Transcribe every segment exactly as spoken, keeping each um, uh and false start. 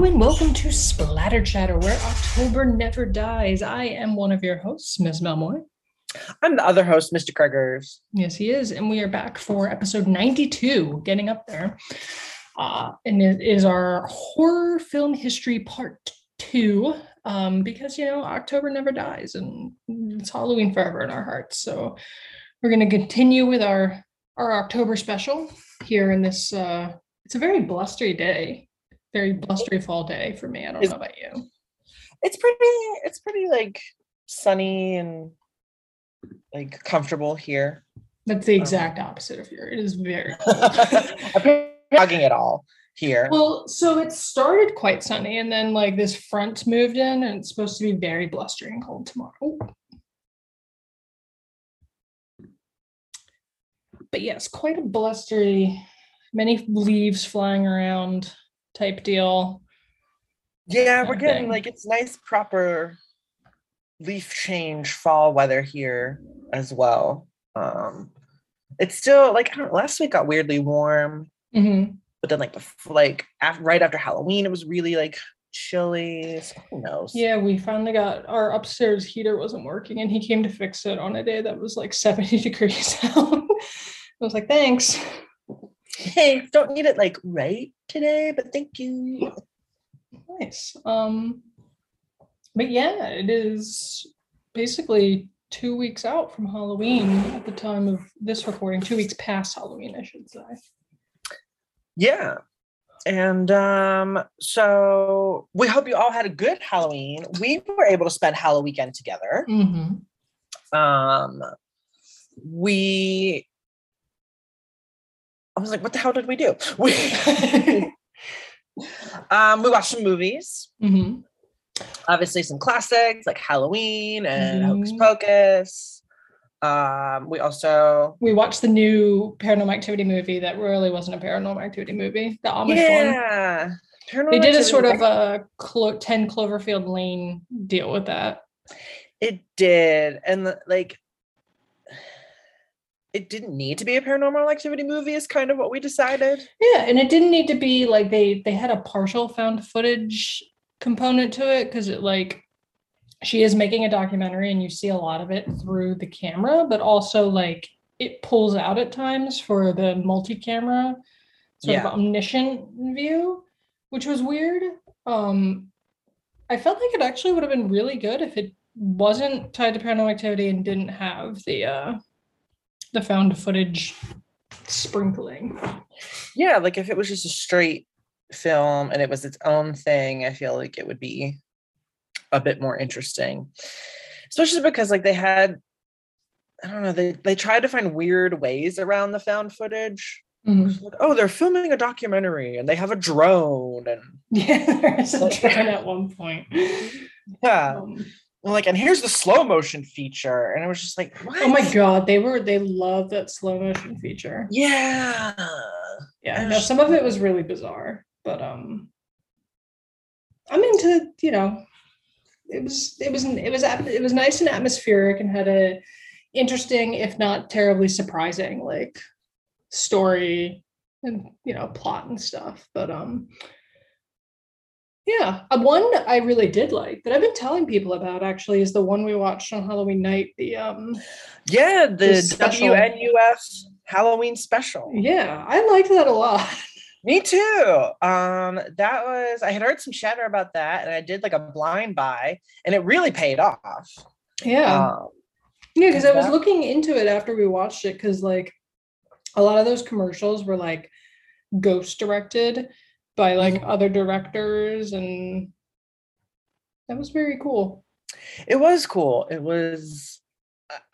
Hello and welcome to Splatter Chatter, where October never dies. I am one of your hosts, Miz Melmoy. I'm the other host, Mister Craig Irves. Yes, he is. And we are back for episode ninety-two, getting up there. Uh, and it is our horror film history part two, um, because, you know, October never dies and it's Halloween forever in our hearts. So we're going to continue with our, our October special here in this. Uh, it's a very blustery day. Very blustery fall day for me. I don't it's, know about you. It's pretty, it's pretty like sunny and like comfortable here. That's the exact um, opposite of here. It is very cold. I'm hugging it all here. Well, so it started quite sunny and then like this front moved in and it's supposed to be very blustery and cold tomorrow. But yes, quite a blustery, many leaves flying around type deal. Yeah, we're getting like it's nice proper leaf change fall weather here as well. Um it's still like I don't, last week got weirdly warm, mm-hmm. but then like before, like after, right after Halloween it was really like chilly, so who knows. Yeah, we finally got our upstairs heater wasn't working and he came to fix it on a day that was like seventy degrees out. I was like, thanks. Hey, don't need it like right today, but thank you. Nice. Um, but yeah, it is basically two weeks out from Halloween at the time of this recording, two weeks past Halloween, I should say. Yeah. And um, so we hope you all had a good Halloween. We were able to spend Halloween weekend together. Mm-hmm. Um, we... I was like, what the hell did we do? We, um, we watched some movies. Mm-hmm. Obviously some classics like Halloween and mm-hmm. Hocus Pocus. Um, we also... We watched the new Paranormal Activity movie that really wasn't a Paranormal Activity movie. The Amish yeah. one. Paranormal they did a sort of a Clo- ten Cloverfield Lane deal with that. It did. And the, like... it didn't need to be a Paranormal Activity movie is kind of what we decided. Yeah, and it didn't need to be like they they had a partial found footage component to it because it like she is making a documentary and you see a lot of it through the camera, but also like it pulls out at times for the multi-camera sort yeah. of omniscient view, which was weird. Um, I felt like it actually would have been really good if it wasn't tied to Paranormal Activity and didn't have the... Uh, the found footage sprinkling. Yeah, like if it was just a straight film and it was its own thing, I feel like it would be a bit more interesting. Especially because like they had, I don't know, they, they tried to find weird ways around the found footage. Mm-hmm. Like, oh, they're filming a documentary and they have a drone. And yeah, there's a drone at one point. Yeah. Um, Well, like, and here's the slow motion feature, and it was just like, what? Oh my god, they were they loved that slow motion feature. Yeah, yeah. Now some of it was really bizarre, but um, I'm into you know, it was it was it was it was nice and atmospheric, and had a interesting, if not terribly surprising, like story and you know plot and stuff, but um. Yeah, one I really did like that I've been telling people about actually is the one we watched on Halloween night. The um, yeah, the, the W N U F Halloween special. Yeah, I liked that a lot. Me too. Um, that was I had heard some chatter about that, and I did like a blind buy, and it really paid off. Yeah, um, yeah, because I was looking into it after we watched it because like a lot of those commercials were like ghost directed by like other directors, and that was very cool. It was cool. It was,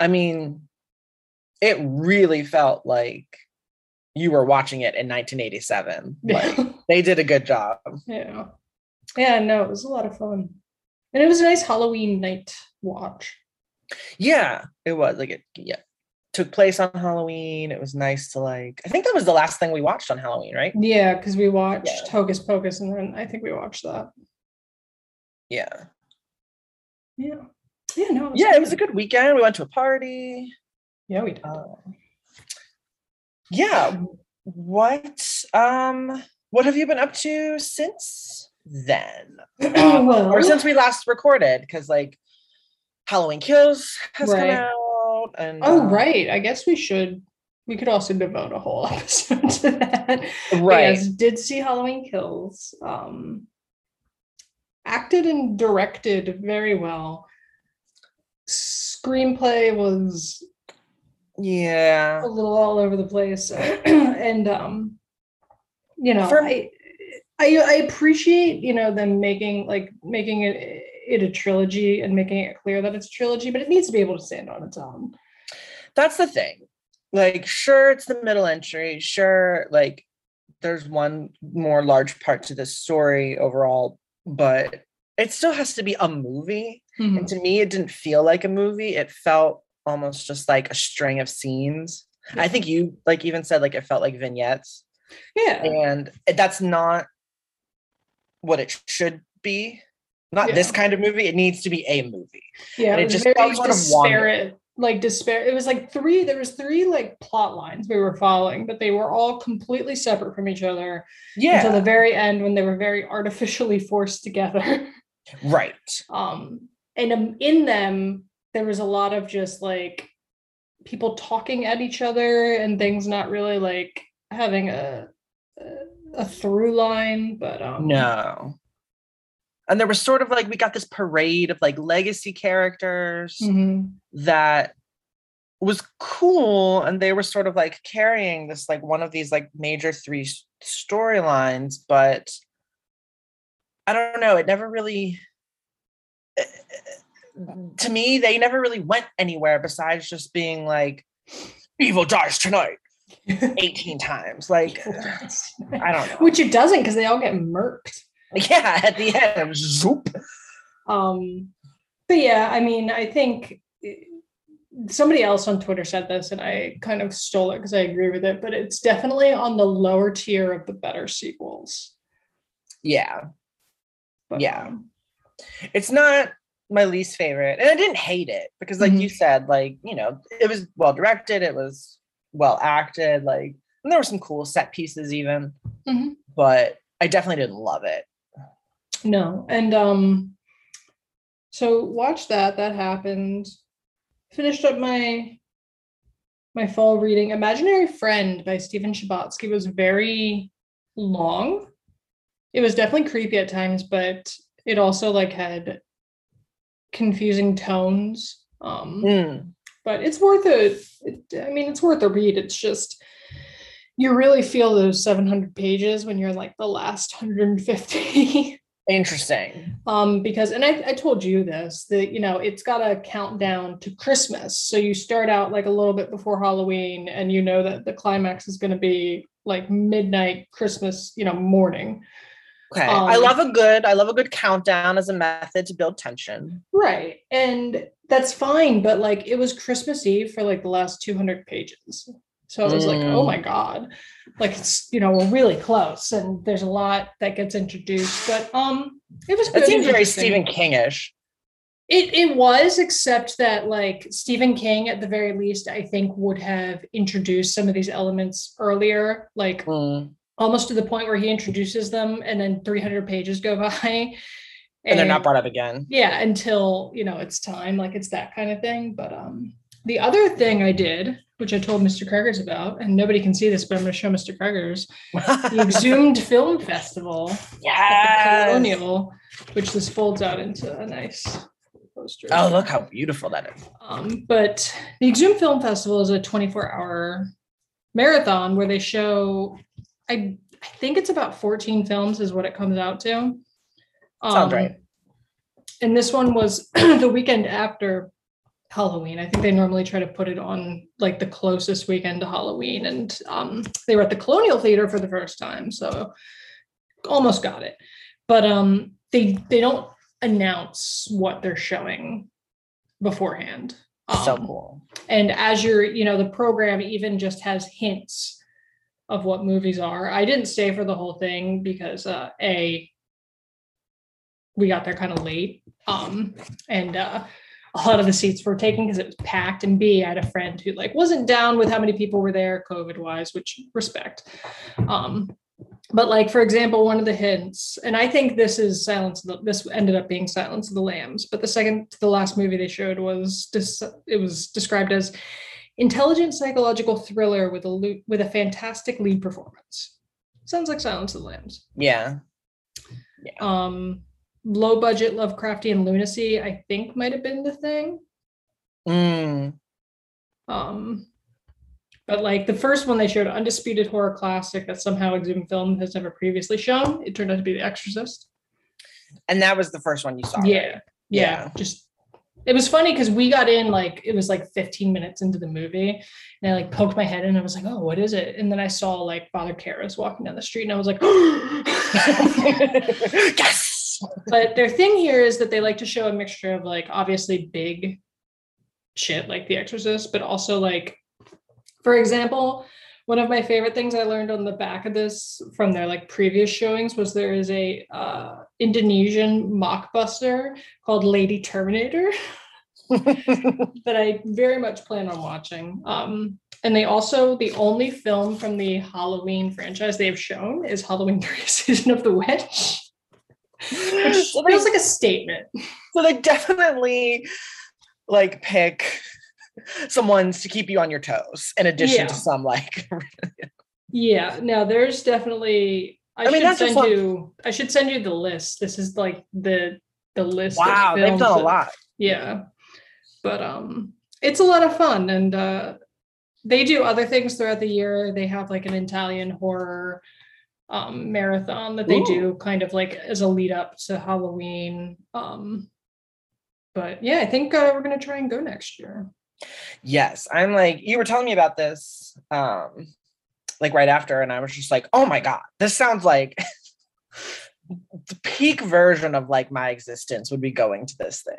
I mean, it really felt like you were watching it in nineteen eighty-seven. Like they did a good job. Yeah. Yeah, no, it was a lot of fun. And it was a nice Halloween night watch. Yeah, it was. Like it yeah. took place on Halloween. It was nice to like, I think that was the last thing we watched on Halloween, right? Yeah, because we watched yeah. Hocus Pocus and then I think we watched that. Yeah. Yeah. Yeah, no. It yeah, good. It was a good weekend. We went to a party. Yeah, we did. Uh, yeah. What um what have you been up to since then? Um, well, or since we last recorded, because like Halloween Kills has right. come out. And, oh, um, right. I guess we should, we could also devote a whole episode to that. Right. I guess, did see Halloween Kills. Um, acted and directed very well. Screenplay was yeah a little all over the place. And um you know For- I, I I appreciate you know them making like making it it a trilogy and making it clear that it's a trilogy, but it needs to be able to stand on its own. That's the thing. Like, sure, it's the middle entry, sure, like there's one more large part to this story overall, but it still has to be a movie. Mm-hmm. And to me, it didn't feel like a movie. It felt almost just like a string of scenes. Yeah. I think you like even said like it felt like vignettes. Yeah. And that's not what it should be. Not yeah. this kind of movie. It needs to be a movie. Yeah. And it, it just felt sort of disparate, like disparate. It was like three, there was three like plot lines we were following, but they were all completely separate from each other. Yeah. Until the very end when they were very artificially forced together. Right. Um, and um, in them, there was a lot of just like people talking at each other and things not really like having a a through line, but um no. And there was sort of like we got this parade of like legacy characters mm-hmm. that was cool, and they were sort of like carrying this like one of these like major three storylines, but I don't know, it never really it, to me, they never really went anywhere besides just being like, evil dies tonight eighteen times. Like, I don't know. Which it doesn't, because they all get murked. Yeah, at the end, it was zoop. Um, but yeah, I mean, I think somebody else on Twitter said this, and I kind of stole it because I agree with it, but it's definitely on the lower tier of the better sequels. Yeah. But, yeah. Um, it's not my least favorite, and I didn't hate it because like mm-hmm. you said, like, you know, it was well directed, it was well acted, like, and there were some cool set pieces even mm-hmm. but I definitely didn't love it. No. And um so watch that that happened, finished up my my fall reading. Imaginary Friend by Stephen Chbosky was very long. It was definitely creepy at times, but it also like had confusing tones, um mm. but it's worth it. I mean, it's worth a read. It's just you really feel those seven hundred pages when you're in like the last one hundred fifty. Interesting. um because and I, I told you this, that you know it's got a countdown to Christmas, so you start out like a little bit before Halloween, and you know that the climax is going to be like midnight Christmas you know morning. Okay. Um, I love a good, I love a good countdown as a method to build tension. Right. And that's fine. But like, it was Christmas Eve for like the last two hundred pages. So I was mm. like, oh my God, like, it's, you know, we're really close and there's a lot that gets introduced, but, um, it was, it seems very Stephen King-ish. It, it was, except that like Stephen King at the very least, I think would have introduced some of these elements earlier, like, mm. almost to the point where he introduces them and then three hundred pages go by. And, and they're not brought up again. Yeah, until, you know, it's time, like it's that kind of thing. But um, the other thing I did, which I told Mister Kreger's about, and nobody can see this, but I'm going to show Mister Kreger's, the Exhumed Film Festival. Yeah. Colonial, which this folds out into a nice poster. Oh, look how beautiful that is. Um, but the Exhumed Film Festival is a twenty-four hour marathon where they show... I, I think it's about fourteen films is what it comes out to. Um, Sounds right. And this one was the weekend after Halloween. I think they normally try to put it on like the closest weekend to Halloween. And um, they were at the Colonial Theater for the first time. So almost got it. But um, they, they don't announce what they're showing beforehand. Um, so cool. And as you're, you know, the program even just has hints of what movies are. I didn't stay for the whole thing because uh, A, we got there kind of late, um, and uh, a lot of the seats were taken because it was packed, and B, I had a friend who like wasn't down with how many people were there COVID wise, which respect. Um, But like, for example, one of the hints, and I think this is Silence of the, this ended up being Silence of the Lambs, but the second to the last movie they showed was, dis, it was described as intelligent psychological thriller with a with a fantastic lead performance. Sounds like Silence of the Lambs. Yeah. yeah. Um, low budget Lovecraftian lunacy, I think might have been the thing. Mm. Um. But like the first one they showed, undisputed horror classic that somehow Exhumed Film has never previously shown. It turned out to be The Exorcist. And that was the first one you saw. Yeah. Right? Yeah. yeah. Just, it was funny because we got in like, it was like fifteen minutes into the movie and I like poked my head in and I was like, oh, what is it? And then I saw like Father Karras walking down the street and I was like, yes. But their thing here is that they like to show a mixture of like obviously big shit like The Exorcist, but also like, for example, one of my favorite things I learned on the back of this from their like previous showings was there is a uh, Indonesian mockbuster called Lady Terminator that I very much plan on watching. Um, and they also, the only film from the Halloween franchise they have shown is Halloween three Season of the Witch, which well, feels like a statement. So they definitely like pick some ones to keep you on your toes in addition yeah. to some like yeah no there's definitely I, I mean, should send like, you I should send you the list. This is like the the list. Wow, of they've done a lot. Yeah, but um it's a lot of fun, and uh they do other things throughout the year. They have like an Italian horror um marathon that they Ooh. do kind of like as a lead up to Halloween. Um but yeah, I think uh, we're gonna try and go next year. Yes, I'm like, you were telling me about this um like right after, and I was just like, oh my god, this sounds like the peak version of like my existence would be going to this thing.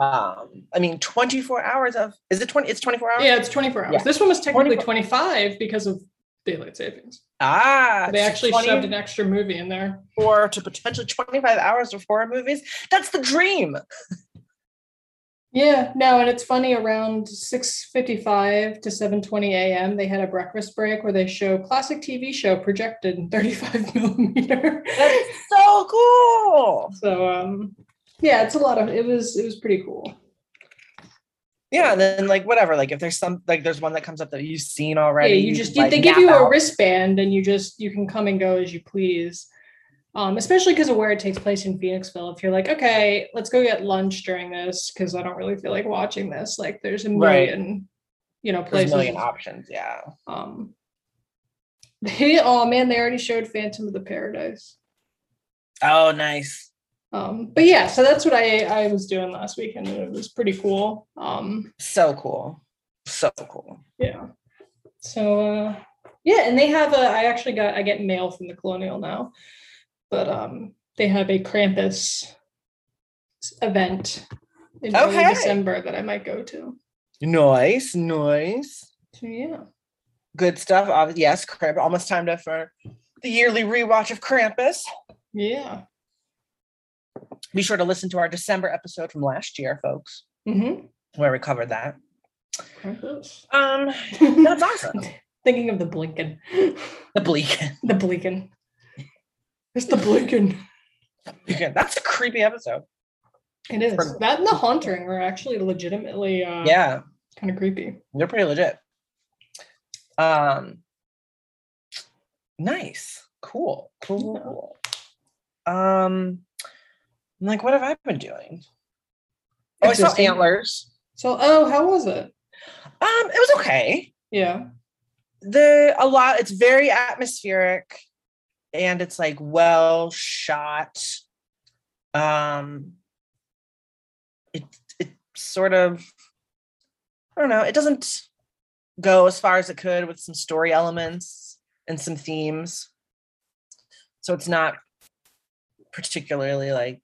Mm-hmm. um I mean, twenty-four hours of, is it twenty? It's twenty-four hours. Yeah, it's twenty-four hours. Yeah. This one was technically twenty-five because of daylight savings. Ah, so they actually shoved an extra movie in there, or to potentially twenty-five hours of horror movies. That's the dream. Yeah, no, and it's funny, around six fifty-five to seven twenty a.m., they had a breakfast break where they show classic T V show projected in thirty-five millimeter. That's so cool! So, um, yeah, it's a lot of, it was, it was pretty cool. Yeah, and then, like, whatever, like, if there's some, like, there's one that comes up that you've seen already. Yeah, you just, you, like, they give you out a wristband, and you just, you can come and go as you please. Um, especially because of where it takes place in Phoenixville. If you're like, okay, let's go get lunch during this because I don't really feel like watching this. Like, there's a million, right. you know, places. There's a million options, yeah. Um, they, oh, man, they already showed Phantom of the Paradise. Oh, nice. Um, but yeah, so that's what I, I was doing last weekend, and it was pretty cool. Um, so cool. So cool. Yeah. So, uh, yeah, and they have a, I actually got, I get mail from the Colonial now. But um, they have a Krampus event in okay. December that I might go to. Nice, nice. So, yeah. Good stuff. Uh, yes, Krampus. Almost time to for the yearly rewatch of Krampus. Yeah. Be sure to listen to our December episode from last year, folks, mm-hmm. where we covered that. Krampus. Um, that's awesome. Thinking of the Blinken. The Blinken. The Blinken. It's the Blinken. That's a creepy episode. It is. For- that and The Haunting were actually legitimately uh, yeah, kind of creepy. They're pretty legit. Um, nice. Cool. Cool. Yeah. Um, like, what have I been doing? Oh, it's I saw Antlers. So, oh, how was it? Um, it was okay. Yeah. The a lot, it's very atmospheric. And it's like well shot. Um, it it sort of, I don't know, it doesn't go as far as it could with some story elements and some themes. So it's not particularly like,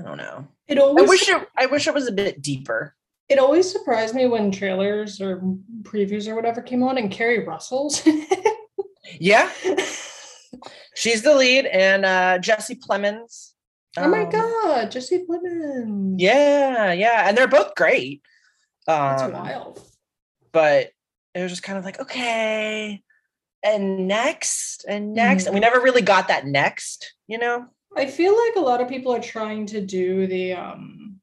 I don't know. It always I wish it I wish it was a bit deeper. It always surprised me when trailers or previews or whatever came on and Carrie Russell's in it. Yeah, she's the lead, and uh, Jesse Plemons. Um, oh my god, Jesse Plemons! Yeah, yeah, and they're both great. Um, That's wild. But it was just kind of like, okay, and next and next. Mm-hmm. And we never really got that next, you know? I feel like a lot of people are trying to do the, um,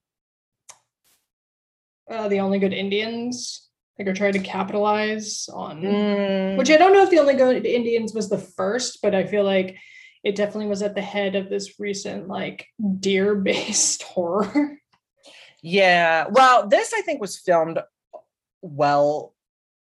uh, the Only Good Indians, like, are trying to capitalize on, mm. which I don't know if the Only Good Indians was the first, but I feel like it definitely was at the head of this recent, like, deer-based horror. Yeah. Well, this, I think, was filmed well,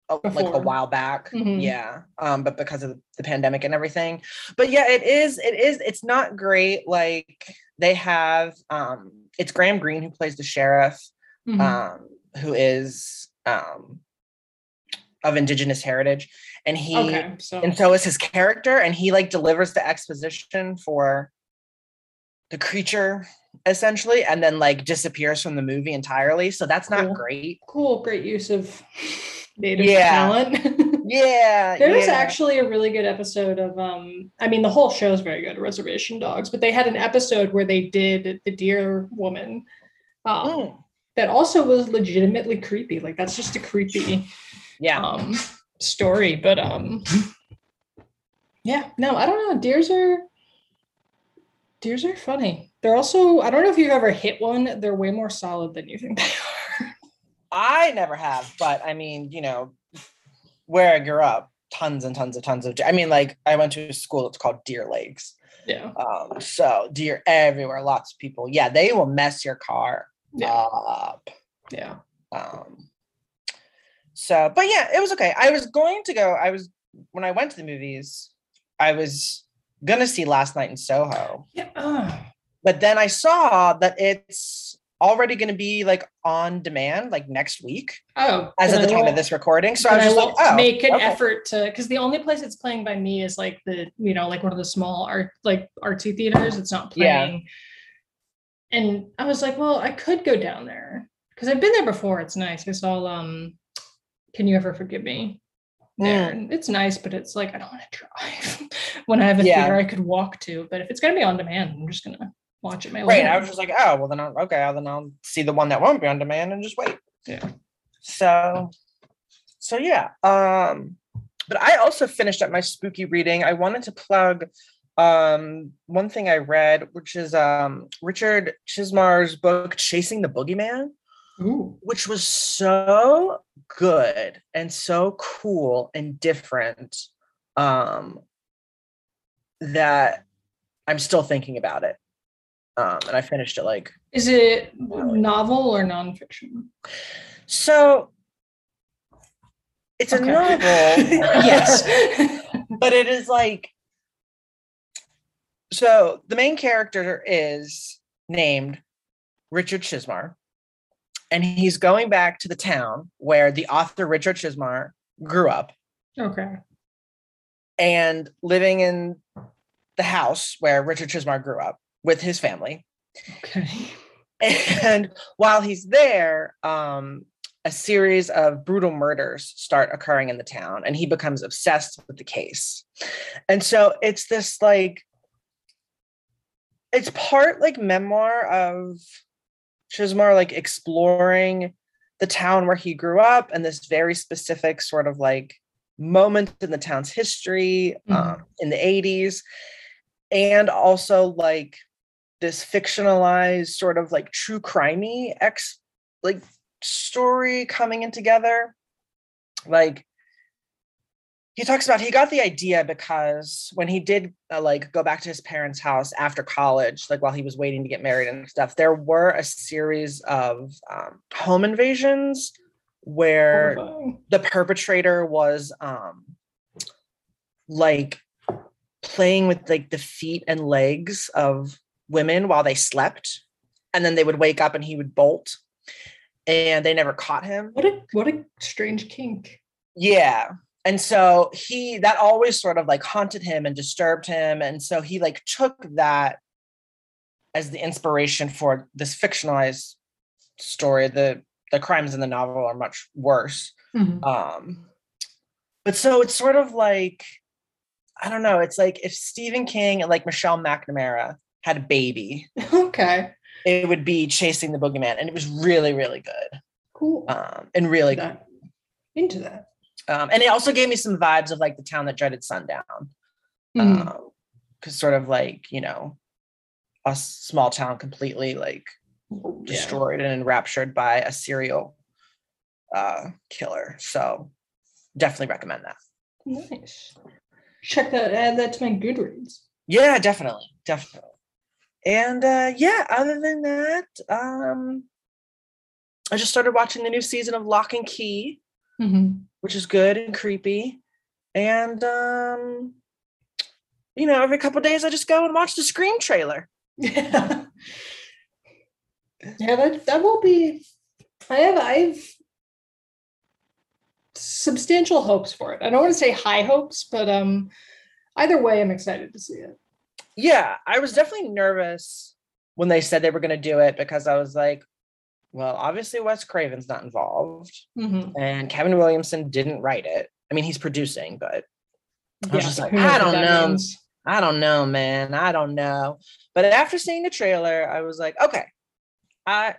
Before. like a while back. Mm-hmm. Yeah. Um, but because of the pandemic and everything. But yeah, it is, it is, it's not great. Like, they have, um, it's Graham Greene who plays the sheriff, mm-hmm. um, who is, um, of Indigenous heritage. And he, okay, so. and so is his character. And he, like, delivers the exposition for the creature, essentially, and then, like, disappears from the movie entirely. So that's cool. not great. Cool. Great use of native yeah. talent. yeah. There was yeah. actually a really good episode of, um, I mean, the whole show is very good, Reservation Dogs, but they had an episode where they did the deer woman. Um, mm. That also was legitimately creepy. Like, that's just a creepy yeah. um, story. But um, yeah, no, I don't know. Deers are, deers are funny. They're also, I don't know if you've ever hit one. They're way more solid than you think they are. I never have, but I mean, you know, where I grew up, tons and tons and tons of, I mean, like, I went to a school that's called Deer Lakes. Yeah. Um, so deer everywhere, lots of people. Yeah, they will mess your car Yeah. up. Yeah. Um, so, but yeah, it was okay. I was going to go, I was, when I went to the movies, I was going to see Last Night in Soho. Yeah. Uh. But then I saw that it's already going to be, like, on demand, like, next week. Oh. As of the time of this recording. So I was just like, oh. Make an effort to, because the only place it's playing by me is, like, the, you know, like, one of the small art, like, artsy theaters. It's not playing. Yeah. And I was like, well, I could go down there because I've been there before. It's nice. I saw, um, Can You Ever Forgive Me? There. Mm. It's nice, but it's like, I don't want to drive when I have a yeah. theater I could walk to. But if it's going to be on demand, I'm just going to watch it my way. Right. I was just like, oh, well, then I'll, okay. Then I'll see the one that won't be on demand and just wait. Yeah. So, so yeah. Um, but I also finished up my spooky reading. I wanted to plug Um, one thing I read, which is um Richard Chismar's book Chasing the Boogeyman, Ooh. which was so good and so cool and different, um, that I'm still thinking about it. Um, and I finished it like. Is it novel or nonfiction? So it's okay. a novel, yes, but it is like. So the main character is named Richard Chismar, and he's going back to the town where the author Richard Chismar grew up. Okay. And living in the house where Richard Chismar grew up with his family. Okay. And while he's there, um, a series of brutal murders start occurring in the town, and he becomes obsessed with the case. And so it's this like, it's part like memoir of Chismar, like exploring the town where he grew up and this very specific sort of like moment in the town's history, mm-hmm. um, in the eighties. And also like this fictionalized sort of like true crimey ex like story coming in together. Like, he talks about, he got the idea because when he did uh, like go back to his parents' house after college, like while he was waiting to get married and stuff, there were a series of um, home invasions where oh the perpetrator was um, like playing with like the feet and legs of women while they slept. And then they would wake up and he would bolt, and they never caught him. What a, what a strange kink. Yeah. And so he, that always sort of like haunted him and disturbed him. And so he like took that as the inspiration for this fictionalized story. The the crimes in the novel are much worse. Mm-hmm. Um, but so it's sort of like, I don't know. It's like if Stephen King and like Michelle McNamara had a baby. Okay. It would be Chasing the Boogeyman. And it was really, really good. Cool. Um, and really good. Into that. Um, and it also gave me some vibes of like The Town That Dreaded Sundown. Mm. Um, cause sort of like, you know, a small town completely like destroyed yeah. and enraptured by a serial uh, killer. So definitely recommend that. Nice. Check that, add that to my Goodreads. Yeah, definitely. Definitely. And uh, yeah, other than that, um, I just started watching the new season of Lock and Key, mm-hmm. which is good and creepy. And, um, you know, every couple of days I just go and watch the Scream trailer. Yeah. Yeah, that, that will be, I have, I have substantial hopes for it. I don't want to say high hopes, but um, either way, I'm excited to see it. Yeah, I was definitely nervous when they said they were going to do it because I was like, well, obviously Wes Craven's not involved mm-hmm. and Kevin Williamson didn't write it. I mean, he's producing, but I yeah, was just like, I don't know. Means. I don't know, man. I don't know. But after seeing the trailer, I was like, okay, I,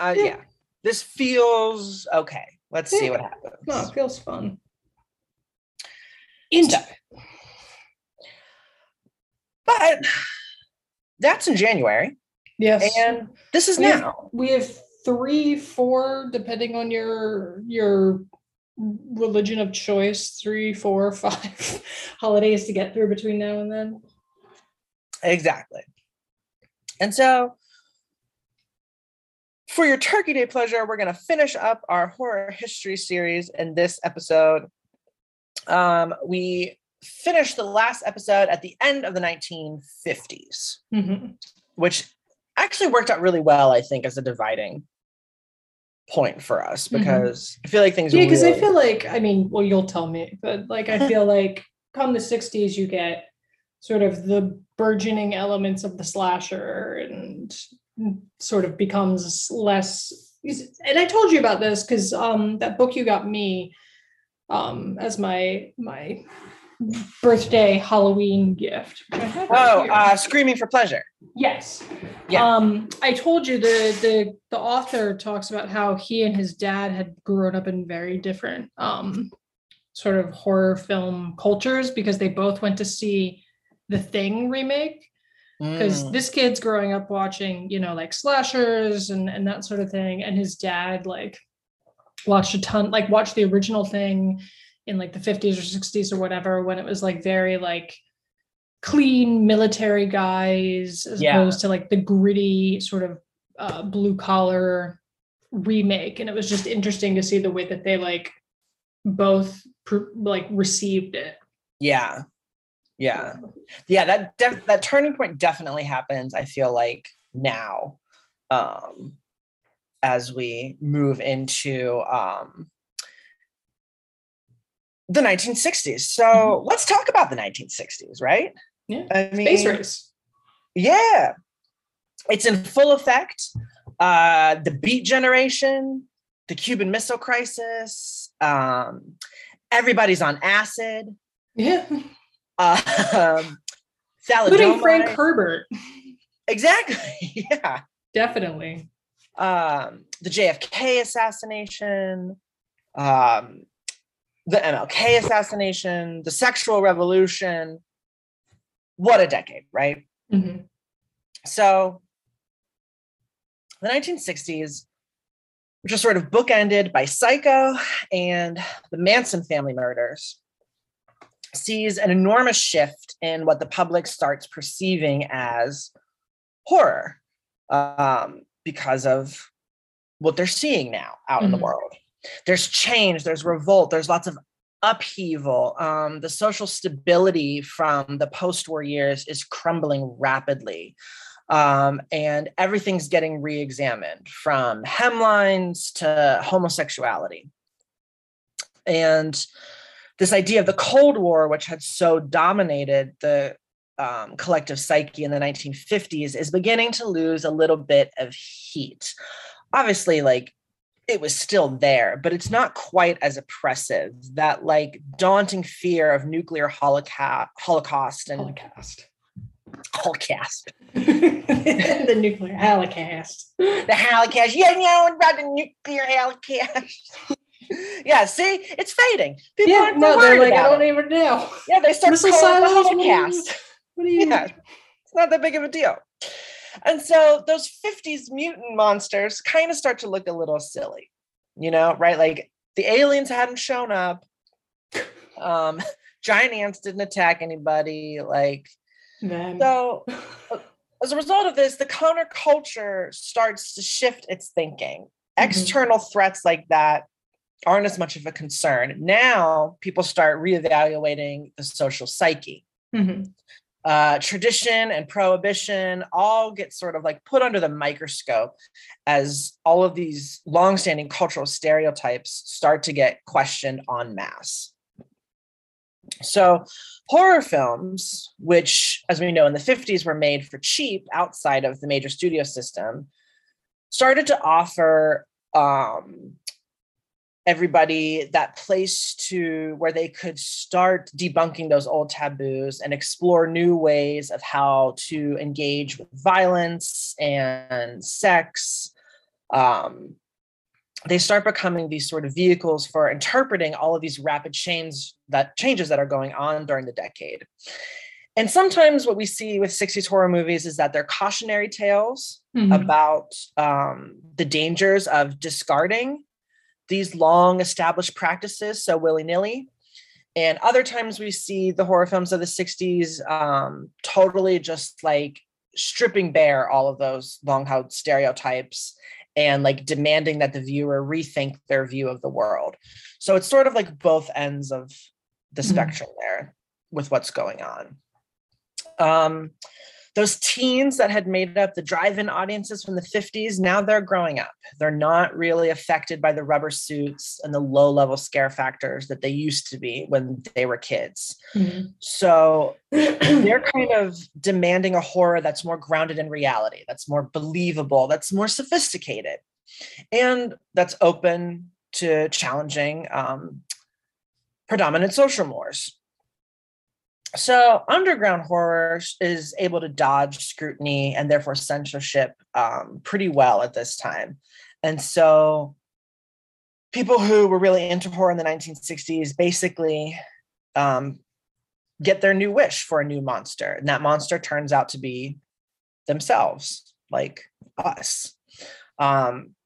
I yeah, yeah this feels okay. Let's yeah. see what happens. No, it feels fun. Into it. But that's in January. Yes. And this is we now. Have, we have three, four, depending on your your religion of choice, three, four, five holidays to get through between now and then. Exactly. And so for your Turkey Day pleasure, we're going to finish up our horror history series in this episode. Um, we... finished the last episode at the end of the nineteen fifties, mm-hmm. which actually worked out really well, I think, as a dividing point for us because mm-hmm. I feel like things. Yeah, because really... I feel like, I mean, well, you'll tell me, but like, I feel like come the sixties, you get sort of the burgeoning elements of the slasher and sort of becomes less. And I told you about this because um, that book you got me um, as my my. birthday Halloween gift. Oh, uh, Screaming for Pleasure. Yes. Yeah. Um, I told you the the the author talks about how he and his dad had grown up in very different um, sort of horror film cultures because they both went to see The Thing remake. Because mm. this kid's growing up watching, you know, like slashers and and that sort of thing, and his dad like watched a ton, like watched the original Thing in like the fifties or sixties or whatever, when it was like very like clean military guys as yeah. opposed to like the gritty sort of uh, blue collar remake. And it was just interesting to see the way that they like both pr- like received it. Yeah. Yeah. Yeah. That, def- that turning point definitely happens. I feel like now um, as we move into um, the nineteen sixties. So mm-hmm. let's talk about the nineteen sixties, right? Yeah. I mean, Space Race. Yeah. It's in full effect. Uh, the Beat Generation, the Cuban Missile Crisis, um, everybody's on acid. Yeah. Uh, um, including Frank Herbert. Exactly. Yeah. Definitely. Um, the J F K assassination. Um, The M L K assassination, the sexual revolution. What a decade, right? Mm-hmm. So the nineteen sixties, which was sort of bookended by Psycho and the Manson family murders, sees an enormous shift in what the public starts perceiving as horror um, because of what they're seeing now out mm-hmm. in the world. There's change, there's revolt, there's lots of upheaval. Um, the social stability from the post-war years is crumbling rapidly. Um, and everything's getting re-examined, from hemlines to homosexuality. And this idea of the Cold War, which had so dominated the um, collective psyche in the nineteen fifties, is beginning to lose a little bit of heat. Obviously, like, it was still there, but it's not quite as oppressive. That like daunting fear of nuclear holocaust, holocaust and holocaust, holocaust, the nuclear holocaust, the holocaust. You know about the nuclear holocaust. Yeah, see, it's fading. People yeah, aren't no, they're like, I don't it. even know. Yeah, they start calling Silas, the podcast. What do you? Yeah, it's not that big of a deal. And so those fifties mutant monsters kind of start to look a little silly, you know, right? Like the aliens hadn't shown up. Um, giant ants didn't attack anybody. Like, Man. so as a result of this, the counterculture starts to shift its thinking. External mm-hmm. threats like that aren't as much of a concern. Now people start reevaluating the social psyche. Mm-hmm. Uh, tradition and prohibition all get sort of like put under the microscope as all of these longstanding cultural stereotypes start to get questioned en masse. So horror films, which, as we know, in the fifties were made for cheap outside of the major studio system, started to offer um, everybody that place to where they could start debunking those old taboos and explore new ways of how to engage with violence and sex. Um, they start becoming these sort of vehicles for interpreting all of these rapid changes that changes that are going on during the decade. And sometimes what we see with sixties horror movies is that they're cautionary tales mm-hmm. about um, the dangers of discarding these long established practices, so willy-nilly. And other times we see the horror films of the sixties um, totally just like stripping bare all of those long-held stereotypes and like demanding that the viewer rethink their view of the world. So it's sort of like both ends of the mm-hmm. spectrum there with what's going on. Um, those teens that had made up the drive-in audiences from the fifties, now they're growing up. They're not really affected by the rubber suits and the low-level scare factors that they used to be when they were kids. Mm-hmm. So they're kind of demanding a horror that's more grounded in reality, that's more believable, that's more sophisticated, and that's open to challenging um, predominant social mores. So underground horror is able to dodge scrutiny and therefore censorship um, pretty well at this time. And so people who were really into horror in the nineteen sixties basically um, get their new wish for a new monster. And that monster turns out to be themselves, like us. Um,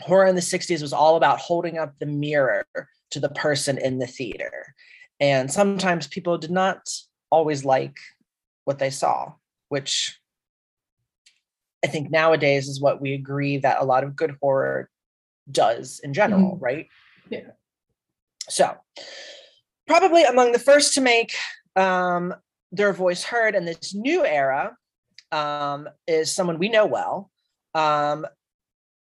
horror in the sixties was all about holding up the mirror to the person in the theater. And sometimes people did not always like what they saw, which I think nowadays is what we agree that a lot of good horror does in general, mm-hmm. right? Yeah. So probably among the first to make um, their voice heard in this new era um, is someone we know well, um,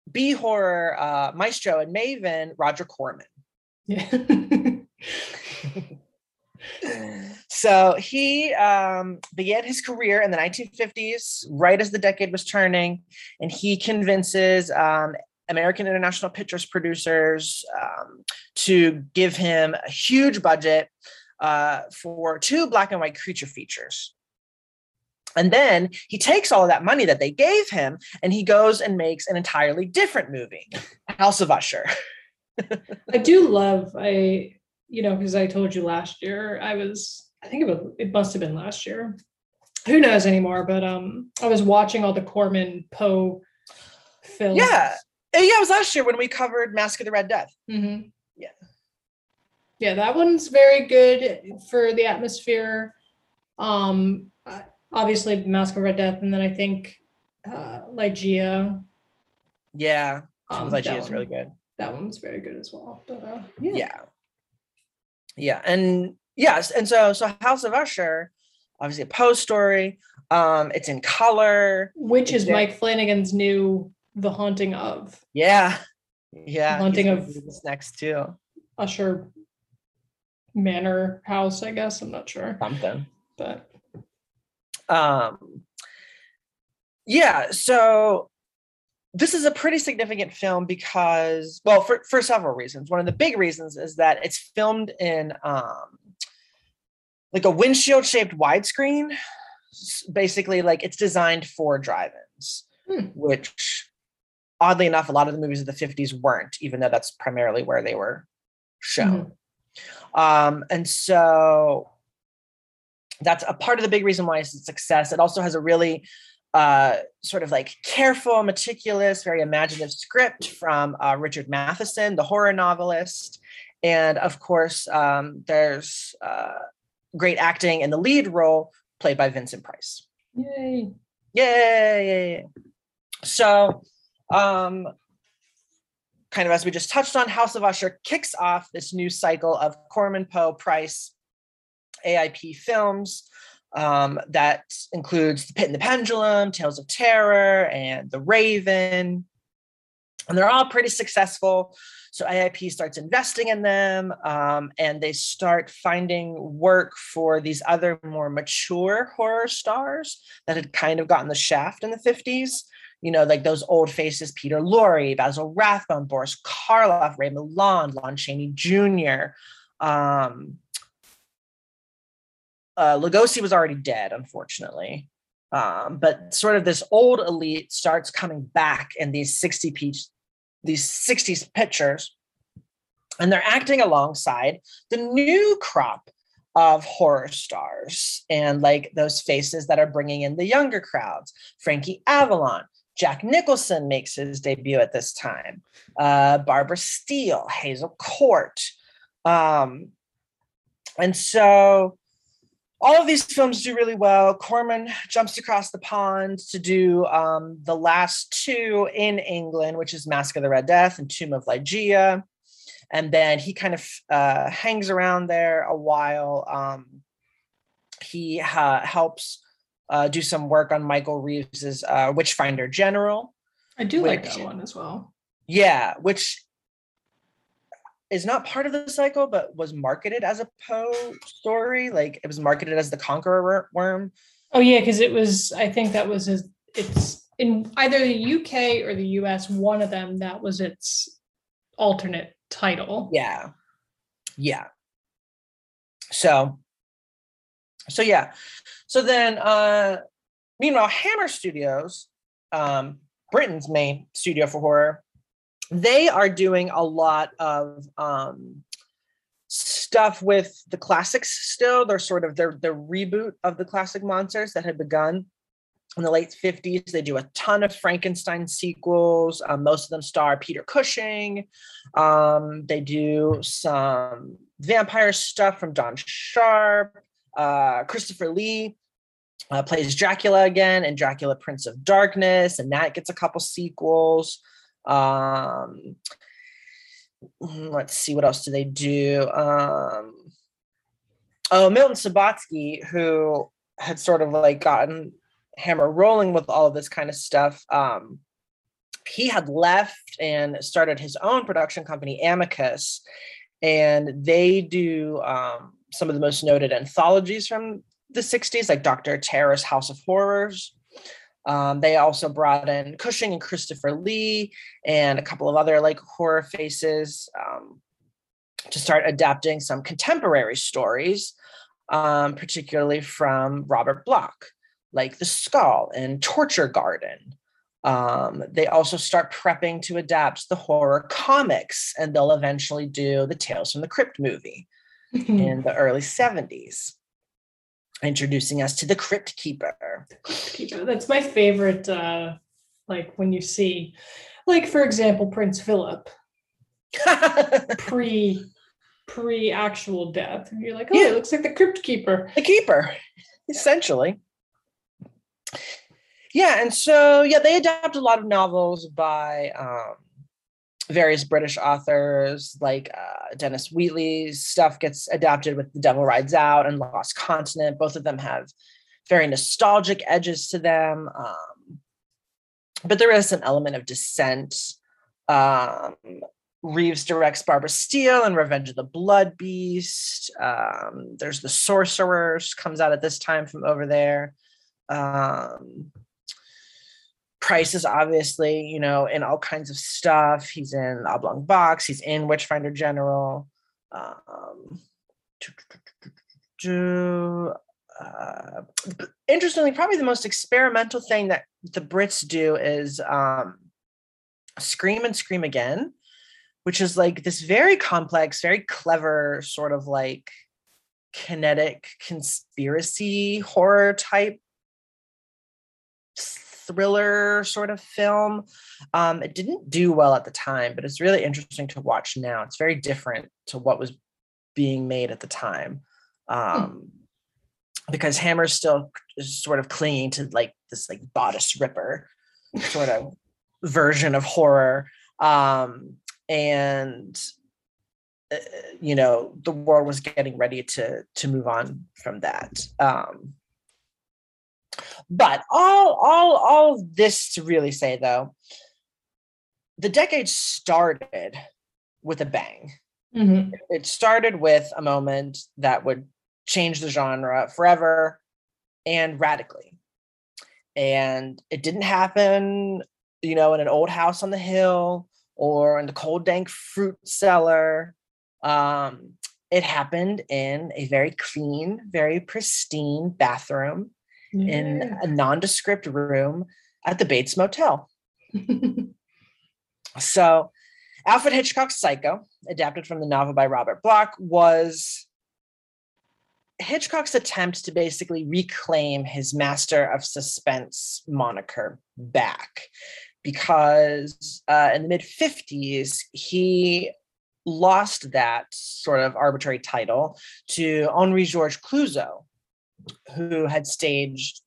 B-horror uh, maestro and maven, Roger Corman. Yeah. So he um, began his career in the nineteen fifties, right as the decade was turning, and he convinces um, American International Pictures producers um, to give him a huge budget uh, for two black and white creature features. And then he takes all of that money that they gave him and he goes and makes an entirely different movie, House of Usher. I do love, I... you know, because I told you last year, I was, I think it, was, it must have been last year. Who knows anymore? But um, I was watching all the Corman Poe films. Yeah. Yeah, it was last year when we covered Mask of the Red Death. Mm-hmm. Yeah. Yeah, that one's very good for the atmosphere. Um, obviously, Mask of the Red Death. And then I think uh, Ligeia. Yeah. Um, Ligeia is really good. That one's very good as well. But, uh, yeah. yeah. Yeah. And yes. And so, so House of Usher, obviously a Poe story. Um, it's in color. Which is Mike Flanagan's new The Haunting of. Yeah. Yeah. The Haunting of. This next too. Usher Manor House, I guess. I'm not sure. Something. But. Um, yeah. So this is a pretty significant film because, well, for, for several reasons. One of the big reasons is that it's filmed in um, like a windshield-shaped widescreen. Basically, like it's designed for drive-ins, hmm. which oddly enough, a lot of the movies of the fifties weren't, even though that's primarily where they were shown. Mm-hmm. Um, and so that's a part of the big reason why it's a success. It also has a really uh, sort of like careful, meticulous, very imaginative script from uh, Richard Matheson, the horror novelist. And of course, um, there's uh, great acting in the lead role played by Vincent Price. Yay. Yay. So um, kind of as we just touched on, House of Usher kicks off this new cycle of Corman Poe, Price, A I P films um, that includes The Pit and the Pendulum, Tales of Terror, and The Raven. And they're all pretty successful. So A I P starts investing in them, um, and they start finding work for these other more mature horror stars that had kind of gotten the shaft in the fifties. You know, like those old faces, Peter Lorre, Basil Rathbone, Boris Karloff, Ray Milland, Lon Chaney Junior Um, uh, Lugosi was already dead, unfortunately. Um, but sort of this old elite starts coming back in these sixty piece, these sixties pictures, and they're acting alongside the new crop of horror stars and like those faces that are bringing in the younger crowds. Frankie Avalon, Jack Nicholson makes his debut at this time. Uh, Barbara Steele, Hazel Court, um, and so. All of these films do really well. Corman jumps across the pond to do um, the last two in England, which is Mask of the Red Death and Tomb of Ligeia. And then he kind of uh, hangs around there a while. Um, he ha- helps uh, do some work on Michael Reeves's uh, Witchfinder General. I do which, like that one as well. Yeah, which is not part of the cycle, but was marketed as a Poe story. Like it was marketed as the Conqueror Worm. Oh yeah, because it was. I think that was his, it's in either the U K or the U S. One of them that was its alternate title. Yeah, yeah. So, so yeah. So then, uh, meanwhile, Hammer Studios, um, Britain's main studio for horror. They are doing a lot of um, stuff with the classics still. They're sort of they're the reboot of the classic monsters that had begun in the late fifties. They do a ton of Frankenstein sequels. Um, most of them star Peter Cushing. Um, they do some vampire stuff from Don Sharp. Uh, Christopher Lee uh, plays Dracula again, and Dracula Prince of Darkness, and that gets a couple sequels. Um, let's see, what else do they do? Um, oh, Milton Subotsky, who had sort of like gotten Hammer rolling with all of this kind of stuff. Um, he had left and started his own production company, Amicus, and they do, um, some of the most noted anthologies from the sixties, like Doctor Terror's House of Horrors. Um, they also brought in Cushing and Christopher Lee and a couple of other like horror faces um, to start adapting some contemporary stories, um, particularly from Robert Bloch, like The Skull and Torture Garden. Um, they also start prepping to adapt the horror comics, and they'll eventually do the Tales from the Crypt movie in the early seventies. Introducing us to the Crypt Keeper. That's my favorite, uh, like when you see, like, for example, Prince Philip pre pre actual death. And you're like, oh, yeah. It looks like the Crypt Keeper. The Keeper, essentially. Yeah, and so, yeah, they adapt a lot of novels by um, various British authors, like uh, Dennis Wheatley's stuff gets adapted with The Devil Rides Out and Lost Continent. Both of them have very nostalgic edges to them. Um, but there is an element of dissent. Um, Reeves directs Barbara Steele and Revenge of the Blood Beast. Um, there's The Sorcerers, comes out at this time from over there. Um, Price is obviously, you know, in all kinds of stuff. He's in Oblong Box. He's in Witchfinder General. Um, uh, interestingly, probably the most experimental thing that the Brits do is um, Scream and Scream Again, which is like this very complex, very clever sort of like kinetic conspiracy horror type thriller sort of film. Um, it didn't do well at the time, but it's really interesting to watch now. It's very different to what was being made at the time. Um, hmm. Because Hammer's still sort of clinging to like this like bodice ripper sort of version of horror. Um, and, uh, you know, the world was getting ready to, to move on from that. Um, But all, all, all of this to really say, though, the decade started with a bang. Mm-hmm. It started with a moment that would change the genre forever and radically. And it didn't happen, you know, in an old house on the hill or in the cold, dank fruit cellar. Um, it happened in a very clean, very pristine bathroom. Yeah. In a nondescript room at the Bates Motel. So Alfred Hitchcock's Psycho, adapted from the novel by Robert Bloch, was Hitchcock's attempt to basically reclaim his master of suspense moniker back, because uh, in the mid fifties, he lost that sort of arbitrary title to Henri-Georges Clouzot, who had staged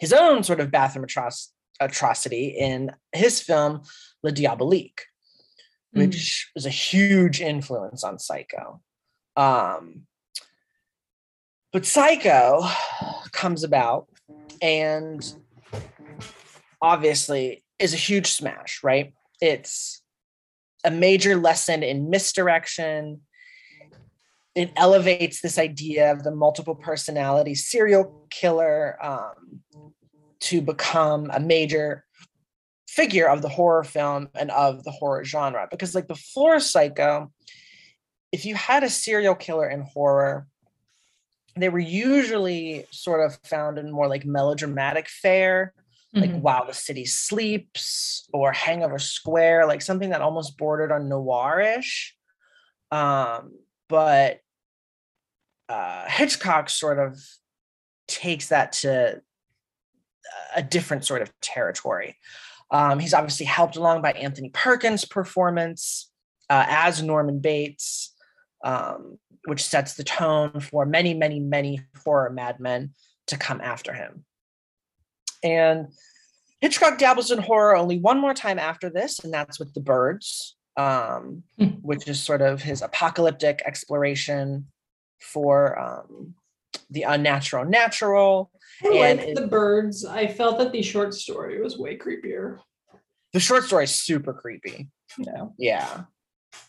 his own sort of bathroom atro- atrocity in his film Le Diabolique, mm-hmm. which was a huge influence on Psycho. Um, but Psycho comes about and obviously is a huge smash, right? It's a major lesson in misdirection. It elevates this idea of the multiple personality serial killer um, to become a major figure of the horror film and of the horror genre. Because like before Psycho, if you had a serial killer in horror, they were usually sort of found in more like melodramatic fare, mm-hmm. like While the City Sleeps or Hangover Square, like something that almost bordered on noir-ish. Um, But uh, Hitchcock sort of takes that to a different sort of territory. Um, he's obviously helped along by Anthony Perkins' performance uh, as Norman Bates, um, which sets the tone for many, many, many horror madmen to come after him. And Hitchcock dabbles in horror only one more time after this, and that's with The Birds. Um, which is sort of his apocalyptic exploration for um, the unnatural natural. I and liked it, The Birds. I felt that the short story was way creepier. The short story is super creepy. No. Yeah.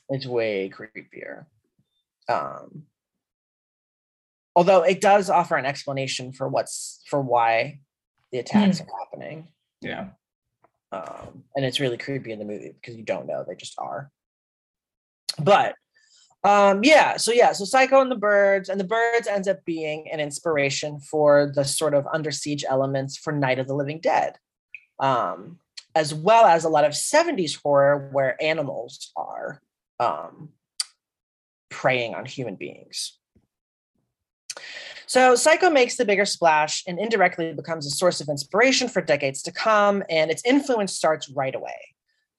It's way creepier. Um, although it does offer an explanation for what's for why the attacks mm. are happening. Yeah. Um, and it's really creepy in the movie because you don't know, they just are. But um, yeah, so yeah, so Psycho and The Birds, and The Birds ends up being an inspiration for the sort of under siege elements for Night of the Living Dead, um, as well as a lot of seventies horror where animals are um, preying on human beings. So Psycho makes the bigger splash and indirectly becomes a source of inspiration for decades to come, and its influence starts right away.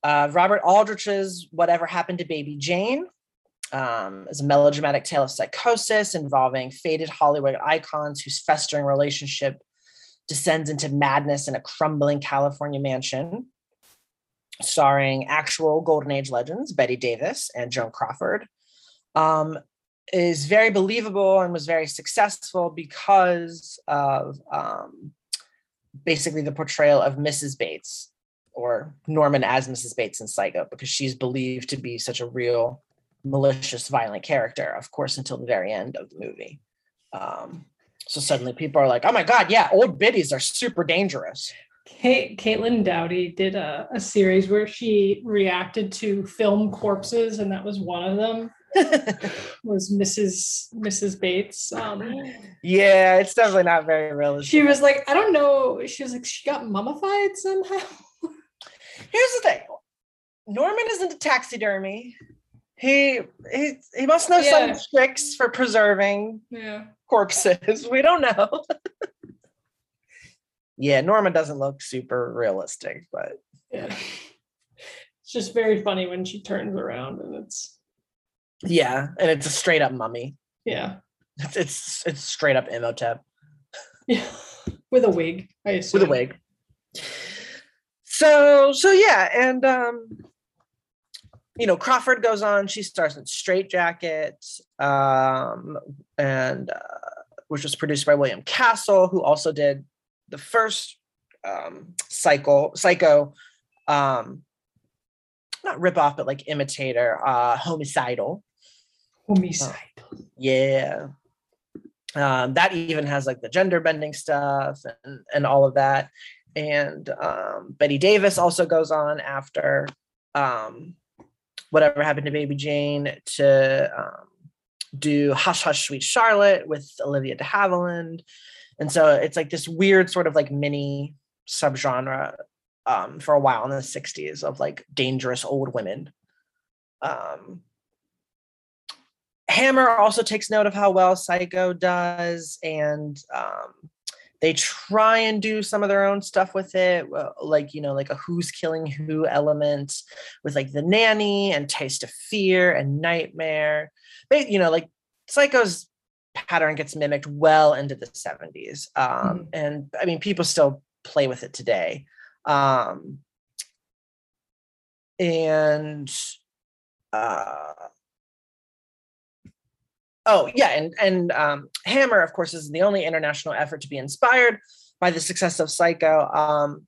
Uh, Robert Aldrich's Whatever Happened to Baby Jane um, is a melodramatic tale of psychosis involving faded Hollywood icons whose festering relationship descends into madness in a crumbling California mansion, starring actual Golden Age legends Bette Davis and Joan Crawford. Um, is very believable and was very successful because of um, basically the portrayal of Missus Bates, or Norman as Missus Bates in Psycho, because she's believed to be such a real malicious, violent character, of course, until the very end of the movie. Um, so suddenly people are like, oh my God, yeah, old biddies are super dangerous. Kate, Caitlin Dowdy did a, a series where she reacted to film corpses, and that was one of them. was Missus Missus Bates. Um, yeah, it's definitely not very realistic. She was like, I don't know. She was like, she got mummified somehow. Here's the thing. Norman isn't a taxidermy. He he he must know yeah. some tricks for preserving yeah. corpses. We don't know. Yeah, Norman doesn't look super realistic, but yeah. It's just very funny when she turns around and it's yeah, and it's a straight up mummy. Yeah. It's it's, it's straight up Imhotep. Yeah. With a wig, I assume. With a wig. So so yeah, and um you know, Crawford goes on, she stars in Straight Jacket, um, and uh, which was produced by William Castle, who also did the first um, cycle, Psycho, um, not ripoff, but like imitator, uh, Homicidal. Homicidal. Uh, yeah. Um, that even has like the gender bending stuff and, and all of that. And um, Bette Davis also goes on after um, Whatever Happened to Baby Jane to um, do Hush Hush Sweet Charlotte with Olivia de Havilland. And so it's like this weird sort of like mini subgenre um, for a while in the sixties of like dangerous old women. Um, Hammer also takes note of how well Psycho does, and um, they try and do some of their own stuff with it, like, you know, like a who's killing who element with like The Nanny and Taste of Fear and Nightmare. But, you know, like Psycho's pattern gets mimicked well into the seventies. Um, mm-hmm. And I mean, people still play with it today. Um, and, uh, Oh, yeah, and and um, Hammer, of course, is the only international effort to be inspired by the success of Psycho. Um,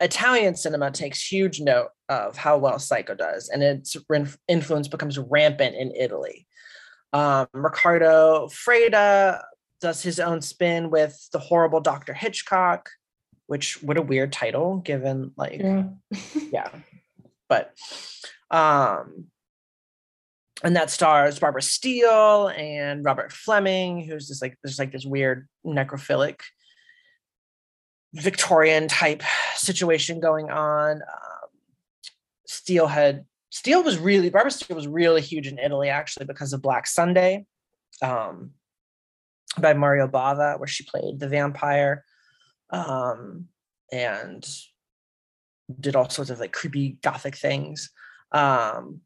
Italian cinema takes huge note of how well Psycho does, and its influence becomes rampant in Italy. Um, Riccardo Freda does his own spin with The Horrible Doctor Hitchcock, which, what a weird title, given, like, yeah. yeah. But... Um, And that stars Barbara Steele and Robert Fleming, who's just like there's like this weird necrophilic Victorian type situation going on. Um, Steele had Steele was really Barbara Steele was really huge in Italy, actually, because of Black Sunday, um, by Mario Bava, where she played the vampire, um, and did all sorts of like creepy gothic things. Um,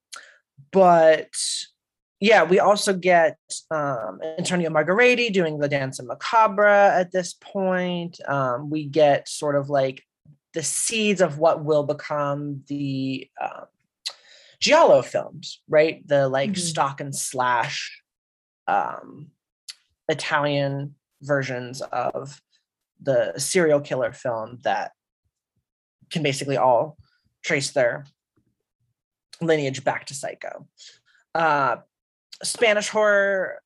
But yeah, we also get um, Antonio Margheriti doing the Danza Macabra at this point. Um, we get sort of like the seeds of what will become the uh, Giallo films, right? The like mm-hmm. stock and slash um, Italian versions of the serial killer film that can basically all trace their lineage back to Psycho. Uh, Spanish horror,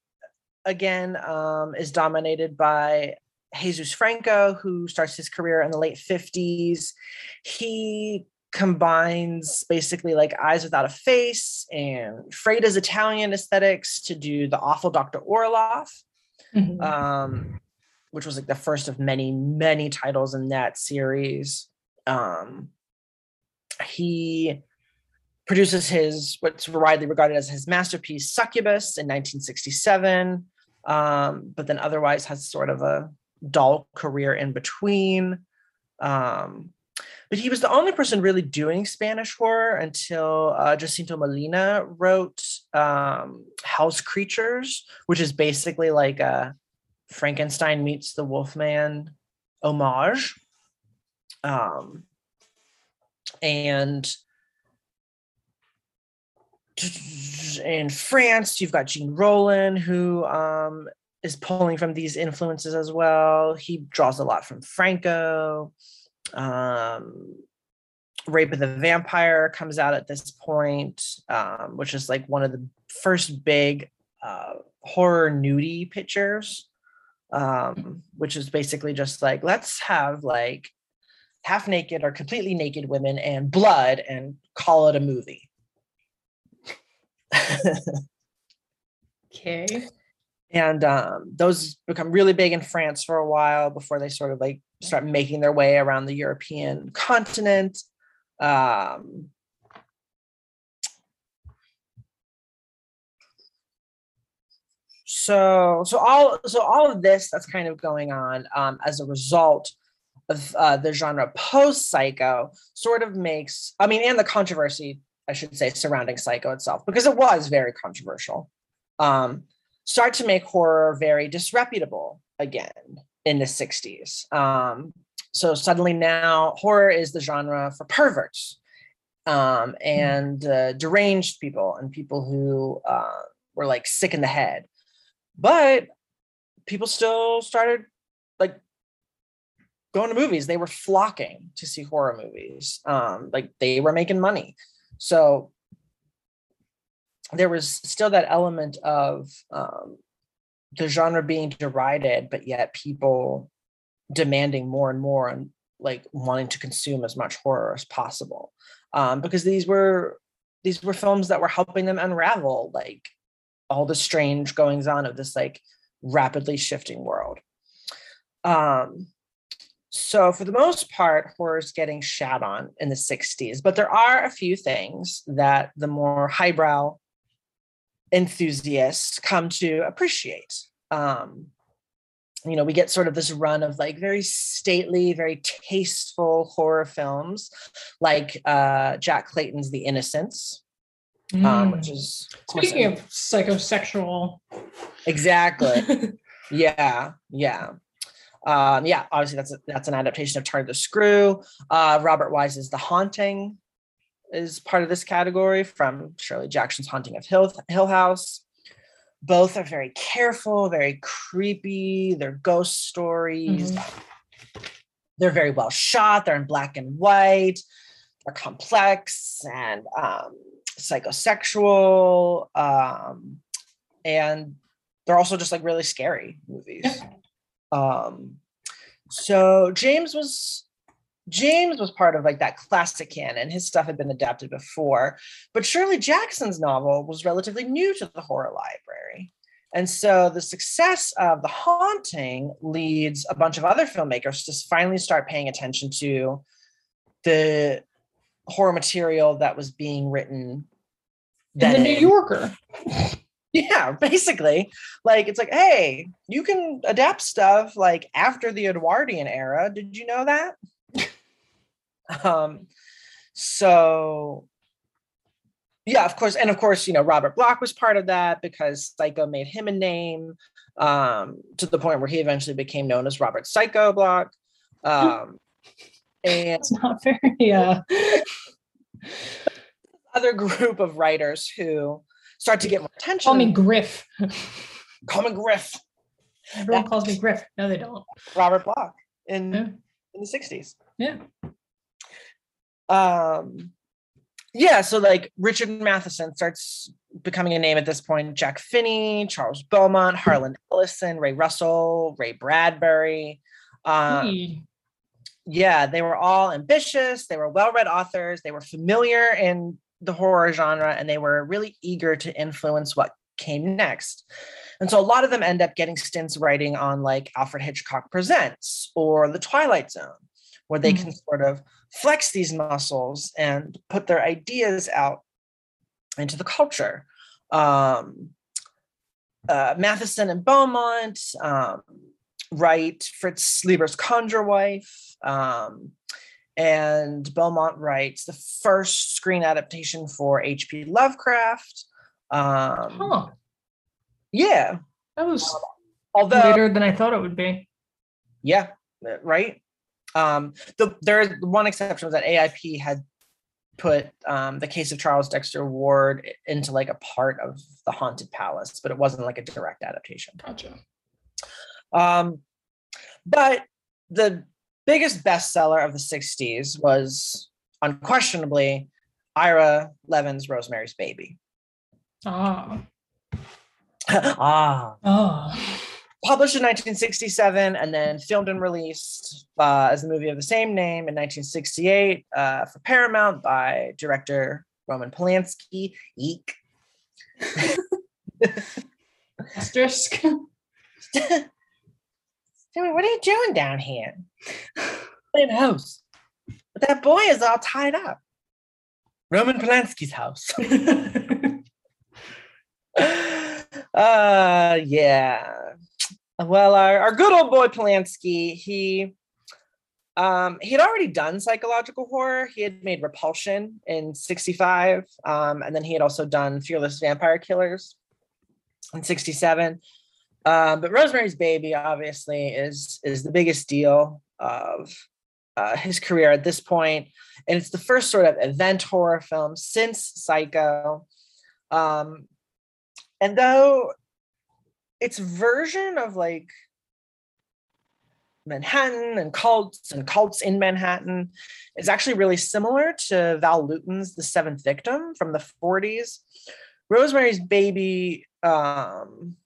again, um, is dominated by Jesus Franco, who starts his career in the late fifties. He combines basically like Eyes Without a Face and Freda's Italian aesthetics to do The Awful Doctor Orloff, mm-hmm. um, which was like the first of many, many titles in that series. Um, he... produces his, what's widely regarded as his masterpiece, Succubus, in nineteen sixty-seven, um, but then otherwise has sort of a dull career in between. Um, but he was the only person really doing Spanish horror until uh, Jacinto Molina wrote um, House Creatures, which is basically like a Frankenstein meets the Wolfman homage. Um, and In France, you've got Jean Rollin, who um, is pulling from these influences as well. He draws a lot from Franco. Um, Rape of the Vampire comes out at this point, um, which is like one of the first big uh, horror nudie pictures, um, which is basically just like, let's have like half naked or completely naked women and blood and call it a movie. Okay. And um, those become really big in France for a while before they sort of like start making their way around the European continent. Um, so so all so all of this that's kind of going on um, as a result of uh, the genre post-Psycho sort of makes, I mean, and the controversy, I should say, surrounding Psycho itself, because it was very controversial, um, start to make horror very disreputable again in the sixties. Um, so suddenly now horror is the genre for perverts um, and uh, deranged people and people who uh, were like sick in the head. But people still started like going to movies. They were flocking to see horror movies. Um, like they were making money. So there was still that element of um, the genre being derided, but yet people demanding more and more and like wanting to consume as much horror as possible. Um, because these were, these were films that were helping them unravel like all the strange goings on of this like rapidly shifting world. Um, So for the most part, horror is getting shat on in the sixties, but there are a few things that the more highbrow enthusiasts come to appreciate. Um, you know, we get sort of this run of like very stately, very tasteful horror films, like uh, Jack Clayton's The Innocents, mm. um, which is... Speaking awesome. Of psychosexual. Exactly. yeah, yeah. Um, yeah, obviously that's a, that's an adaptation of Turn the Screw. Uh, Robert Wise's The Haunting is part of this category from Shirley Jackson's Haunting of Hill, Hill House. Both are very careful, very creepy. They're ghost stories. Mm-hmm. They're very well shot. They're in black and white. They're complex and um, psychosexual. Um, and they're also just like really scary movies. Um, so James was, James was part of like that classic canon. His stuff had been adapted before, but Shirley Jackson's novel was relatively new to the horror library. And so the success of The Haunting leads a bunch of other filmmakers to finally start paying attention to the horror material that was being written. In The New Yorker. Yeah, basically, like, it's like, hey, you can adapt stuff like after the Edwardian era. Did you know that? um, so, yeah, of course. And of course, you know, Robert Bloch was part of that because Psycho made him a name um, to the point where he eventually became known as Robert Psycho Bloch. Um, and it's not very, yeah. Other group of writers who start to get more attention. Call me Griff. Call me Griff. Everyone that, calls me Griff. No, they don't. Robert Bloch in, yeah. in the sixties. Yeah. Um, yeah, so like Richard Matheson starts becoming a name at this point. Jack Finney, Charles Beaumont, Harlan Ellison, Ray Russell, Ray Bradbury. Um, hey. Yeah, they were all ambitious. They were well-read authors. They were familiar in the horror genre, and they were really eager to influence what came next. And so a lot of them end up getting stints writing on like Alfred Hitchcock Presents or The Twilight Zone, where they mm-hmm. can sort of flex these muscles and put their ideas out into the culture. Um, uh, Matheson and Beaumont um, write Fritz Lieber's Conjure Wife, um, and Beaumont writes the first screen adaptation for H P Lovecraft. Um, huh. Yeah. That was um, although, later than I thought it would be. Yeah, right? Um, the, there's one exception was that A I P had put um, the Case of Charles Dexter Ward into like a part of The Haunted Palace, but it wasn't like a direct adaptation. Gotcha. Um, but the biggest bestseller of the sixties was unquestionably Ira Levin's Rosemary's Baby. Ah. ah. ah. Published in nineteen sixty-seven and then filmed and released uh, as the movie of the same name in nineteen sixty-eight uh, for Paramount by director Roman Polanski. Eek. Asterisk. What are you doing down here? Playing house. But that boy is all tied up. Roman Polanski's house. uh, Uh, yeah. Well, our, our good old boy Polanski, he um, he'd already done psychological horror. He had made Repulsion in sixty-five, um, and then he had also done Fearless Vampire Killers in sixty-seven. Uh, but Rosemary's Baby, obviously, is is the biggest deal of uh, his career at this point, and it's the first sort of event horror film since Psycho. Um, and though its version of like Manhattan and cults and cults in Manhattan is actually really similar to Val Lewton's The Seventh Victim from the forties, Rosemary's Baby um,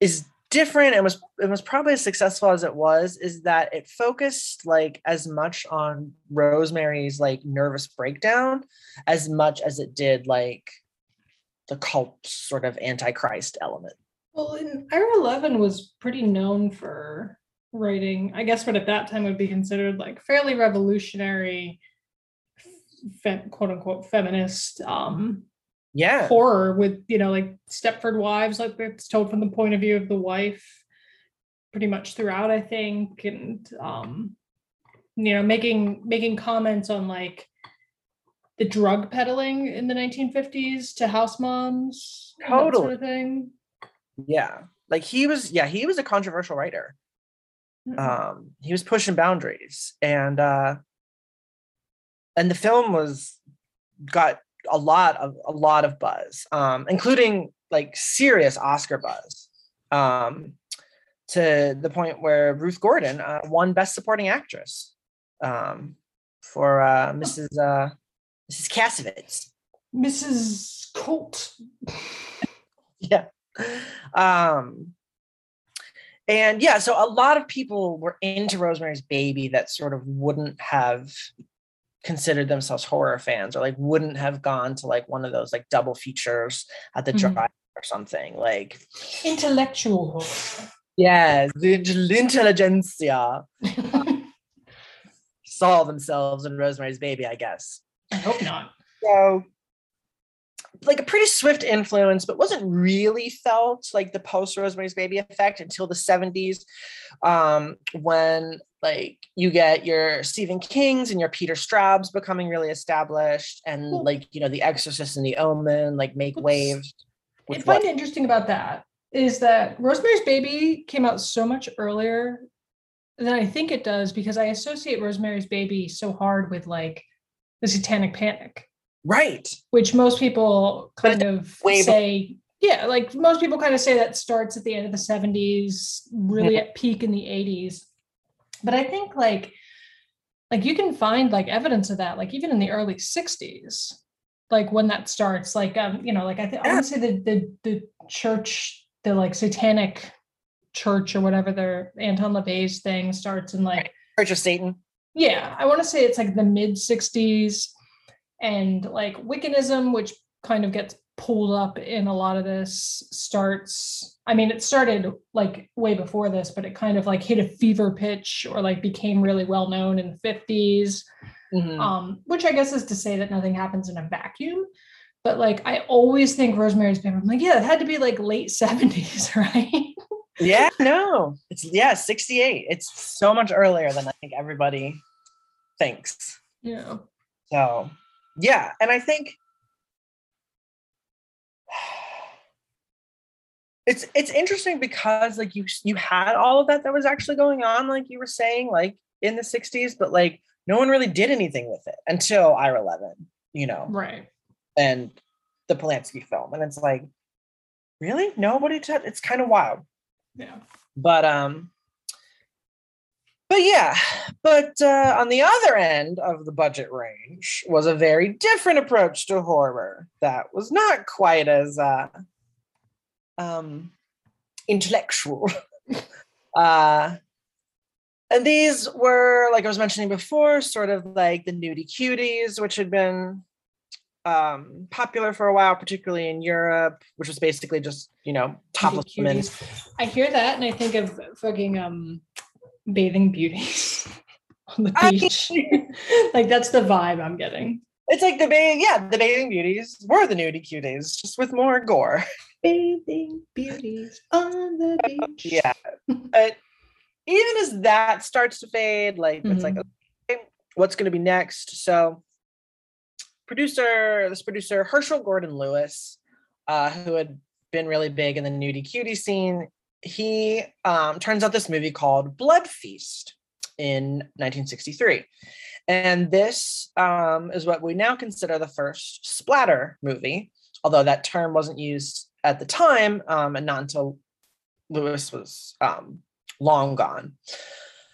is different and was it was probably as successful as it was is that it focused like as much on Rosemary's like nervous breakdown as much as it did like the cult sort of antichrist element. Well, and Ira Levin was pretty known for writing, I guess what at that time would be considered like fairly revolutionary fem, quote unquote feminist um yeah horror with, you know, like Stepford Wives, like it's told from the point of view of the wife pretty much throughout, I think, and um you know making making comments on like the drug peddling in the nineteen fifties to house moms, totally, that sort of thing. Yeah, like he was yeah he was a controversial writer. Mm-hmm. Um he was pushing boundaries, and uh and the film was got a lot of a lot of buzz, um including like serious Oscar buzz, um to the point where Ruth Gordon uh, won Best Supporting Actress um for uh Missus uh Missus Cassavetes. Missus Colt. Yeah. Um, and yeah, so a lot of people were into Rosemary's Baby that sort of wouldn't have considered themselves horror fans, or like wouldn't have gone to like one of those like double features at the mm-hmm. drive or something. Like intellectual horror. Yes, the intelligentsia saw themselves in Rosemary's Baby, I guess. I hope not. So, like a pretty swift influence, but wasn't really felt like the post-Rosemary's Baby effect until the seventies, um, when like you get your Stephen Kings and your Peter Straubs becoming really established, and well, like, you know, The Exorcist and The Omen like make waves. I find what? interesting about that is that Rosemary's Baby came out so much earlier than I think it does, because I associate Rosemary's Baby so hard with like The Satanic Panic, right? Which most people kind of say, yeah, like most people kind of say that starts at the end of the seventies, really at peak in the eighties. But I think like, like you can find like evidence of that, like even in the early sixties, like when that starts, like um, you know, like I think I want to say the the the church, the like Satanic Church or whatever their Anton LaVey's thing starts in like Church of Satan. Yeah, I want to say it's like the mid sixties, and like Wiccanism, which kind of gets pulled up in a lot of this, starts, I mean, it started like way before this, but it kind of like hit a fever pitch or like became really well known in the fifties, mm-hmm. um, which I guess is to say that nothing happens in a vacuum. But like, I always think Rosemary's Baby, I'm like, yeah, it had to be like late seventies, right? Yeah, no, it's yeah, sixty-eight. It's so much earlier than I think everybody thinks. Yeah. So, yeah, and I think it's it's interesting because like you you had all of that that was actually going on, like you were saying, like in the sixties, but like no one really did anything with it until Ira Levin, you know, right? And the Polanski film, and it's like, really, nobody. T- it's kind of wild. Yeah, but um, but yeah, but uh, on the other end of the budget range was a very different approach to horror that was not quite as uh, um, intellectual. uh, and these were, like I was mentioning before, sort of like the Nudie Cuties, which had been um, popular for a while, particularly in Europe, which was basically just, you know, topless women. I hear that and I think of fucking um Bathing Beauties on the beach. I mean, like that's the vibe I'm getting. It's like the bathing, yeah, the bathing beauties were the nudie cuties, just with more gore. Bathing beauties on the beach. Yeah. But even as that starts to fade, like mm-hmm. it's like, okay, what's going to be next? So producer, this producer, Herschel Gordon Lewis, uh, who had been really big in the nudie cutie scene, he um, turns out this movie called Blood Feast in nineteen sixty-three. And this um, is what we now consider the first splatter movie, although that term wasn't used at the time, um, and not until Lewis was um, long gone.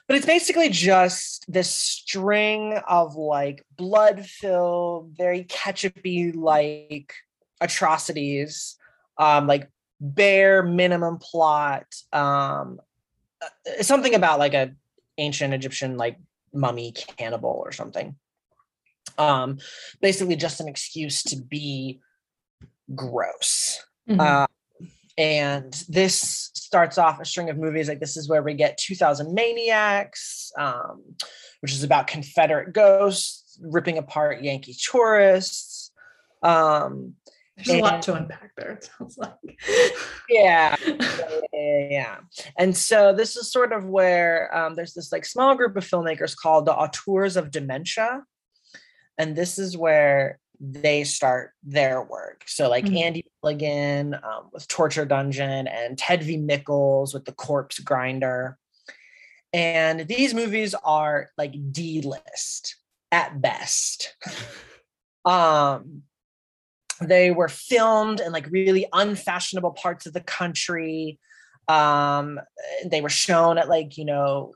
But it's basically just this string of like blood-filled, very ketchup-y like atrocities, um, like bare minimum plot, um, something about like a ancient Egyptian like mummy cannibal or something. Um, basically just an excuse to be gross. Mm-hmm. Uh, and this starts off a string of movies. Like this is where we get two thousand Maniacs, um, which is about Confederate ghosts ripping apart Yankee tourists. Um, There's and, a lot to unpack there, it sounds like. Yeah, yeah, yeah. And so this is sort of where um, there's this like small group of filmmakers called the Auteurs of Dementia. And this is where they start their work. So like mm-hmm. Andy Milligan um, with Torture Dungeon and Ted V. Nichols with The Corpse Grinder. And these movies are like D-list at best. um. They were filmed in like really unfashionable parts of the country. Um, they were shown at like, you know,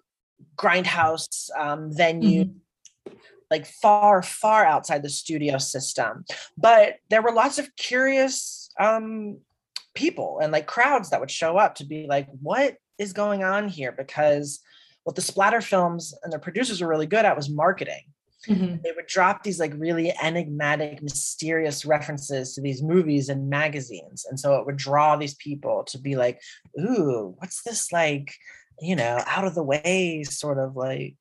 grindhouse um, venues, mm-hmm. like far, far outside the studio system. But there were lots of curious um, people and like crowds that would show up to be like, what is going on here? Because what the splatter films and their producers were really good at was marketing. Mm-hmm. They would drop these like really enigmatic, mysterious references to these movies and magazines. And so it would draw these people to be like, ooh, what's this like, you know, out of the way sort of like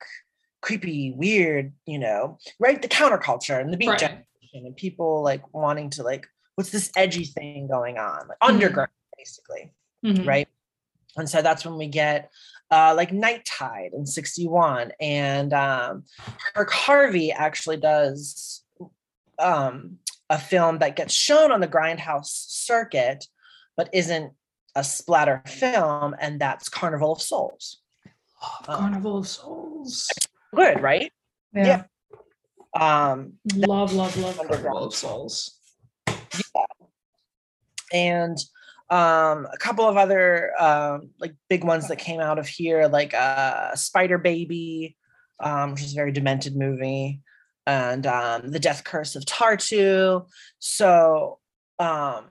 creepy, weird, you know, right? The counterculture and the beat right. generation and people like wanting to like, what's this edgy thing going on? Like mm-hmm. underground, basically, mm-hmm. right? And so that's when we get uh, like Night Tide in sixty-one. And um, Herc Harvey actually does um, a film that gets shown on the Grindhouse circuit, but isn't a splatter film. And that's Carnival of Souls. Oh, um, Carnival of Souls. Good, right? Yeah. yeah. Um, love, love, love Carnival of Souls. Yeah. And Um, a couple of other um, like big ones that came out of here, like uh, Spider Baby, um, which is a very demented movie, and um, The Death Curse of Tartu. So um,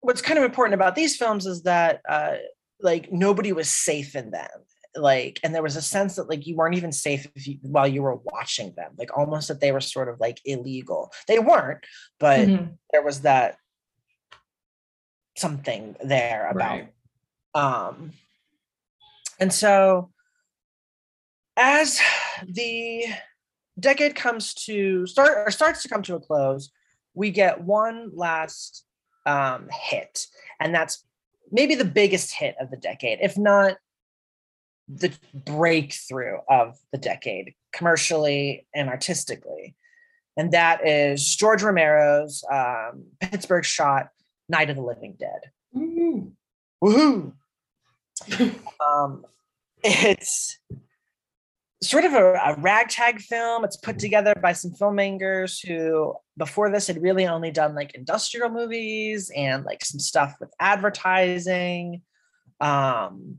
what's kind of important about these films is that uh, like nobody was safe in them. Like, and there was a sense that like you weren't even safe if you, while you were watching them, like almost that they were sort of like illegal. They weren't, but mm-hmm. there was that something there about right. um and so as the decade comes to start or starts to come to a close, we get one last um hit, and that's maybe the biggest hit of the decade, if not the breakthrough of the decade commercially and artistically, and that is George Romero's um Pittsburgh shot Night of the Living Dead. Woohoo! Woohoo. um, it's sort of a, a ragtag film. It's put together by some filmmakers who, before this, had really only done like industrial movies and like some stuff with advertising. Um,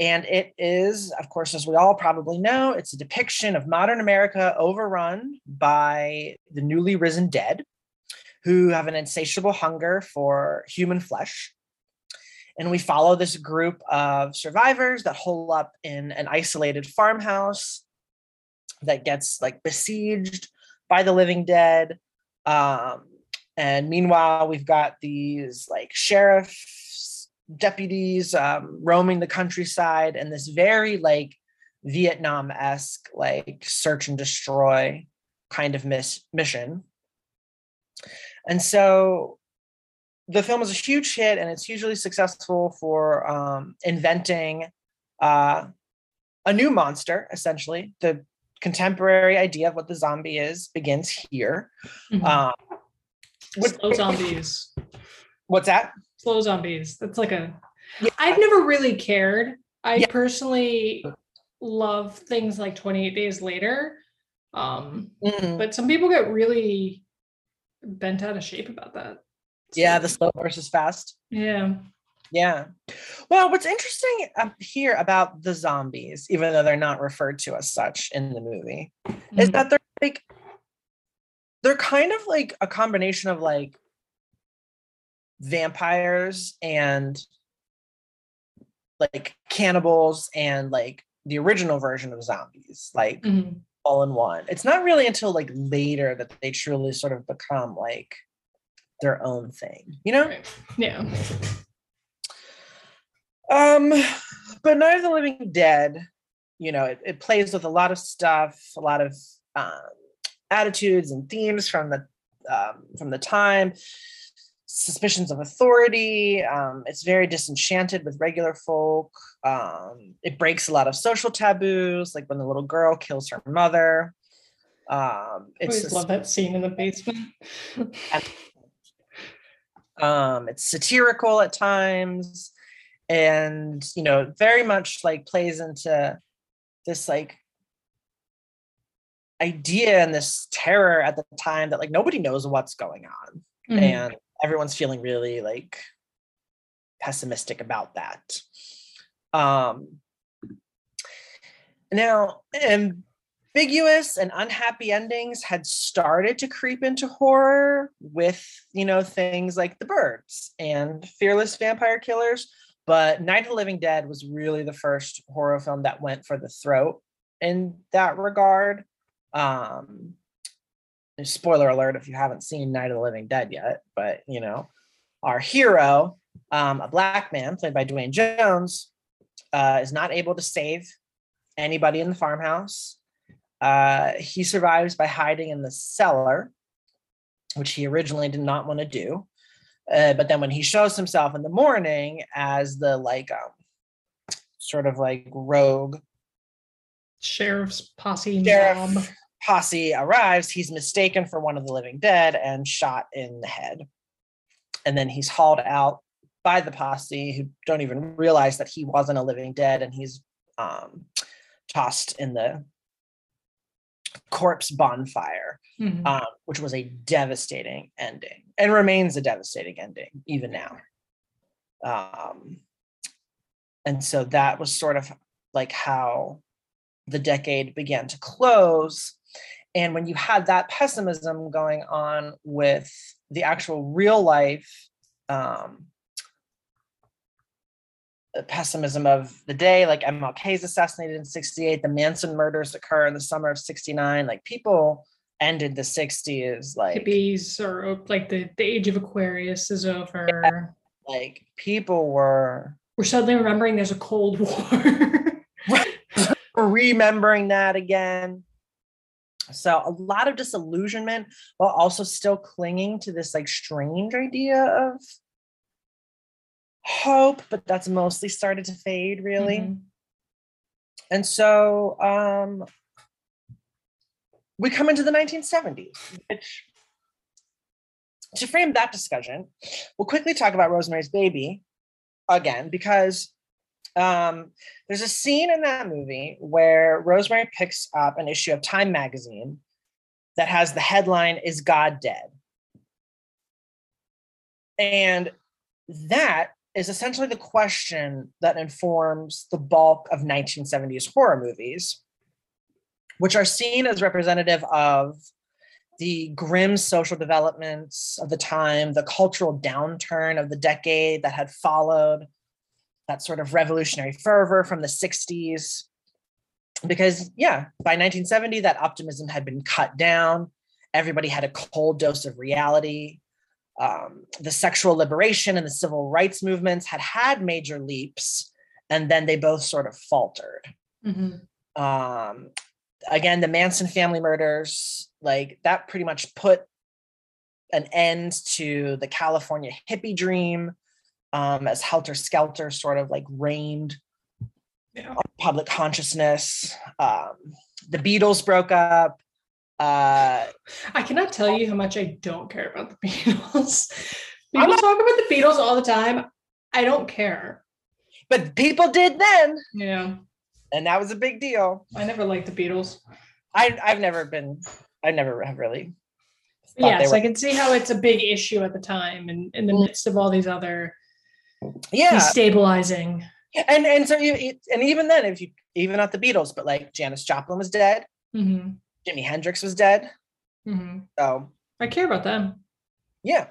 and it is, of course, as we all probably know, it's a depiction of modern America overrun by the newly risen dead, who have an insatiable hunger for human flesh. And we follow this group of survivors that hole up in an isolated farmhouse that gets like besieged by the living dead. Um, and meanwhile, we've got these like sheriff's deputies um, roaming the countryside, and this very like Vietnam-esque like search and destroy kind of miss, mission. And so the film is a huge hit, and it's hugely successful for um, inventing uh, a new monster, essentially. The contemporary idea of what the zombie is begins here. Mm-hmm. Um, with, Slow zombies. What's that? Slow zombies. That's like a... Yeah. I've never really cared. I yeah. personally love things like twenty-eight days later. Um, mm-hmm. But some people get really bent out of shape about that. So, yeah, the slow versus fast. Yeah. Yeah. Well, what's interesting here about the zombies, even though they're not referred to as such in the movie, mm-hmm. is that they're like, they're kind of like a combination of like vampires and like cannibals and like the original version of zombies, like mm-hmm. all in one. It's not really until like later that they truly sort of become like their own thing, you know? Right. Yeah. Um, but Night of the Living Dead, you know, it, it plays with a lot of stuff, a lot of um, attitudes and themes from the um, from the time, suspicions of authority. Um, it's very disenchanted with regular folk. Um, it breaks a lot of social taboos, like when the little girl kills her mother. Um, it's I always love that scene in the basement. Um, it's satirical at times, and, you know, very much like plays into this like idea and this terror at the time that like nobody knows what's going on, mm-hmm. and everyone's feeling really like pessimistic about that. Um, now, and ambiguous and unhappy endings had started to creep into horror with, you know, things like The Birds and Fearless Vampire Killers, but Night of the Living Dead was really the first horror film that went for the throat in that regard. Um, spoiler alert if you haven't seen Night of the Living Dead yet, but, you know, our hero, um, a black man played by Dwayne Jones, uh, is not able to save anybody in the farmhouse. Uh, he survives by hiding in the cellar, which he originally did not want to do. Uh, but then when he shows himself in the morning as the like um, sort of like rogue sheriff's posse, sheriff mob. posse arrives, he's mistaken for one of the living dead and shot in the head. And then he's hauled out by the posse, who don't even realize that he wasn't a living dead, and he's um, tossed in the corpse bonfire, mm-hmm. um, which was a devastating ending and remains a devastating ending even now. Um, and so that was sort of like how the decade began to close. And when you had that pessimism going on with the actual real life um, the pessimism of the day, like M L K is assassinated in sixty-eight, the Manson murders occur in the summer of sixty-nine, like people ended the sixties, like hippies, or like the, the age of Aquarius is over. Yeah, like people were we're suddenly remembering there's a Cold War. We're remembering that again. So a lot of disillusionment while also still clinging to this like strange idea of hope, but that's mostly started to fade, really. Mm-hmm. And so um we come into the nineteen seventies, which, to frame that discussion, we'll quickly talk about Rosemary's Baby again, because um there's a scene in that movie where Rosemary picks up an issue of Time magazine that has the headline, "Is God Dead?" And that is essentially the question that informs the bulk of nineteen seventies horror movies, which are seen as representative of the grim social developments of the time, the cultural downturn of the decade that had followed, that sort of revolutionary fervor from the sixties. Because, yeah, by nineteen seventy, that optimism had been cut down. Everybody had a cold dose of reality. Um, the sexual liberation and the civil rights movements had had major leaps, and then they both sort of faltered. Mm-hmm. Um, again, the Manson family murders like that pretty much put an end to the California hippie dream, um, as Helter Skelter sort of like reigned yeah. on public consciousness. Um, the Beatles broke up. Uh, I cannot tell you how much I don't care about the Beatles. People talk about the Beatles all the time. I don't care. But people did then. Yeah. And that was a big deal. I never liked the Beatles. I, I've never been, I never have really. Yes, yeah, so I can see how it's a big issue at the time and in the midst of all these other yeah. destabilizing. And and so you, and even then, if you even not the Beatles, but like Janis Joplin was dead. Mm-hmm. Jimi Hendrix was dead. Mm-hmm. So I care about them. Yeah.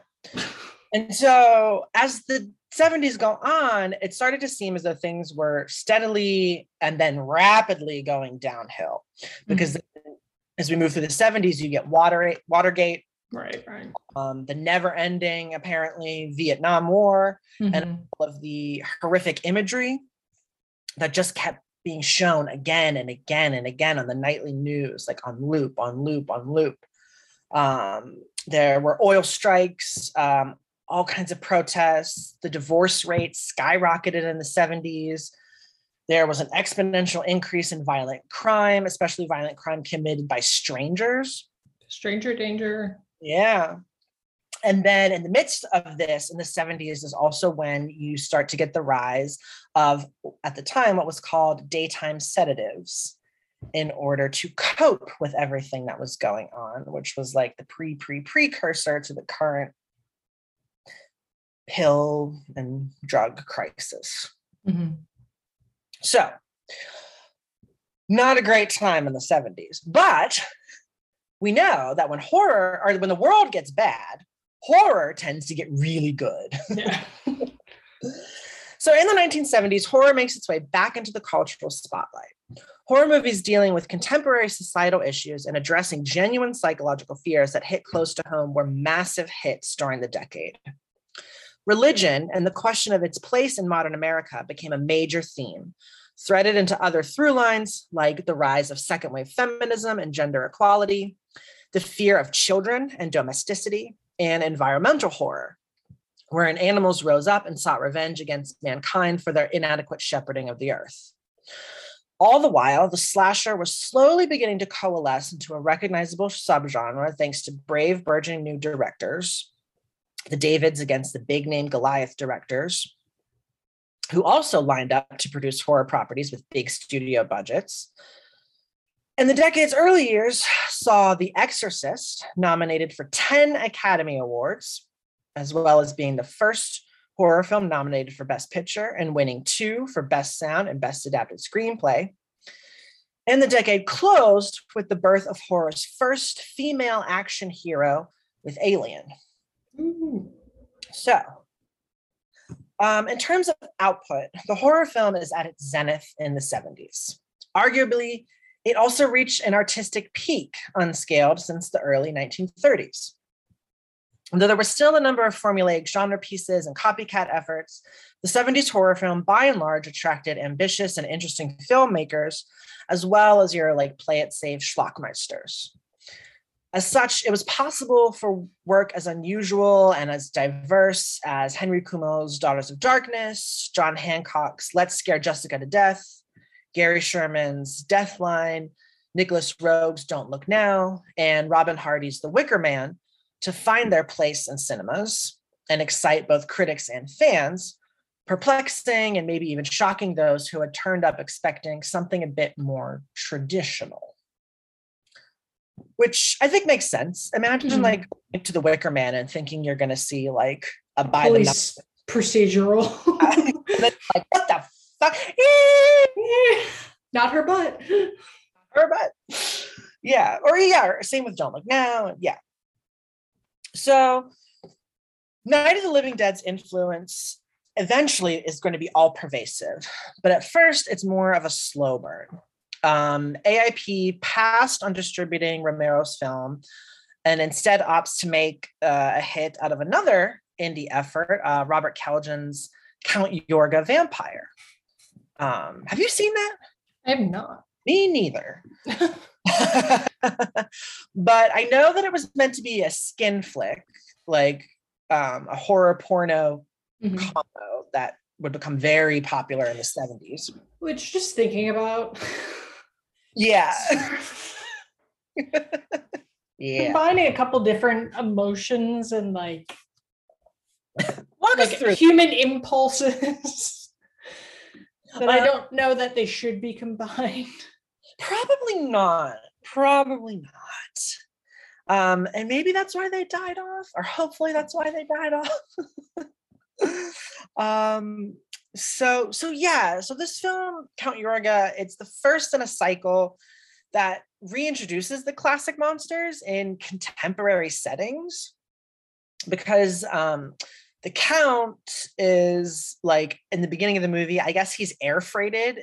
And so as the seventies go on, it started to seem as though things were steadily and then rapidly going downhill, because mm-hmm. as we move through the seventies, you get Water, Watergate, right, right. Um, the never-ending, apparently, Vietnam War, mm-hmm. and all of the horrific imagery that just kept being shown again and again and again on the nightly news, like on loop, on loop, on loop. Um, there were oil strikes, um, all kinds of protests. The divorce rate skyrocketed in the seventies. There was an exponential increase in violent crime, especially violent crime committed by strangers. Stranger danger. Yeah. And then in the midst of this, in the seventies, is also when you start to get the rise of, at the time, what was called daytime sedatives, in order to cope with everything that was going on, which was like the pre, pre, precursor to the current pill and drug crisis. Mm-hmm. So, not a great time in the seventies, but we know that when horror, or when the world gets bad, horror tends to get really good. Yeah. So in the nineteen seventies, horror makes its way back into the cultural spotlight. Horror movies dealing with contemporary societal issues and addressing genuine psychological fears that hit close to home were massive hits during the decade. Religion and the question of its place in modern America became a major theme, threaded into other through lines like the rise of second wave feminism and gender equality, the fear of children and domesticity, and environmental horror, wherein animals rose up and sought revenge against mankind for their inadequate shepherding of the earth. All the while, the slasher was slowly beginning to coalesce into a recognizable subgenre thanks to brave, burgeoning new directors, the Davids against the big-name Goliath directors, who also lined up to produce horror properties with big studio budgets. And the decade's early years saw The Exorcist nominated for ten Academy Awards, as well as being the first horror film nominated for Best Picture and winning two for Best Sound and Best Adapted Screenplay. And the decade closed with the birth of horror's first female action hero with Alien. Ooh. So, um, in terms of output, the horror film is at its zenith in the seventies. Arguably, it also reached an artistic peak unscaled since the early nineteen thirties. Though there were still a number of formulaic genre pieces and copycat efforts, the seventies horror film by and large attracted ambitious and interesting filmmakers, as well as your like play it safe schlockmeisters. As such, it was possible for work as unusual and as diverse as Henry Kumel's Daughters of Darkness, John Hancock's Let's Scare Jessica to Death, Gary Sherman's Deathline, Nicholas Rogue's Don't Look Now, and Robin Hardy's The Wicker Man to find their place in cinemas and excite both critics and fans, perplexing and maybe even shocking those who had turned up expecting something a bit more traditional. Which I think makes sense. Imagine mm-hmm. like going to The Wicker Man and thinking you're going to see like a by police the procedural. Like, what the fuck? Not her butt. Her butt. Yeah. Or yeah. Same with Don't Look Now. Yeah. So Night of the Living Dead's influence eventually is going to be all pervasive, but at first it's more of a slow burn. Um, A I P passed on distributing Romero's film and instead opts to make uh, a hit out of another indie effort, uh, Robert Calgin's Count Yorga Vampire. Um, have you seen that? I have not. Me neither. But I know that it was meant to be a skin flick, like um, a horror porno mm-hmm. combo that would become very popular in the seventies. Which, just thinking about. Yeah. Yeah. Combining a couple different emotions and like, walk like us through human this. impulses that um, I don't know that they should be combined. Probably not. Probably not. Um, and maybe that's why they died off, or hopefully that's why they died off. um, so, so yeah, so this film, Count Yorga, it's the first in a cycle that reintroduces the classic monsters in contemporary settings, because um, the Count is, like, in the beginning of the movie, I guess he's air freighted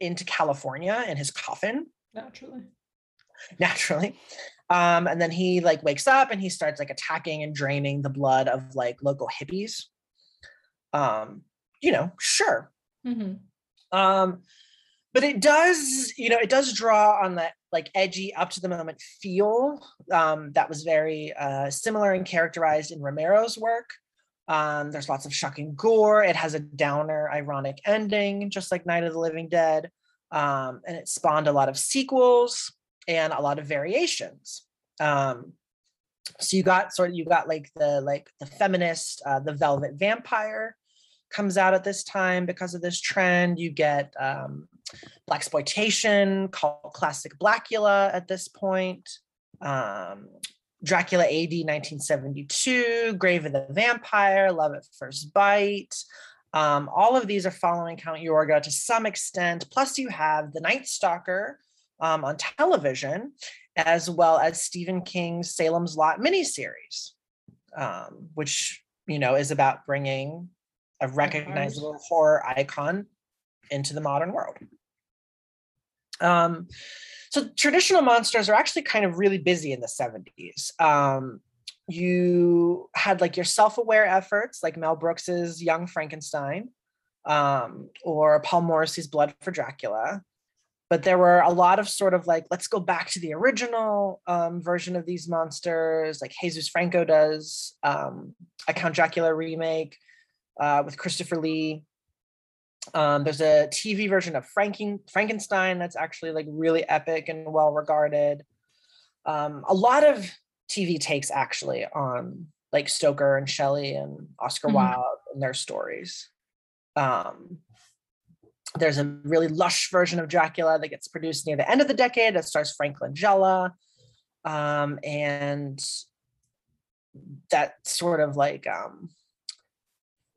into California in his coffin. Naturally. Naturally. Um, and then he like wakes up and he starts like attacking and draining the blood of like local hippies. Um, you know, sure. Mm-hmm. Um, but it does, you know, it does draw on that like edgy up to the moment feel um, that was very uh, similar and characterized in Romero's work. Um, there's lots of shocking gore. It has a downer, ironic ending, just like Night of the Living Dead. Um, and it spawned a lot of sequels and a lot of variations. Um, so you got sort of, you got like the, like the feminist, uh, the Velvet Vampire comes out at this time because of this trend. You get um, Blaxploitation, called Classic Blackula at this point. Um, Dracula A D nineteen seventy-two, Grave of the Vampire, Love at First Bite. Um, all of these are following Count Yorga to some extent. Plus you have The Night Stalker um, on television, as well as Stephen King's Salem's Lot miniseries, um, which, you know, is about bringing a recognizable horror icon into the modern world. Um, so traditional monsters are actually kind of really busy in the seventies. Um, you had like your self-aware efforts, like Mel Brooks's Young Frankenstein, um, or Paul Morrissey's Blood for Dracula. But there were a lot of sort of like, let's go back to the original um, version of these monsters, like Jesus Franco does um, a Count Dracula remake uh, with Christopher Lee. Um, there's a T V version of Franken- Frankenstein that's actually like really epic and well regarded. Um, a lot of T V takes actually on like Stoker and Shelley and Oscar mm-hmm. Wilde and their stories. Um, there's a really lush version of Dracula that gets produced near the end of the decade that stars Frank Langella. Um, and that sort of like, um,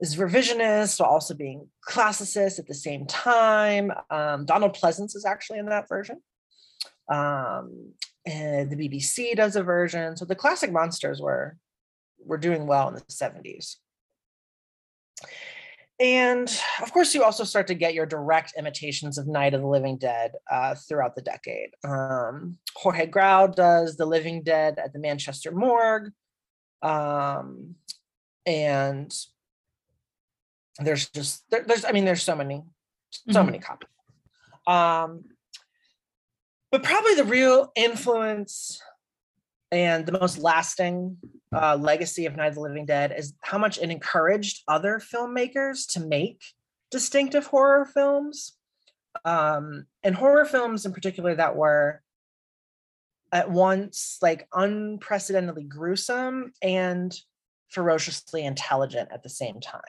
is revisionist while also being classicist at the same time. Um, Donald Pleasance is actually in that version. Um, and the B B C does a version. So the classic monsters were, were doing well in the seventies. And of course, you also start to get your direct imitations of Night of the Living Dead uh, throughout the decade. Um, Jorge Grau does The Living Dead at the Manchester Morgue. Um, and There's just, there, there's, I mean, there's so many, so mm-hmm. many copies. Um, but probably the real influence and the most lasting uh, legacy of Night of the Living Dead is how much it encouraged other filmmakers to make distinctive horror films. Um, and horror films in particular that were at once like unprecedentedly gruesome and ferociously intelligent at the same time.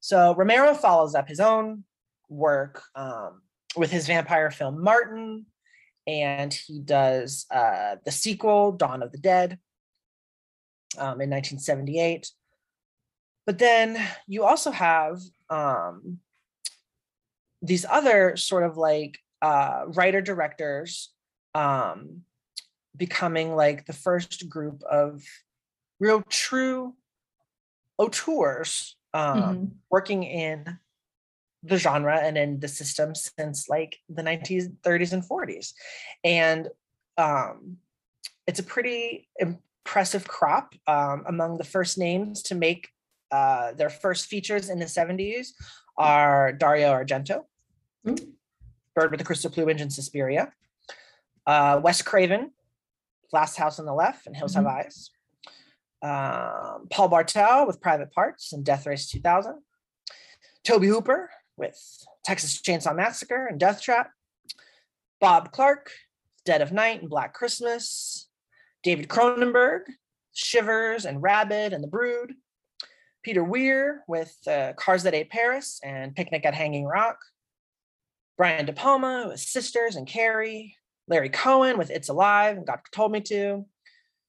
So Romero follows up his own work um, with his vampire film Martin, and he does uh, the sequel, Dawn of the Dead, um, in nineteen seventy-eight. But then you also have um, these other sort of like uh, writer-directors um, becoming like the first group of real true auteurs Um, mm-hmm. working in the genre and in the system since like the nineteen thirties and forties. And um, it's a pretty impressive crop. Um, among the first names to make uh, their first features in the seventies are Dario Argento, mm-hmm. Bird with the Crystal Plumage and Suspiria, Uh, Wes Craven, Last House on the Left and Hills mm-hmm. Have Eyes. Um, Paul Bartel with Private Parts and Death Race two thousand. Tobe Hooper with Texas Chainsaw Massacre and Death Trap. Bob Clark, Dead of Night and Black Christmas. David Cronenberg, Shivers and Rabid and The Brood. Peter Weir with uh, Cars That Ate Paris and Picnic at Hanging Rock. Brian De Palma with Sisters and Carrie. Larry Cohen with It's Alive and God Told Me To.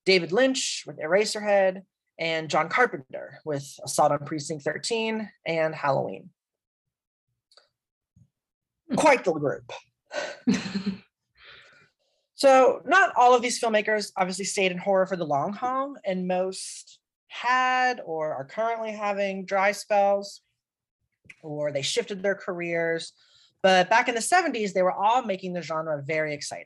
David Lynch with Eraserhead. And John Carpenter with Assault on Precinct thirteen and Halloween. Quite the group. So not all of these filmmakers obviously stayed in horror for the long haul, and most had or are currently having dry spells, or they shifted their careers. But back in the seventies, they were all making the genre very exciting,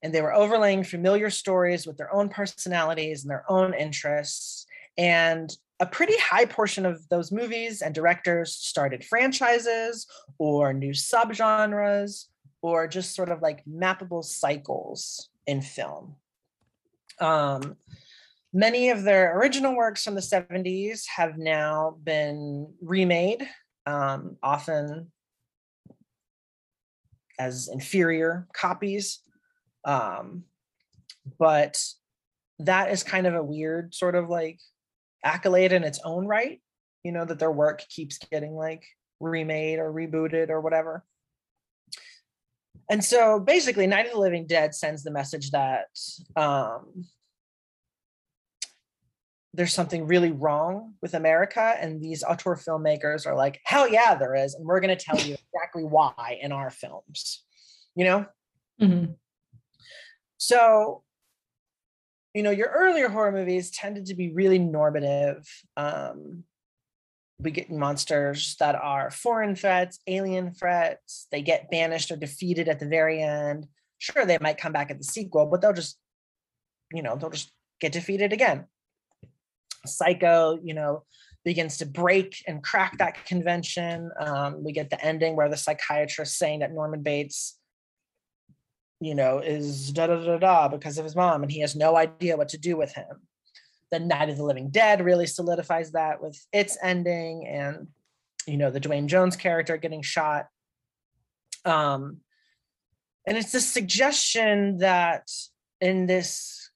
and they were overlaying familiar stories with their own personalities and their own interests. And a pretty high portion of those movies and directors started franchises or new subgenres or just sort of like mappable cycles in film. Um, many of their original works from the seventies have now been remade, um, often as inferior copies. Um, but that is kind of a weird sort of like accolade in its own right, you know, that their work keeps getting like remade or rebooted or whatever. And so basically Night of the Living Dead sends the message that um, there's something really wrong with America, and these auteur filmmakers are like, hell yeah, there is, and we're going to tell you exactly why in our films, you know? Mm-hmm. So, you know, your earlier horror movies tended to be really normative. Um, we get monsters that are foreign threats, alien threats. They get banished or defeated at the very end. Sure, they might come back at the sequel, but they'll just, you know, they'll just get defeated again. Psycho, you know, begins to break and crack that convention. Um, we get the ending where the psychiatrist saying that Norman Bates, you know, is da da da da because of his mom, and he has no idea what to do with him. The Night of the Living Dead really solidifies that with its ending, and you know, the Dwayne Jones character getting shot. Um, and it's this suggestion that in this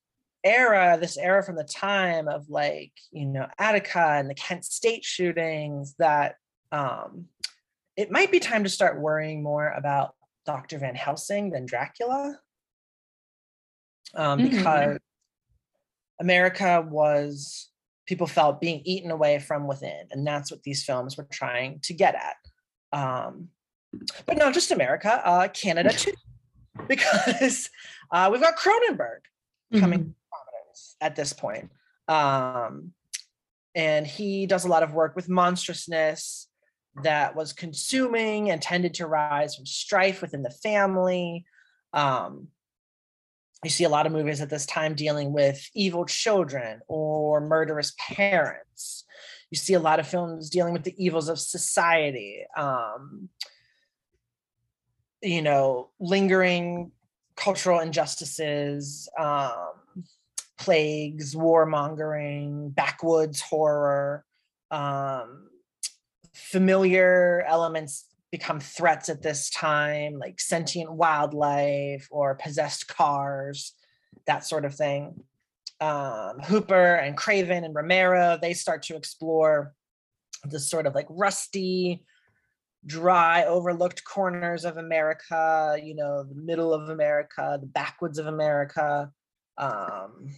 era, this era from the time of like, you know, Attica and the Kent State shootings, that um, it might be time to start worrying more about Doctor Van Helsing than Dracula, um, because mm-hmm. America was, people felt, being eaten away from within, and that's what these films were trying to get at. Um, but not just America, uh, Canada too, because uh, we've got Cronenberg coming mm-hmm. to prominence at this point, um, and he does a lot of work with monstrousness that was consuming and tended to rise from strife within the family. Um, you see a lot of movies at this time dealing with evil children or murderous parents. You see a lot of films dealing with the evils of society, um, you know, lingering cultural injustices, um, plagues, warmongering, backwoods horror, um, familiar elements become threats at this time, like sentient wildlife or possessed cars, that sort of thing. Um, Hooper and Craven and Romero, they start to explore the sort of like rusty, dry, overlooked corners of America, you know, the middle of America, the backwoods of America. Um,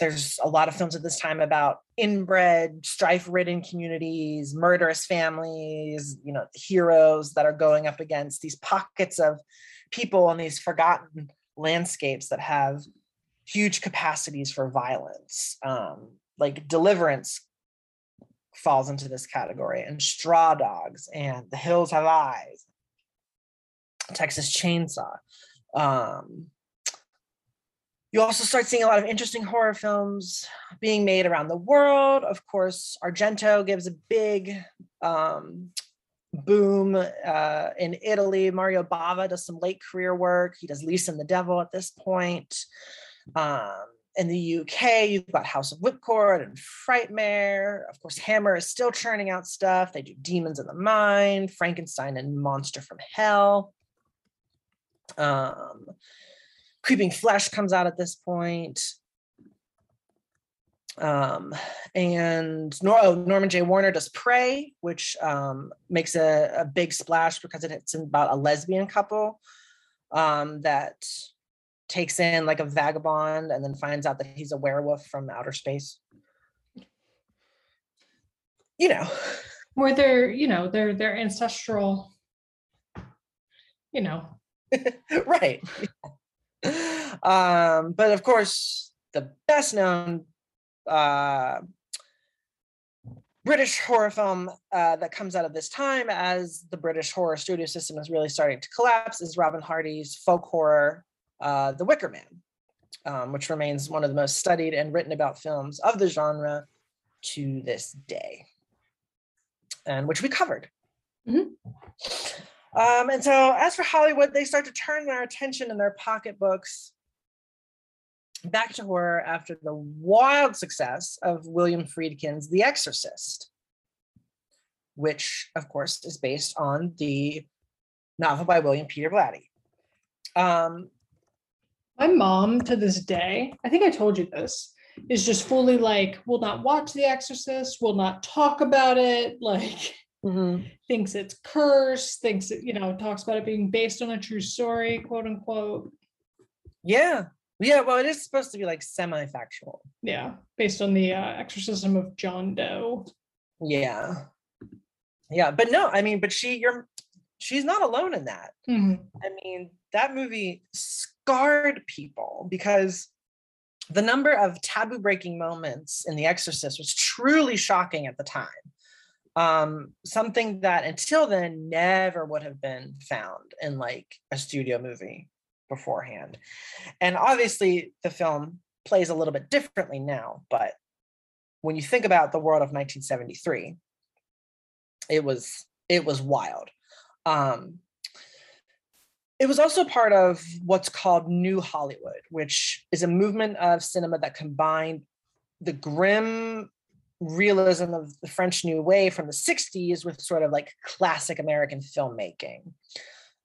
there's a lot of films at this time about inbred, strife-ridden communities, murderous families, you know, heroes that are going up against these pockets of people in these forgotten landscapes that have huge capacities for violence. Um, like Deliverance falls into this category, and Straw Dogs, and The Hills Have Eyes, Texas Chainsaw. Um, You also start seeing a lot of interesting horror films being made around the world. Of course, Argento gives a big um, boom uh, in Italy. Mario Bava does some late career work. He does Lisa and the Devil at this point. Um, in the U K, you've got House of Whipcord and Frightmare. Of course, Hammer is still churning out stuff. They do Demons in the Mind, Frankenstein and Monster from Hell. Um, Creeping Flesh comes out at this point. Um, and Nor- oh, Norman J. Warner does Prey, which um, makes a, a big splash because it's about a lesbian couple um, that takes in like a vagabond and then finds out that he's a werewolf from outer space. You know, where they're, you know, they're, they're ancestral, you know. Right. Um, but of course, the best known Uh, British horror film uh, that comes out of this time, as the British horror studio system is really starting to collapse, is Robin Hardy's folk horror, uh, The Wicker Man, um, which remains one of the most studied and written about films of the genre to this day, and which we covered. Mm-hmm. Um, and so as for Hollywood, they start to turn their attention in their pocketbooks back to horror after the wild success of William Friedkin's The Exorcist, which, of course, is based on the novel by William Peter Blatty. Um, My mom, to this day, I think I told you this, is just fully like, will not watch The Exorcist, will not talk about it, like, mm-hmm. thinks it's cursed, thinks it, you know, talks about it being based on a true story, quote unquote. Yeah. Yeah, well, it is supposed to be like semi-factual. Yeah, based on the uh, exorcism of John Doe. Yeah, yeah, but no, I mean, but she, you're, she's not alone in that. Mm-hmm. I mean, that movie scarred people because the number of taboo-breaking moments in The Exorcist was truly shocking at the time. Um, something that until then never would have been found in like a studio movie beforehand. And obviously the film plays a little bit differently now, but when you think about the world of nineteen seventy-three, it was it was wild. Um, it was also part of what's called New Hollywood, which is a movement of cinema that combined the grim realism of the French New Wave from the sixties with sort of like classic American filmmaking.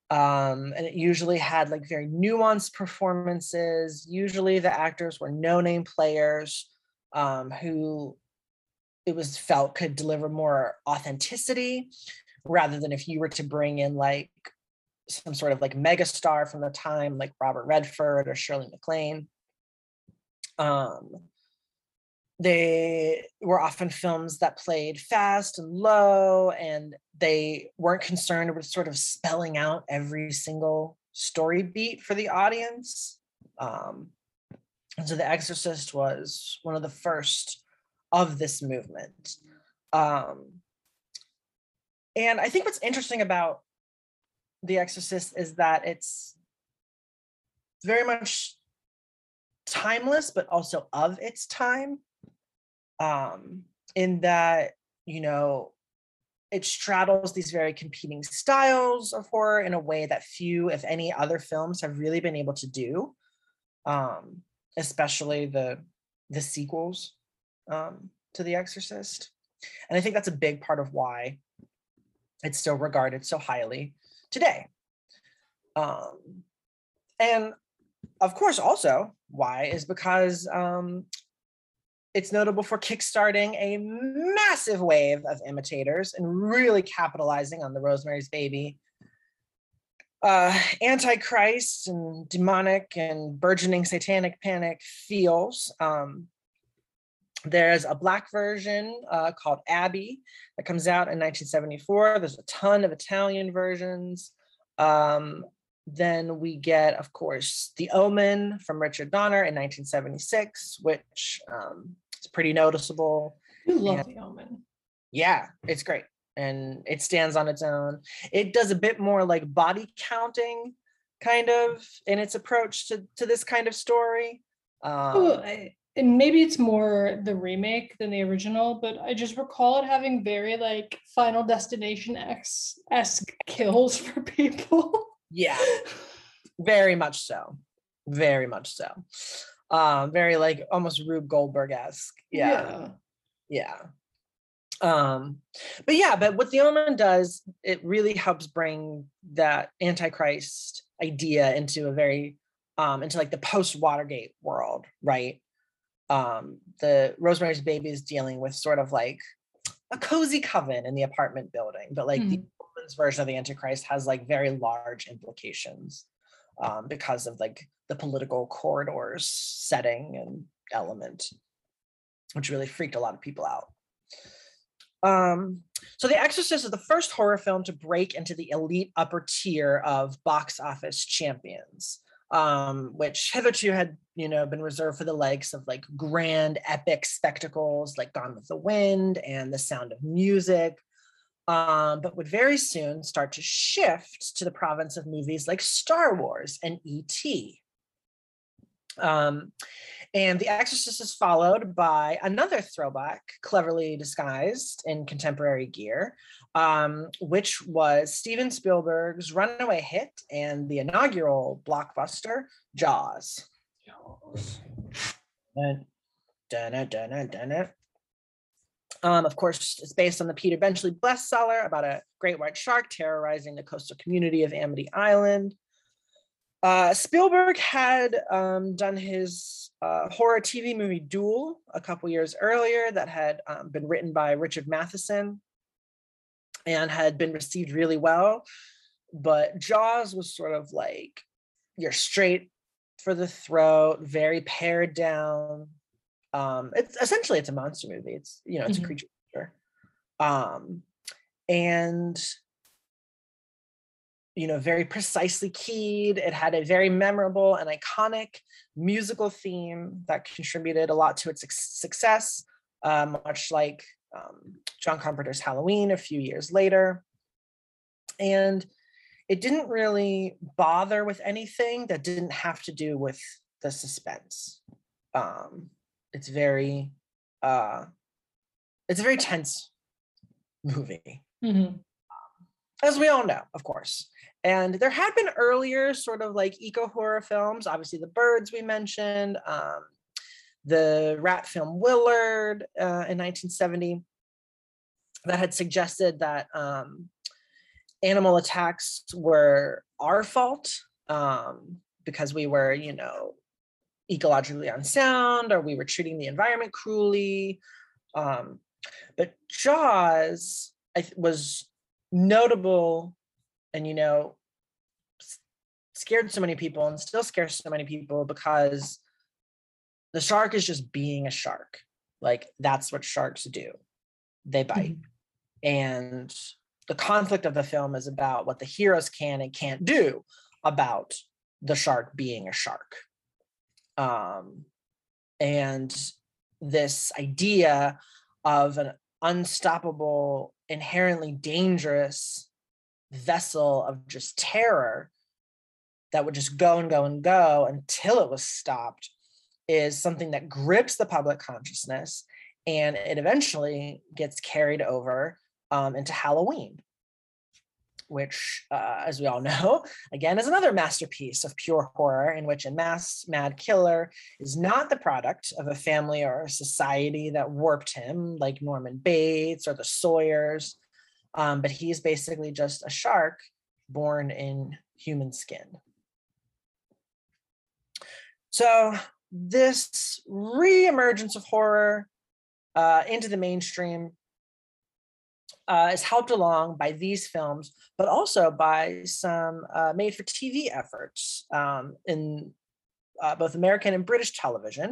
Um, and it usually had like very nuanced performances. Usually the actors were no-name players um, who it was felt could deliver more authenticity rather than if you were to bring in like some sort of like megastar from the time, like Robert Redford or Shirley MacLaine. Um, they were often films that played fast and low, and they weren't concerned with sort of spelling out every single story beat for the audience. Um, and so The Exorcist was one of the first of this movement. Um, and I think what's interesting about The Exorcist is that it's very much timeless, but also of its time. Um, in that, you know, it straddles these very competing styles of horror in a way that few, if any, other films have really been able to do, um, especially the the sequels um, to The Exorcist. And I think that's a big part of why it's still regarded so highly today. Um, and of course, also why is because um, it's notable for kickstarting a massive wave of imitators and really capitalizing on the Rosemary's Baby, uh, Antichrist and demonic and burgeoning satanic panic feels. Um, there's a black version uh, called Abby that comes out in nineteen seventy-four. There's a ton of Italian versions. Um, Then we get, of course, The Omen from Richard Donner in nineteen seventy-six, which um, is pretty noticeable. You love and, The Omen. Yeah, it's great. And it stands on its own. It does a bit more like body counting, kind of, in its approach to, to this kind of story. Um, oh, I, and maybe it's more the remake than the original, but I just recall it having very like Final Destination X-esque kills for people. Yeah, very much so. Very much so. Um, very like almost Rube Goldberg-esque. Yeah. Yeah. yeah. Um, but yeah, but what The Omen does, it really helps bring that Antichrist idea into a very, um, into like the post-Watergate world, right? Um, the Rosemary's Baby is dealing with sort of like a cozy coven in the apartment building, but like mm-hmm. the Omen's version of the Antichrist has like very large implications, um, because of like the political corridors, setting and element, which really freaked a lot of people out. Um, so The Exorcist is the first horror film to break into the elite upper tier of box office champions, um, which hitherto had, you know, been reserved for the likes of like grand epic spectacles like Gone with the Wind and The Sound of Music, um, but would very soon start to shift to the province of movies like Star Wars and E T Um, and The Exorcist is followed by another throwback, cleverly disguised in contemporary gear, um, which was Steven Spielberg's runaway hit and the inaugural blockbuster, Jaws. Jaws. Dun, dun, dun, dun, dun. Um, of course, it's based on the Peter Benchley bestseller about a great white shark terrorizing the coastal community of Amity Island. Uh, Spielberg had um, done his uh, horror T V movie Duel a couple years earlier that had um, been written by Richard Matheson and had been received really well. But Jaws was sort of like, you're straight for the throat, very pared down. Um, it's essentially, it's a monster movie. It's, you know, it's mm-hmm. a creature feature. Um, and... you know, very precisely keyed. It had a very memorable and iconic musical theme that contributed a lot to its success, um, much like um, John Carpenter's Halloween a few years later. And it didn't really bother with anything that didn't have to do with the suspense. Um, it's very, uh, it's a very tense movie. Mm-hmm. As we all know, of course. And there had been earlier sort of like eco-horror films, obviously The Birds we mentioned, um, the rat film Willard uh, in nineteen seventy that had suggested that um, animal attacks were our fault um, because we were, you know, ecologically unsound or we were treating the environment cruelly. Um, but Jaws I th- was... notable and, you know, scared so many people and still scares so many people because the shark is just being a shark. Like, that's what sharks do. They bite. Mm-hmm. And the conflict of the film is about what the heroes can and can't do about the shark being a shark. Um, and this idea of an unstoppable, inherently dangerous vessel of just terror that would just go and go and go until it was stopped is something that grips the public consciousness, and it eventually gets carried over um, into Halloween, which, uh, as we all know, again, is another masterpiece of pure horror in which a masked mad killer is not the product of a family or a society that warped him, like Norman Bates or the Sawyers, um, but he's basically just a shark born in human skin. So this reemergence of horror uh, into the mainstream Uh, is helped along by these films, but also by some uh, made-for-T V efforts um, in uh, both American and British television,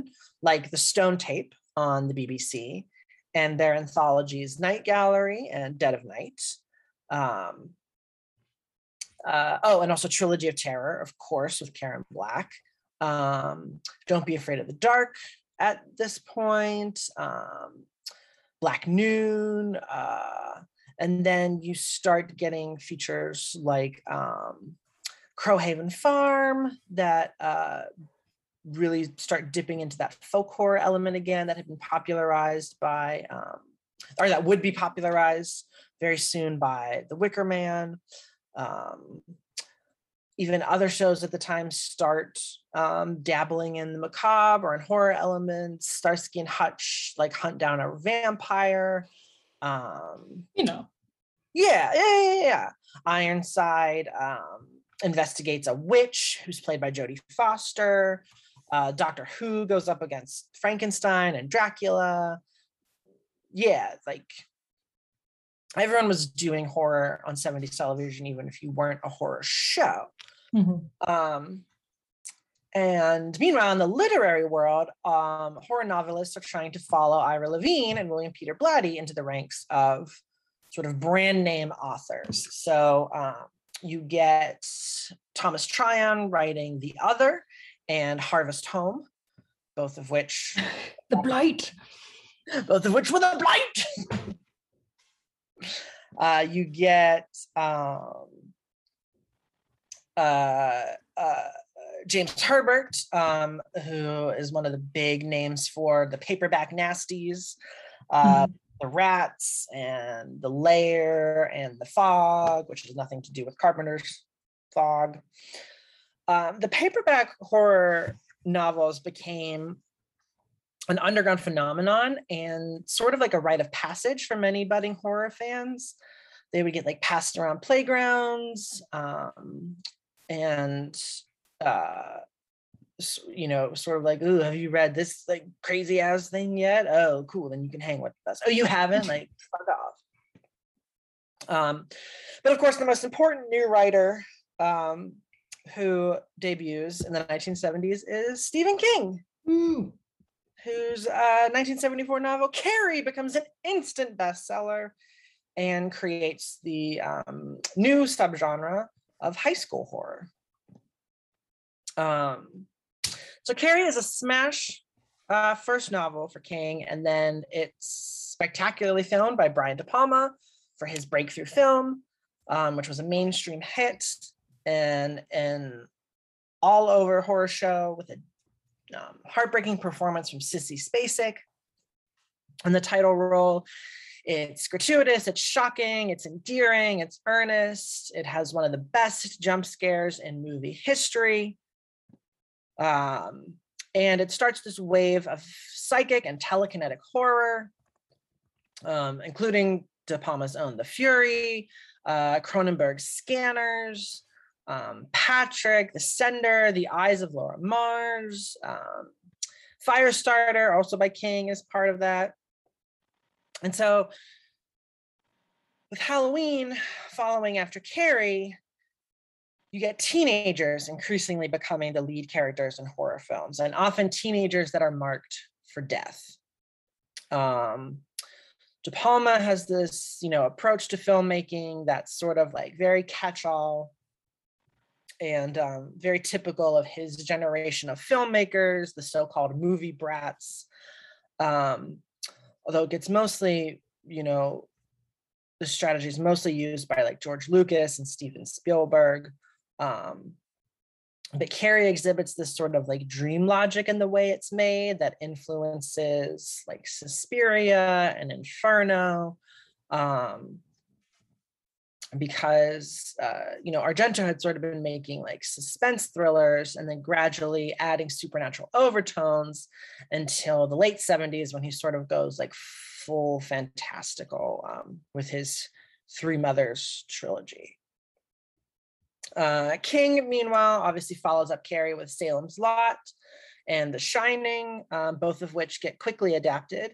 like The Stone Tape on the B B C and their anthologies Night Gallery and Dead of Night. Um, uh, oh, and also Trilogy of Terror, of course, with Karen Black. Um, Don't Be Afraid of the Dark at this point. Um, Black Noon, uh, and then you start getting features like um, Crowhaven Farm that uh, really start dipping into that folk horror element again that had been popularized by, um, or that would be popularized very soon by The Wicker Man. Um, even other shows at the time start um, dabbling in the macabre or in horror elements. Starsky and Hutch like hunt down a vampire. Um, you know. Yeah, yeah, yeah, yeah. Ironside um, investigates a witch who's played by Jodie Foster. Uh, Doctor Who goes up against Frankenstein and Dracula. Yeah, like everyone was doing horror on seventies television, even if you weren't a horror show. Mm-hmm. Um, and meanwhile, in the literary world, um, horror novelists are trying to follow Ira Levine and William Peter Blatty into the ranks of sort of brand name authors. So um, you get Thomas Tryon writing The Other and Harvest Home, both of which the blight. Both of which were the blight. Uh, you get um, uh, uh, James Herbert, um, who is one of the big names for the paperback nasties, uh, mm-hmm. The Rats and The Lair and The Fog, which has nothing to do with Carpenter's Fog. Um, the paperback horror novels became an underground phenomenon and sort of like a rite of passage for many budding horror fans. They would get like passed around playgrounds, um, and uh, you know, sort of like, "Ooh, have you read this like crazy ass thing yet? Oh, cool, then you can hang with us. Oh, you haven't? Like, fuck off." Um, but of course, the most important new writer um, who debuts in the nineteen seventies is Stephen King. Mm. Whose uh, nineteen seventy-four novel Carrie becomes an instant bestseller and creates the um, new subgenre of high school horror. Um, so Carrie is a smash uh, first novel for King, and then it's spectacularly filmed by Brian De Palma for his breakthrough film, um, which was a mainstream hit and an all over horror show with a Um, heartbreaking performance from Sissy Spacek in the title role. It's gratuitous, it's shocking, it's endearing, it's earnest. It has one of the best jump scares in movie history. Um, and it starts this wave of psychic and telekinetic horror, um, including De Palma's own The Fury, uh, Cronenberg's Scanners, Um, Patrick, The Sender, The Eyes of Laura Mars, um, Firestarter, also by King, is part of that. And so with Halloween following after Carrie, you get teenagers increasingly becoming the lead characters in horror films, and often teenagers that are marked for death. Um, De Palma has this, you know, approach to filmmaking that's sort of like very catch-all, and um, very typical of his generation of filmmakers, the so-called movie brats. Um, although it gets mostly, you know, the strategy is mostly used by like George Lucas and Steven Spielberg. Um, but Carrie exhibits this sort of like dream logic in the way it's made that influences like Suspiria and Inferno. Um, because, uh, you know, Argento had sort of been making like suspense thrillers and then gradually adding supernatural overtones until the late seventies, when he sort of goes like full fantastical um, with his Three Mothers trilogy. Uh, King, meanwhile, obviously follows up Carrie with Salem's Lot and The Shining, um, both of which get quickly adapted,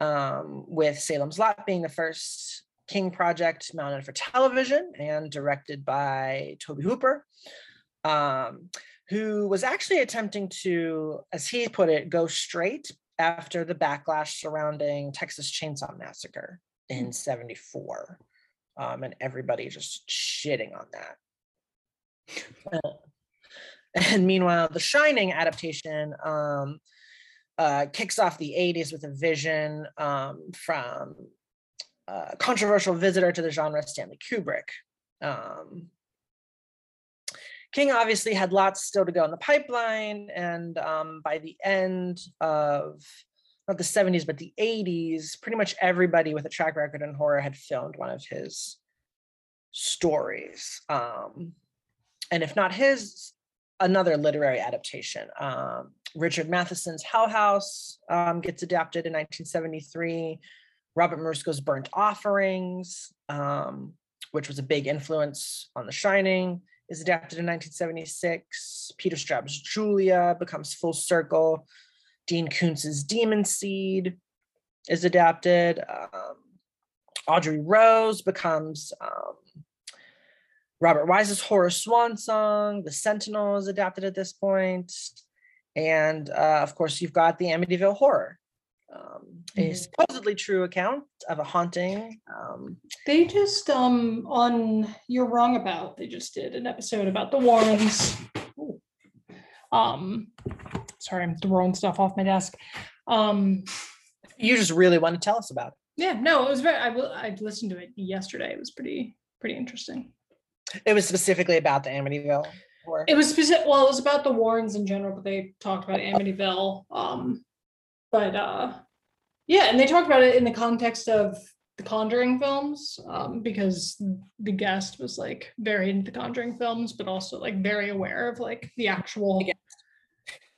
um, with Salem's Lot being the first King project mounted for television and directed by Tobe Hooper, um, who was actually attempting to, as he put it, go straight after the backlash surrounding Texas Chainsaw Massacre in seventy-four, um, and everybody just shitting on that. Uh, and meanwhile, the Shining adaptation um, uh, kicks off the eighties with a vision um, from Uh, controversial visitor to the genre, Stanley Kubrick. Um, King obviously had lots still to go in the pipeline, and um, by the end of not the seventies, but the eighties, pretty much everybody with a track record in horror had filmed one of his stories. Um, and if not his, another literary adaptation. Um, Richard Matheson's Hell House um, gets adapted in nineteen seventy-three. Robert Morisco's Burnt Offerings, um, which was a big influence on The Shining, is adapted in nineteen seventy-six. Peter Straub's Julia becomes full circle. Dean Koontz's Demon Seed is adapted. Um, Audrey Rose becomes um, Robert Wise's horror swan song. The Sentinel is adapted at this point. And uh, of course, you've got the Amityville Horror. Um, a supposedly true account of a haunting. Um, they just, um, on You're Wrong About, they just did an episode about the Warrens. Ooh. Um, sorry, I'm throwing stuff off my desk. Um, you just really want to tell us about it. Yeah, no, it was very, I, I listened to it yesterday. It was pretty, pretty interesting. It was specifically about the Amityville. Or... It was specific, well, it was about the Warrens in general, but they talked about Amityville. Um, But uh, yeah, and they talked about it in the context of the Conjuring films, um, because the guest was like very into the Conjuring films, but also like very aware of like the actual yeah.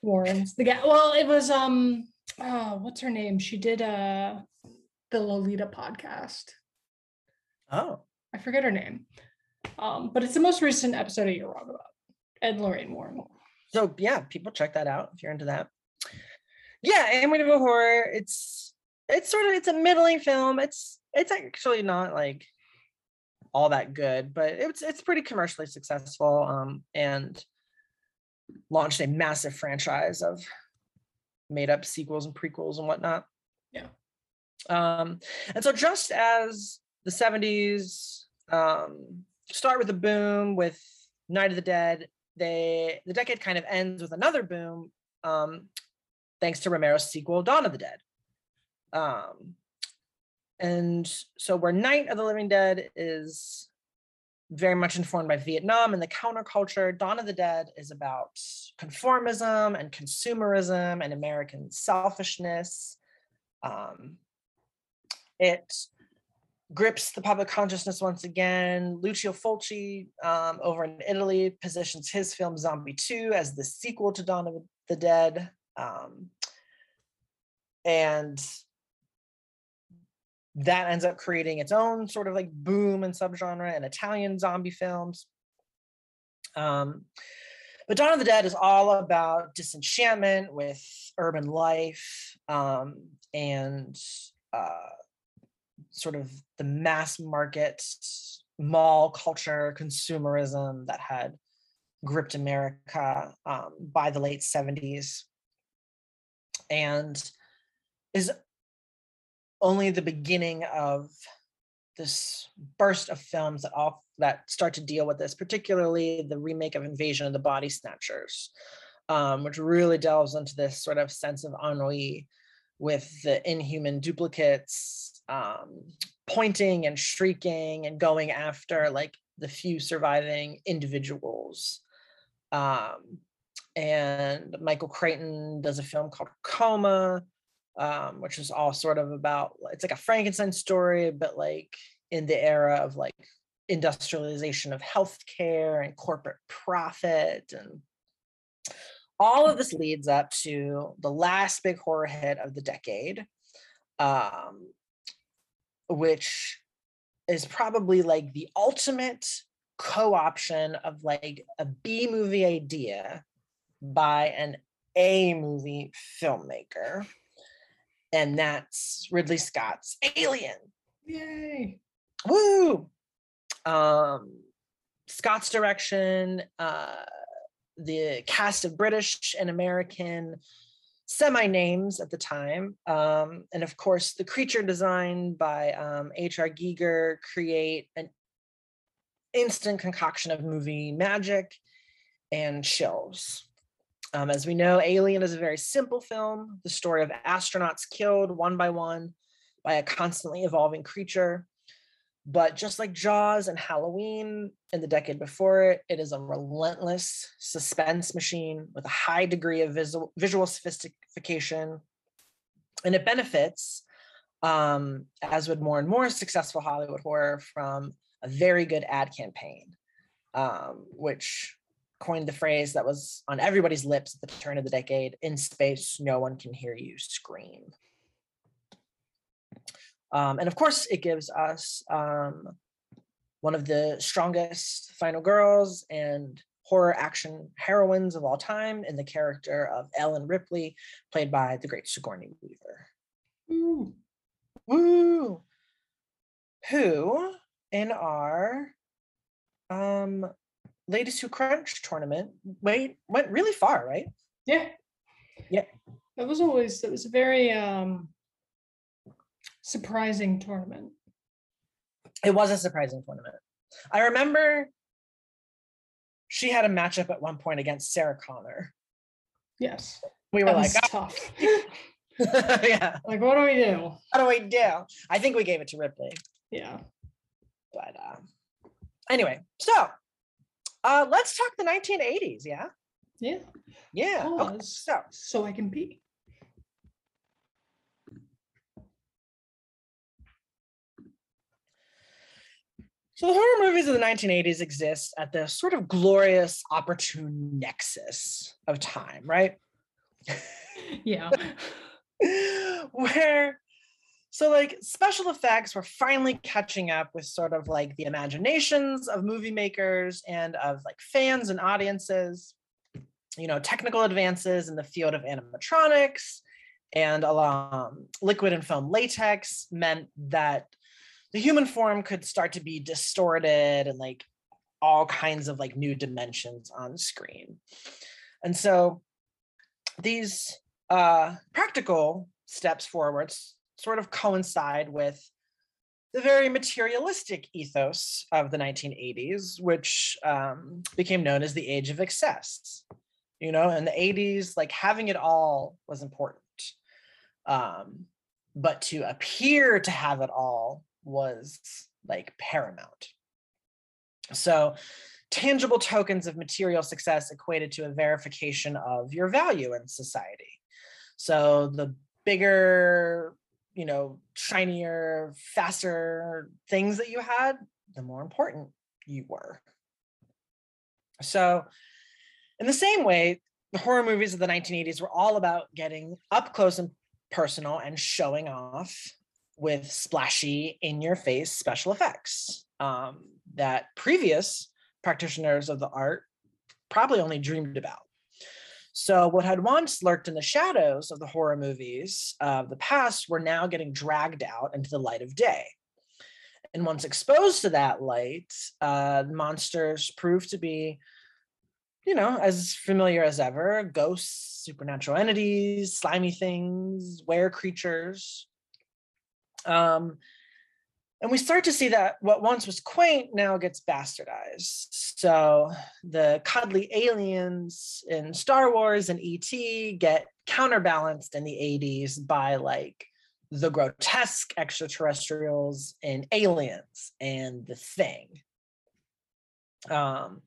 Warrens. The guest, well, it was um, oh, what's her name? She did uh, the Lolita podcast. Oh, I forget her name, um, but it's the most recent episode of You're Wrong About, Ed and Lorraine Warren. So yeah, people check that out if you're into that. Yeah, Amityville Horror, it's it's sort of, it's a middling film. It's it's actually not like all that good, but it's it's pretty commercially successful, um, and launched a massive franchise of made up sequels and prequels and whatnot. Yeah. Um, and so just as the seventies um, start with a boom with Night of the Dead, they the decade kind of ends with another boom, um, thanks to Romero's sequel, Dawn of the Dead. Um, and so where Night of the Living Dead is very much informed by Vietnam and the counterculture, Dawn of the Dead is about conformism and consumerism and American selfishness. Um, it grips the public consciousness once again. Lucio Fulci um, over in Italy positions his film Zombie two as the sequel to Dawn of the Dead. Um, and that ends up creating its own sort of like boom and subgenre in Italian zombie films. Um, but Dawn of the Dead is all about disenchantment with urban life, um, and uh, sort of the mass market mall culture, consumerism that had gripped America um, by the late seventies. And is only the beginning of this burst of films that all that start to deal with this, particularly the remake of Invasion of the Body Snatchers, um, which really delves into this sort of sense of ennui with the inhuman duplicates, um, pointing and shrieking and going after like the few surviving individuals. Um, And Michael Crichton does a film called Coma, um, which is all sort of about, it's like a Frankenstein story, but like in the era of like industrialization of healthcare and corporate profit. And all of this leads up to the last big horror hit of the decade, um, which is probably like the ultimate co-option of like a B movie idea by an A movie filmmaker, and that's Ridley Scott's Alien. Yay! Woo! Um, Scott's direction, uh, the cast of British and American semi-names at the time, um, and of course the creature design by um, H R Giger create an instant concoction of movie magic and chills. Um, as we know, Alien is a very simple film, the story of astronauts killed one by one by a constantly evolving creature. But just like Jaws and Halloween and the decade before it, it is a relentless suspense machine with a high degree of visual, visual sophistication. And it benefits, um, as with more and more successful Hollywood horror, from a very good ad campaign, um, which coined the phrase that was on everybody's lips at the turn of the decade: in space, no one can hear you scream. Um, and of course, it gives us um, one of the strongest final girls and horror action heroines of all time in the character of Ellen Ripley, played by the great Sigourney Weaver. Ooh. Ooh. Who, in our um, Ladies Who Crunch tournament, went, went really far, right? Yeah. Yeah. That was always, it was a very... Um... surprising tournament. It was a surprising tournament. I remember she had a matchup at one point against Sarah Connor. Yes. We were like, oh. Tough. Yeah. Like, what do we do? What do we do? I think we gave it to Ripley. Yeah. But um, anyway, so uh, let's talk the nineteen eighties, yeah? Yeah. Yeah. Oh, okay. So, so I can pee. So the horror movies of the nineteen eighties exist at the sort of glorious, opportune nexus of time, right? Yeah. Where, so like special effects were finally catching up with sort of like the imaginations of movie makers and of like fans and audiences, you know, technical advances in the field of animatronics and um, liquid and foam latex meant that the human form could start to be distorted and like all kinds of like new dimensions on screen. And so these uh, practical steps forwards sort of coincide with the very materialistic ethos of the nineteen eighties, which um, became known as the age of excess. You know, in the eighties, like having it all was important. Um, but to appear to have it all was like paramount. So tangible tokens of material success equated to a verification of your value in society. So the bigger, you know, shinier, faster things that you had, the more important you were. So in the same way, the horror movies of the nineteen eighties were all about getting up close and personal and showing off with splashy, in-your-face special effects um, that previous practitioners of the art probably only dreamed about. So what had once lurked in the shadows of the horror movies of the past were now getting dragged out into the light of day. And once exposed to that light, uh, monsters proved to be, you know, as familiar as ever: ghosts, supernatural entities, slimy things, were creatures. Um, and we start to see that what once was quaint now gets bastardized. So the cuddly aliens in Star Wars and E T get counterbalanced in the eighties by like the grotesque extraterrestrials in Aliens and The Thing. Um,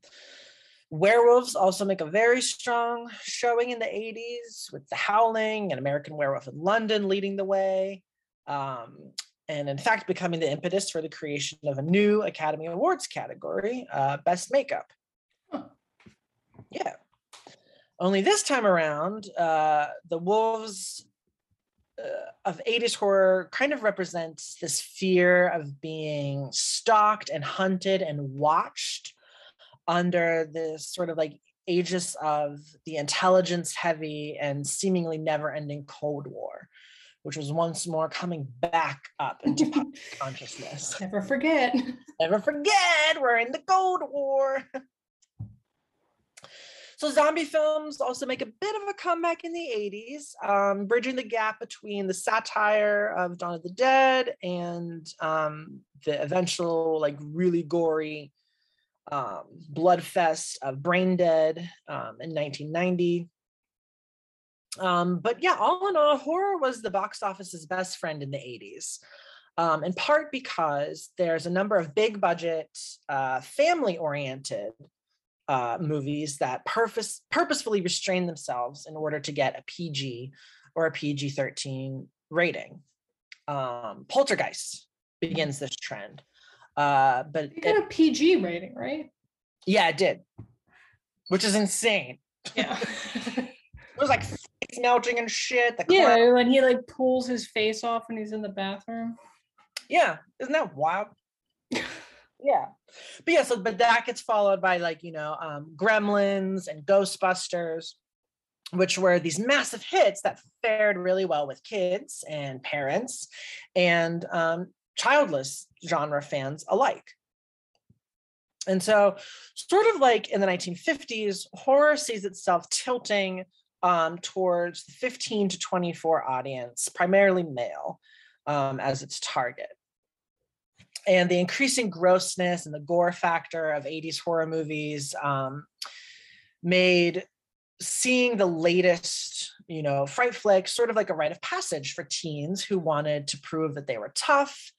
werewolves also make a very strong showing in the eighties with The Howling and American Werewolf in London leading the way. Um, and in fact, becoming the impetus for the creation of a new Academy Awards category, uh, Best Makeup. Huh. Yeah. Only this time around, uh, the wolves uh, of eighties horror kind of represents this fear of being stalked and hunted and watched under this sort of like aegis of the intelligence-heavy and seemingly never-ending Cold War, which was once more coming back up into public consciousness. Never forget. Never forget, we're in the Cold War. So zombie films also make a bit of a comeback in the eighties, um, bridging the gap between the satire of Dawn of the Dead and um, the eventual like really gory um, blood fest of Braindead um, in nineteen ninety. Um, but yeah, all in all, horror was the box office's best friend in the eighties. um, in part because there's a number of big budget, uh, family-oriented uh, movies that purpose, purposefully restrain themselves in order to get a P G or a P G thirteen rating. Um, Poltergeist begins this trend. Uh, but it got a P G rating, right? Yeah, it did, which is insane. Yeah. It was like face melting and shit. The yeah, clown. When he like pulls his face off when he's in the bathroom. Yeah, isn't that wild? Yeah, but yeah, so but that gets followed by like you know um, Gremlins and Ghostbusters, which were these massive hits that fared really well with kids and parents, and um, childless genre fans alike. And so, sort of like in the nineteen fifties, horror sees itself tilting um, towards the fifteen to twenty-four audience, primarily male, um, as its target. And the increasing grossness and the gore factor of eighties horror movies um, made seeing the latest, you know, fright flick sort of like a rite of passage for teens who wanted to prove that they were tough,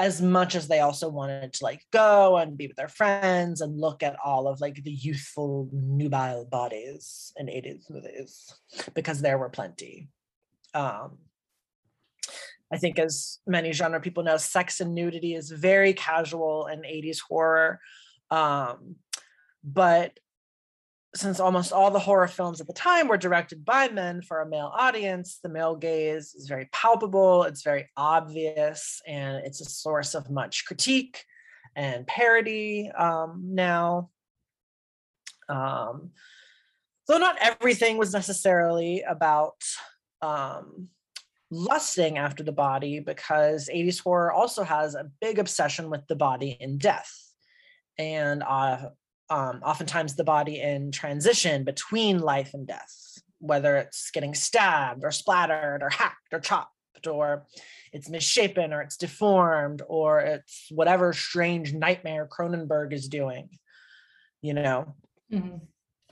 as much as they also wanted to like go and be with their friends and look at all of like the youthful nubile bodies in eighties movies, because there were plenty. Um, I think as many genre people know, sex and nudity is very casual in eighties horror. Um, but since almost all the horror films at the time were directed by men for a male audience, the male gaze is very palpable, it's very obvious, and it's a source of much critique and parody um, now. Um, though not everything was necessarily about um, lusting after the body, because eighties horror also has a big obsession with the body in death. And uh, Um, oftentimes the body in transition between life and death, whether it's getting stabbed or splattered or hacked or chopped, or it's misshapen or it's deformed, or it's whatever strange nightmare Cronenberg is doing, you know, mm-hmm.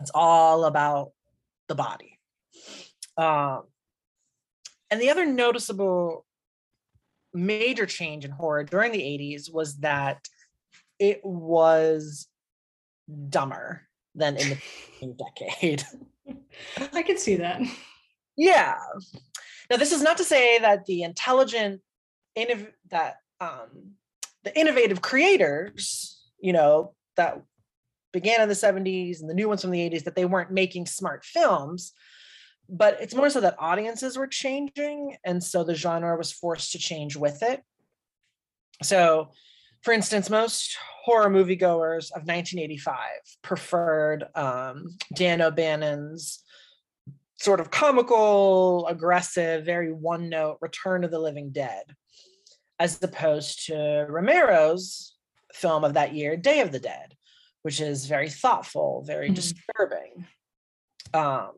It's all about the body. Um, and the other noticeable major change in horror during the eighties was that it was dumber than in the decade. I can see that. Yeah. Now, this is not to say that the intelligent, innov- that um, the innovative creators, you know, that began in the seventies and the new ones from the eighties, that they weren't making smart films, but it's more so that audiences were changing, and so the genre was forced to change with it. So, for instance, most horror moviegoers of nineteen eighty-five preferred um, Dan O'Bannon's sort of comical, aggressive, very one-note Return of the Living Dead, as opposed to Romero's film of that year, Day of the Dead, which is very thoughtful, very mm-hmm. disturbing. Um,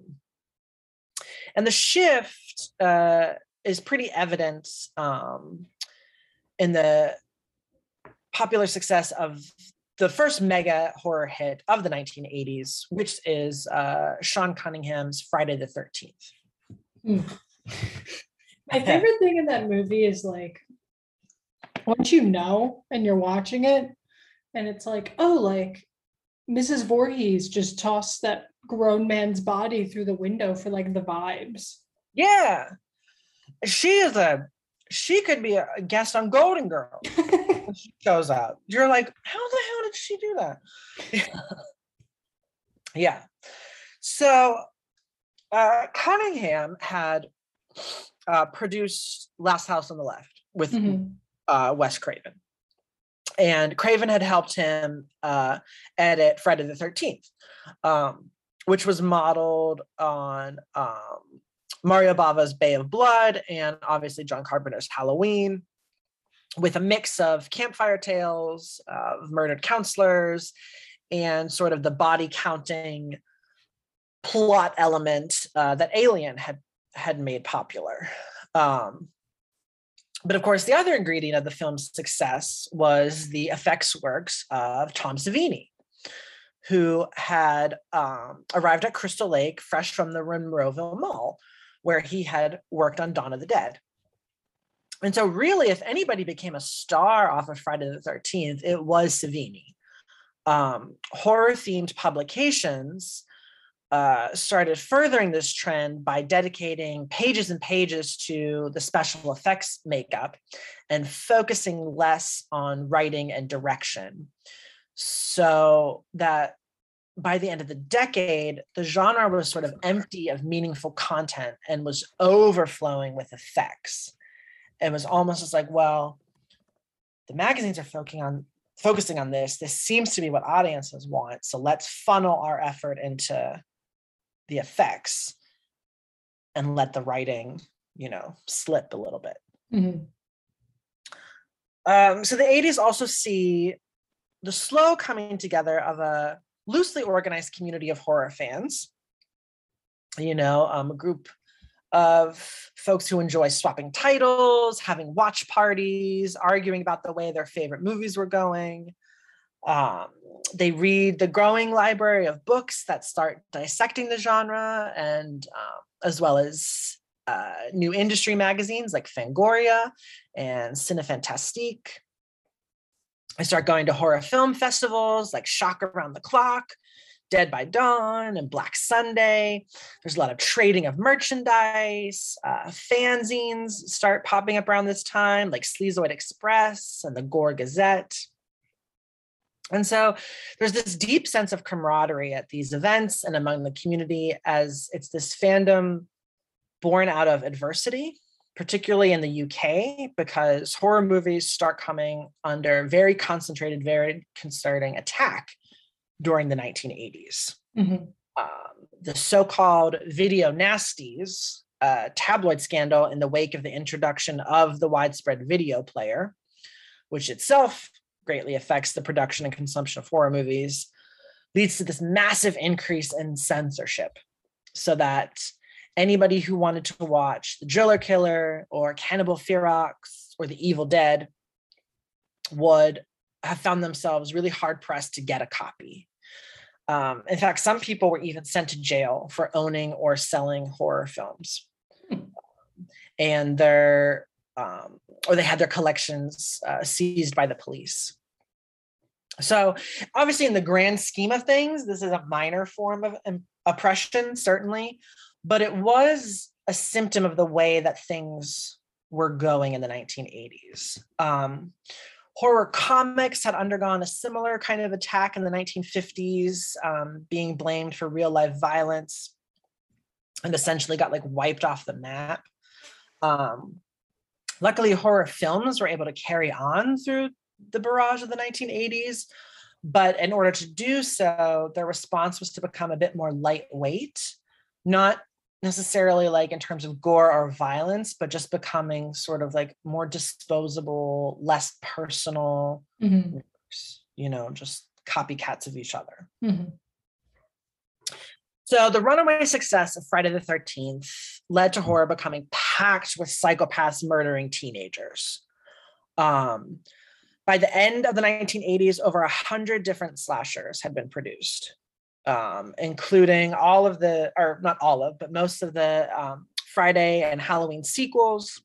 and the shift uh, is pretty evident um, in the popular success of the first mega horror hit of the nineteen eighties, which is uh, Sean Cunningham's Friday the thirteenth. Mm. My favorite thing in that movie is like, once you know and you're watching it, and it's like, oh, like Missus Voorhees just tossed that grown man's body through the window for like the vibes. Yeah. She is a, she could be a guest on Golden Girls. She shows up, you're like, how the hell did she do that? Yeah. So uh Cunningham had uh produced Last House on the Left with mm-hmm. uh Wes Craven, and Craven had helped him uh edit Friday the thirteenth, um which was modeled on um Mario Bava's Bay of Blood and obviously John Carpenter's Halloween, with a mix of campfire tales, uh, of murdered counselors, and sort of the body counting plot element uh, that Alien had had made popular. Um, but of course, the other ingredient of the film's success was the effects works of Tom Savini, who had um, arrived at Crystal Lake fresh from the Monroeville Mall, where he had worked on Dawn of the Dead. And so really, if anybody became a star off of Friday the thirteenth, it was Savini. Um, horror-themed publications uh, started furthering this trend by dedicating pages and pages to the special effects makeup and focusing less on writing and direction. So that by the end of the decade, the genre was sort of empty of meaningful content and was overflowing with effects. It was almost just like, well, the magazines are focusing on focusing on this. This seems to be what audiences want. So let's funnel our effort into the effects and let the writing, you know, slip a little bit. Mm-hmm. Um, so the eighties also see the slow coming together of a loosely organized community of horror fans, you know, um, a group of folks who enjoy swapping titles, having watch parties, arguing about the way their favorite movies were going. Um, they read the growing library of books that start dissecting the genre, and uh, as well as uh, new industry magazines like Fangoria and Cinefantastique. I start going to horror film festivals like Shock Around the Clock, Dead by Dawn, and Black Sunday. There's a lot of trading of merchandise. Uh, fanzines start popping up around this time, like Sleazoid Express and the Gore Gazette. And so there's this deep sense of camaraderie at these events and among the community, as it's this fandom born out of adversity, particularly in the U K, because horror movies start coming under very concentrated, very concerning attack during the nineteen eighties. Mm-hmm. Um, the so-called video nasties, uh, tabloid scandal in the wake of the introduction of the widespread video player, which itself greatly affects the production and consumption of horror movies, leads to this massive increase in censorship, so that anybody who wanted to watch The Driller Killer or Cannibal Ferox or The Evil Dead would have found themselves really hard-pressed to get a copy. Um, in fact, some people were even sent to jail for owning or selling horror films. Hmm. And their, um, or they had their collections uh, seized by the police. So obviously, in the grand scheme of things, this is a minor form of um, oppression, certainly, but it was a symptom of the way that things were going in the nineteen eighties. Um, Horror comics had undergone a similar kind of attack in the nineteen fifties, um, being blamed for real life violence, and essentially got like wiped off the map. Um, luckily, horror films were able to carry on through the barrage of the nineteen eighties, but in order to do so, their response was to become a bit more lightweight, not necessarily like in terms of gore or violence, but just becoming sort of like more disposable, less personal, mm-hmm. you know, just copycats of each other. Mm-hmm. So the runaway success of Friday the thirteenth led to horror becoming packed with psychopaths murdering teenagers. Um, by the end of the nineteen eighties, over one hundred different slashers had been produced, um including all of the or not all of but most of the um Friday and Halloween sequels,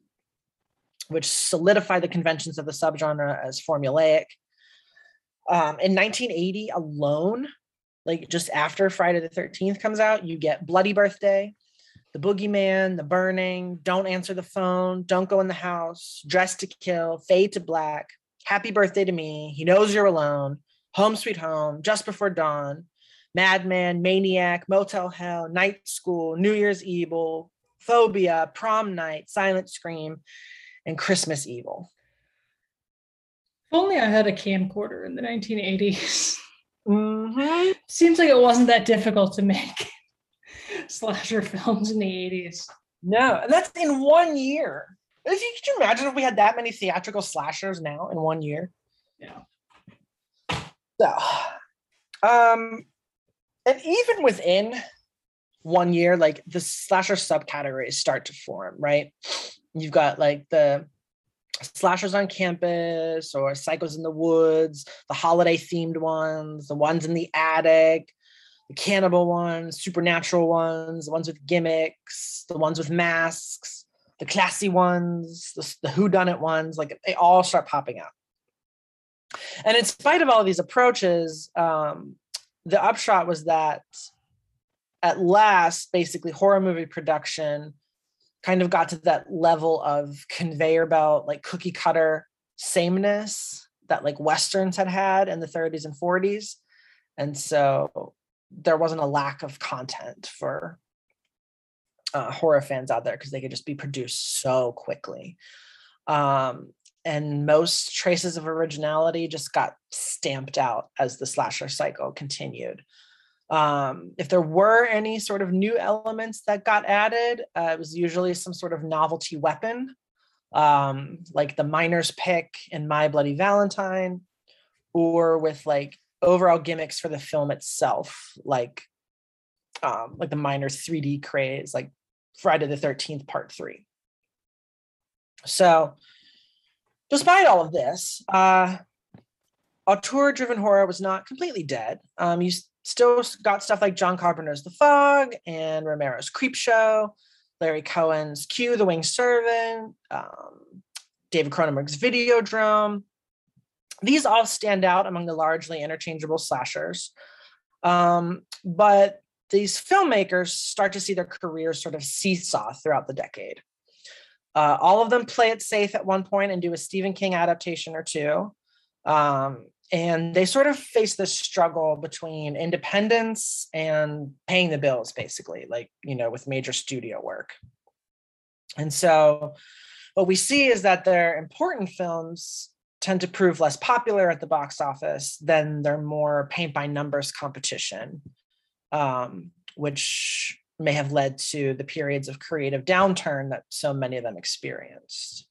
which solidify the conventions of the subgenre as formulaic. Um in nineteen eighty alone, like just after Friday the thirteenth comes out, you get Bloody Birthday, The Boogeyman, The Burning, Don't Answer the Phone, Don't Go in the House, Dress to Kill, Fade to Black, Happy Birthday to Me, He Knows You're Alone, Home Sweet Home, Just Before Dawn, Madman, Maniac, Motel Hell, Night School, New Year's Evil, Phobia, Prom Night, Silent Scream, and Christmas Evil. If only I had a camcorder in the nineteen eighties. Mm-hmm. Seems like it wasn't that difficult to make slasher films in the eighties. No, and that's in one year. If you, could you imagine if we had that many theatrical slashers now in one year? Yeah. So, um... and even within one year, like the slasher subcategories start to form, right? You've got like the slashers on campus or psychos in the woods, the holiday themed ones, the ones in the attic, the cannibal ones, supernatural ones, the ones with gimmicks, the ones with masks, the classy ones, the, the whodunit ones, like they all start popping up. And in spite of all of these approaches, um, the upshot was that at last, basically, horror movie production kind of got to that level of conveyor belt, like cookie cutter sameness that like Westerns had had in the thirties and forties. And so there wasn't a lack of content for uh, horror fans out there because they could just be produced so quickly. Um, and most traces of originality just got stamped out as the slasher cycle continued. Um, if there were any sort of new elements that got added, uh, it was usually some sort of novelty weapon, um, like the miner's pick in My Bloody Valentine, or with like overall gimmicks for the film itself, like um, like the miner's three D craze, like Friday the thirteenth Part Three. So, despite all of this, uh, auteur-driven horror was not completely dead. Um, you still got stuff like John Carpenter's The Fog and Romero's Creepshow, Larry Cohen's Q, The Winged Servant, um, David Cronenberg's Videodrome. These all stand out among the largely interchangeable slashers. Um, but these filmmakers start to see their careers sort of seesaw throughout the decade. Uh, all of them play it safe at one point and do a Stephen King adaptation or two. Um, And they sort of face this struggle between independence and paying the bills, basically, like, you know, with major studio work. And so what we see is that their important films tend to prove less popular at the box office than their more paint by numbers competition, um, which may have led to the periods of creative downturn that so many of them experienced.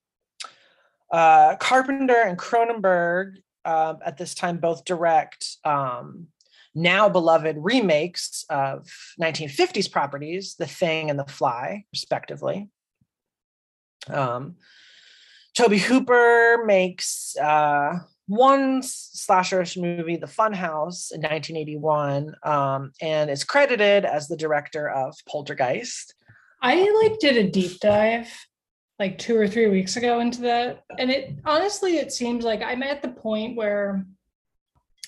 Uh, Carpenter and Cronenberg, Uh, at this time, both direct um, now beloved remakes of nineteen fifties properties, The Thing and The Fly, respectively. Um, Tobe Hooper makes uh, one slasherish movie, The Funhouse, in nineteen eighty-one, um, and is credited as the director of Poltergeist. I like did a deep dive like two or three weeks ago into that. And it honestly, it seems like I'm at the point where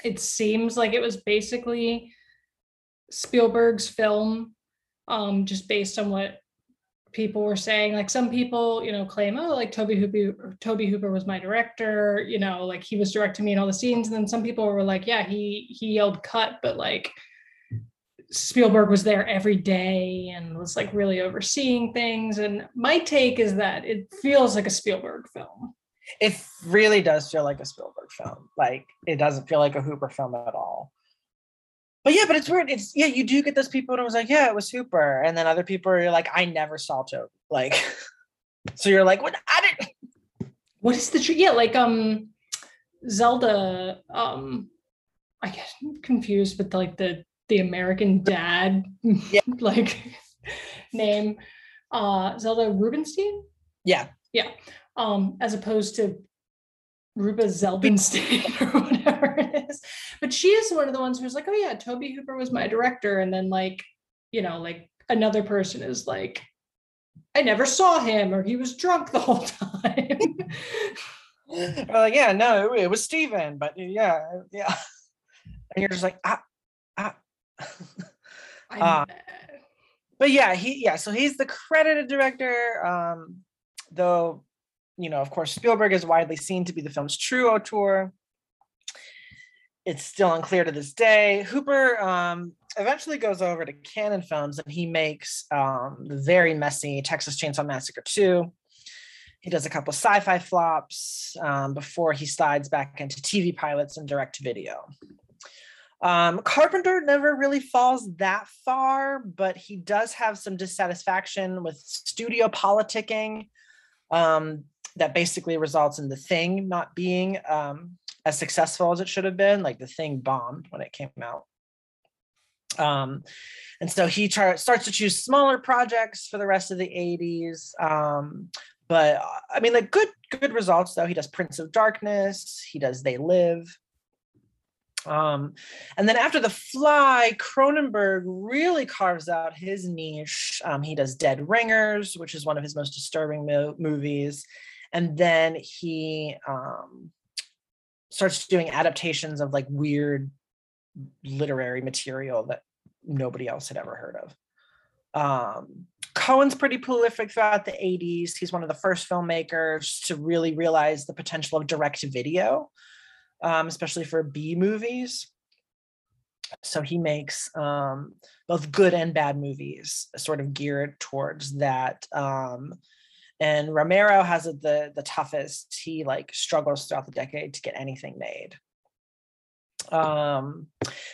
it seems like it was basically Spielberg's film, um, just based on what people were saying. Like some people, you know, claim, oh, like Tobe Hooper, Tobe Hooper was my director, you know, like he was directing me in all the scenes. And then some people were like, yeah, he he yelled cut, but like Spielberg was there every day and was like really overseeing things. And my take is that it feels like a Spielberg film. It really does feel like a Spielberg film. Like it doesn't feel like a Hooper film at all. But yeah, but it's weird. It's yeah, you do get those people that was like, yeah, it was Hooper. And then other people are like, I never saw Tobe. Like, so you're like, what? I didn't. What is the truth? Yeah, like um, Zelda. Um, I get confused with like the. the American Dad, yeah. like name, uh, Zelda Rubinstein. Yeah. Yeah. Um, as opposed to Ruba Zelbenstein or whatever it is. But she is one of the ones who's like, oh yeah, Tobe Hooper was my director. And then like, you know, like another person is like, I never saw him or he was drunk the whole time. Well, yeah, no, it was Steven, but yeah, yeah. And you're just like, ah, ah. uh, but yeah he yeah so he's the credited director, um though, you know, of course Spielberg is widely seen to be the film's true auteur. It's still unclear to this day. Hooper um eventually goes over to Cannon Films and he makes um the very messy Texas Chainsaw Massacre two. He does a couple sci-fi flops um before he slides back into T V pilots and direct video. Um, Carpenter never really falls that far, but he does have some dissatisfaction with studio politicking um, that basically results in The Thing not being um, as successful as it should have been. Like The Thing bombed when it came out. Um, and so he tra- starts to choose smaller projects for the rest of the eighties. Um, but I mean, like good, good results though. He does Prince of Darkness. He does They Live. Um, and then after The Fly, Cronenberg really carves out his niche. Um, he does Dead Ringers, which is one of his most disturbing mo- movies. And then he um, starts doing adaptations of like weird literary material that nobody else had ever heard of. Um, Cohen's pretty prolific throughout the eighties. He's one of the first filmmakers to really realize the potential of direct-to-video, um, especially for B movies. So he makes um, both good and bad movies sort of geared towards that. Um, and Romero has it the, the toughest. He like struggles throughout the decade to get anything made. Um,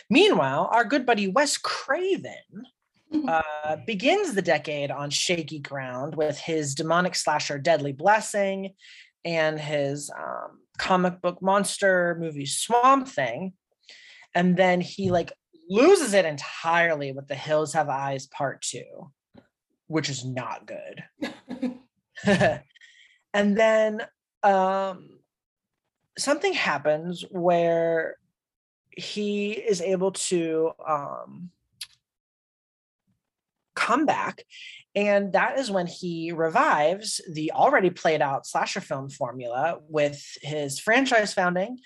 meanwhile, our good buddy Wes Craven Uh, begins the decade on shaky ground with his demonic slasher Deadly Blessing and his um, comic book monster movie Swamp Thing. And then he like loses it entirely with The Hills Have Eyes Part Two, which is not good. And then um, something happens where he is able to um, come back, and that is when he revives the already played out slasher film formula with his franchise founding,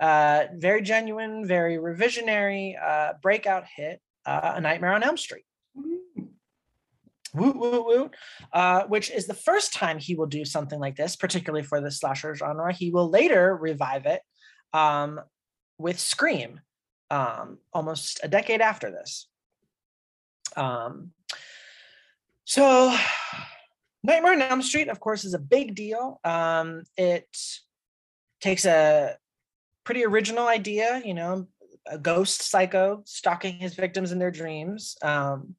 uh, very genuine, very revisionary uh, breakout hit, uh, A Nightmare on Elm Street. Mm-hmm. Woot, woot, woot. Uh, which is the first time he will do something like this, particularly for the slasher genre. He will later revive it um, with Scream, um, almost a decade after this. Um, so Nightmare on Elm Street, of course, is a big deal. Um, it takes a pretty original idea, you know, a ghost psycho stalking his victims in their dreams, um,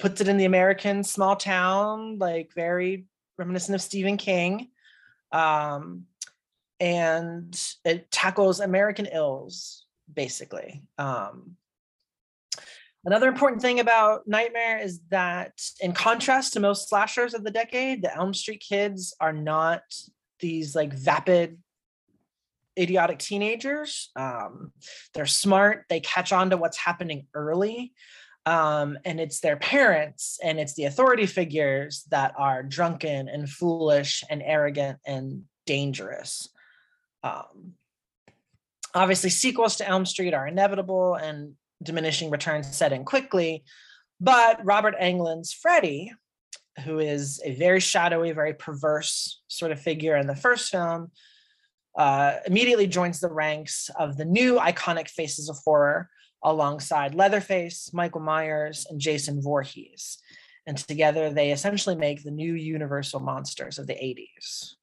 puts it in the American small town, like very reminiscent of Stephen King. Um, and it tackles American ills, basically. Um, Another important thing about Nightmare is that, in contrast to most slashers of the decade, the Elm Street kids are not these like vapid, idiotic teenagers. Um, they're smart. They catch on to what's happening early. Um, and it's their parents and it's the authority figures that are drunken and foolish and arrogant and dangerous. Um, obviously, sequels to Elm Street are inevitable, and diminishing returns set in quickly, but Robert Englund's Freddy, who is a very shadowy, very perverse sort of figure in the first film, uh, immediately joins the ranks of the new iconic faces of horror alongside Leatherface, Michael Myers, and Jason Voorhees. And together they essentially make the new universal monsters of the eighties.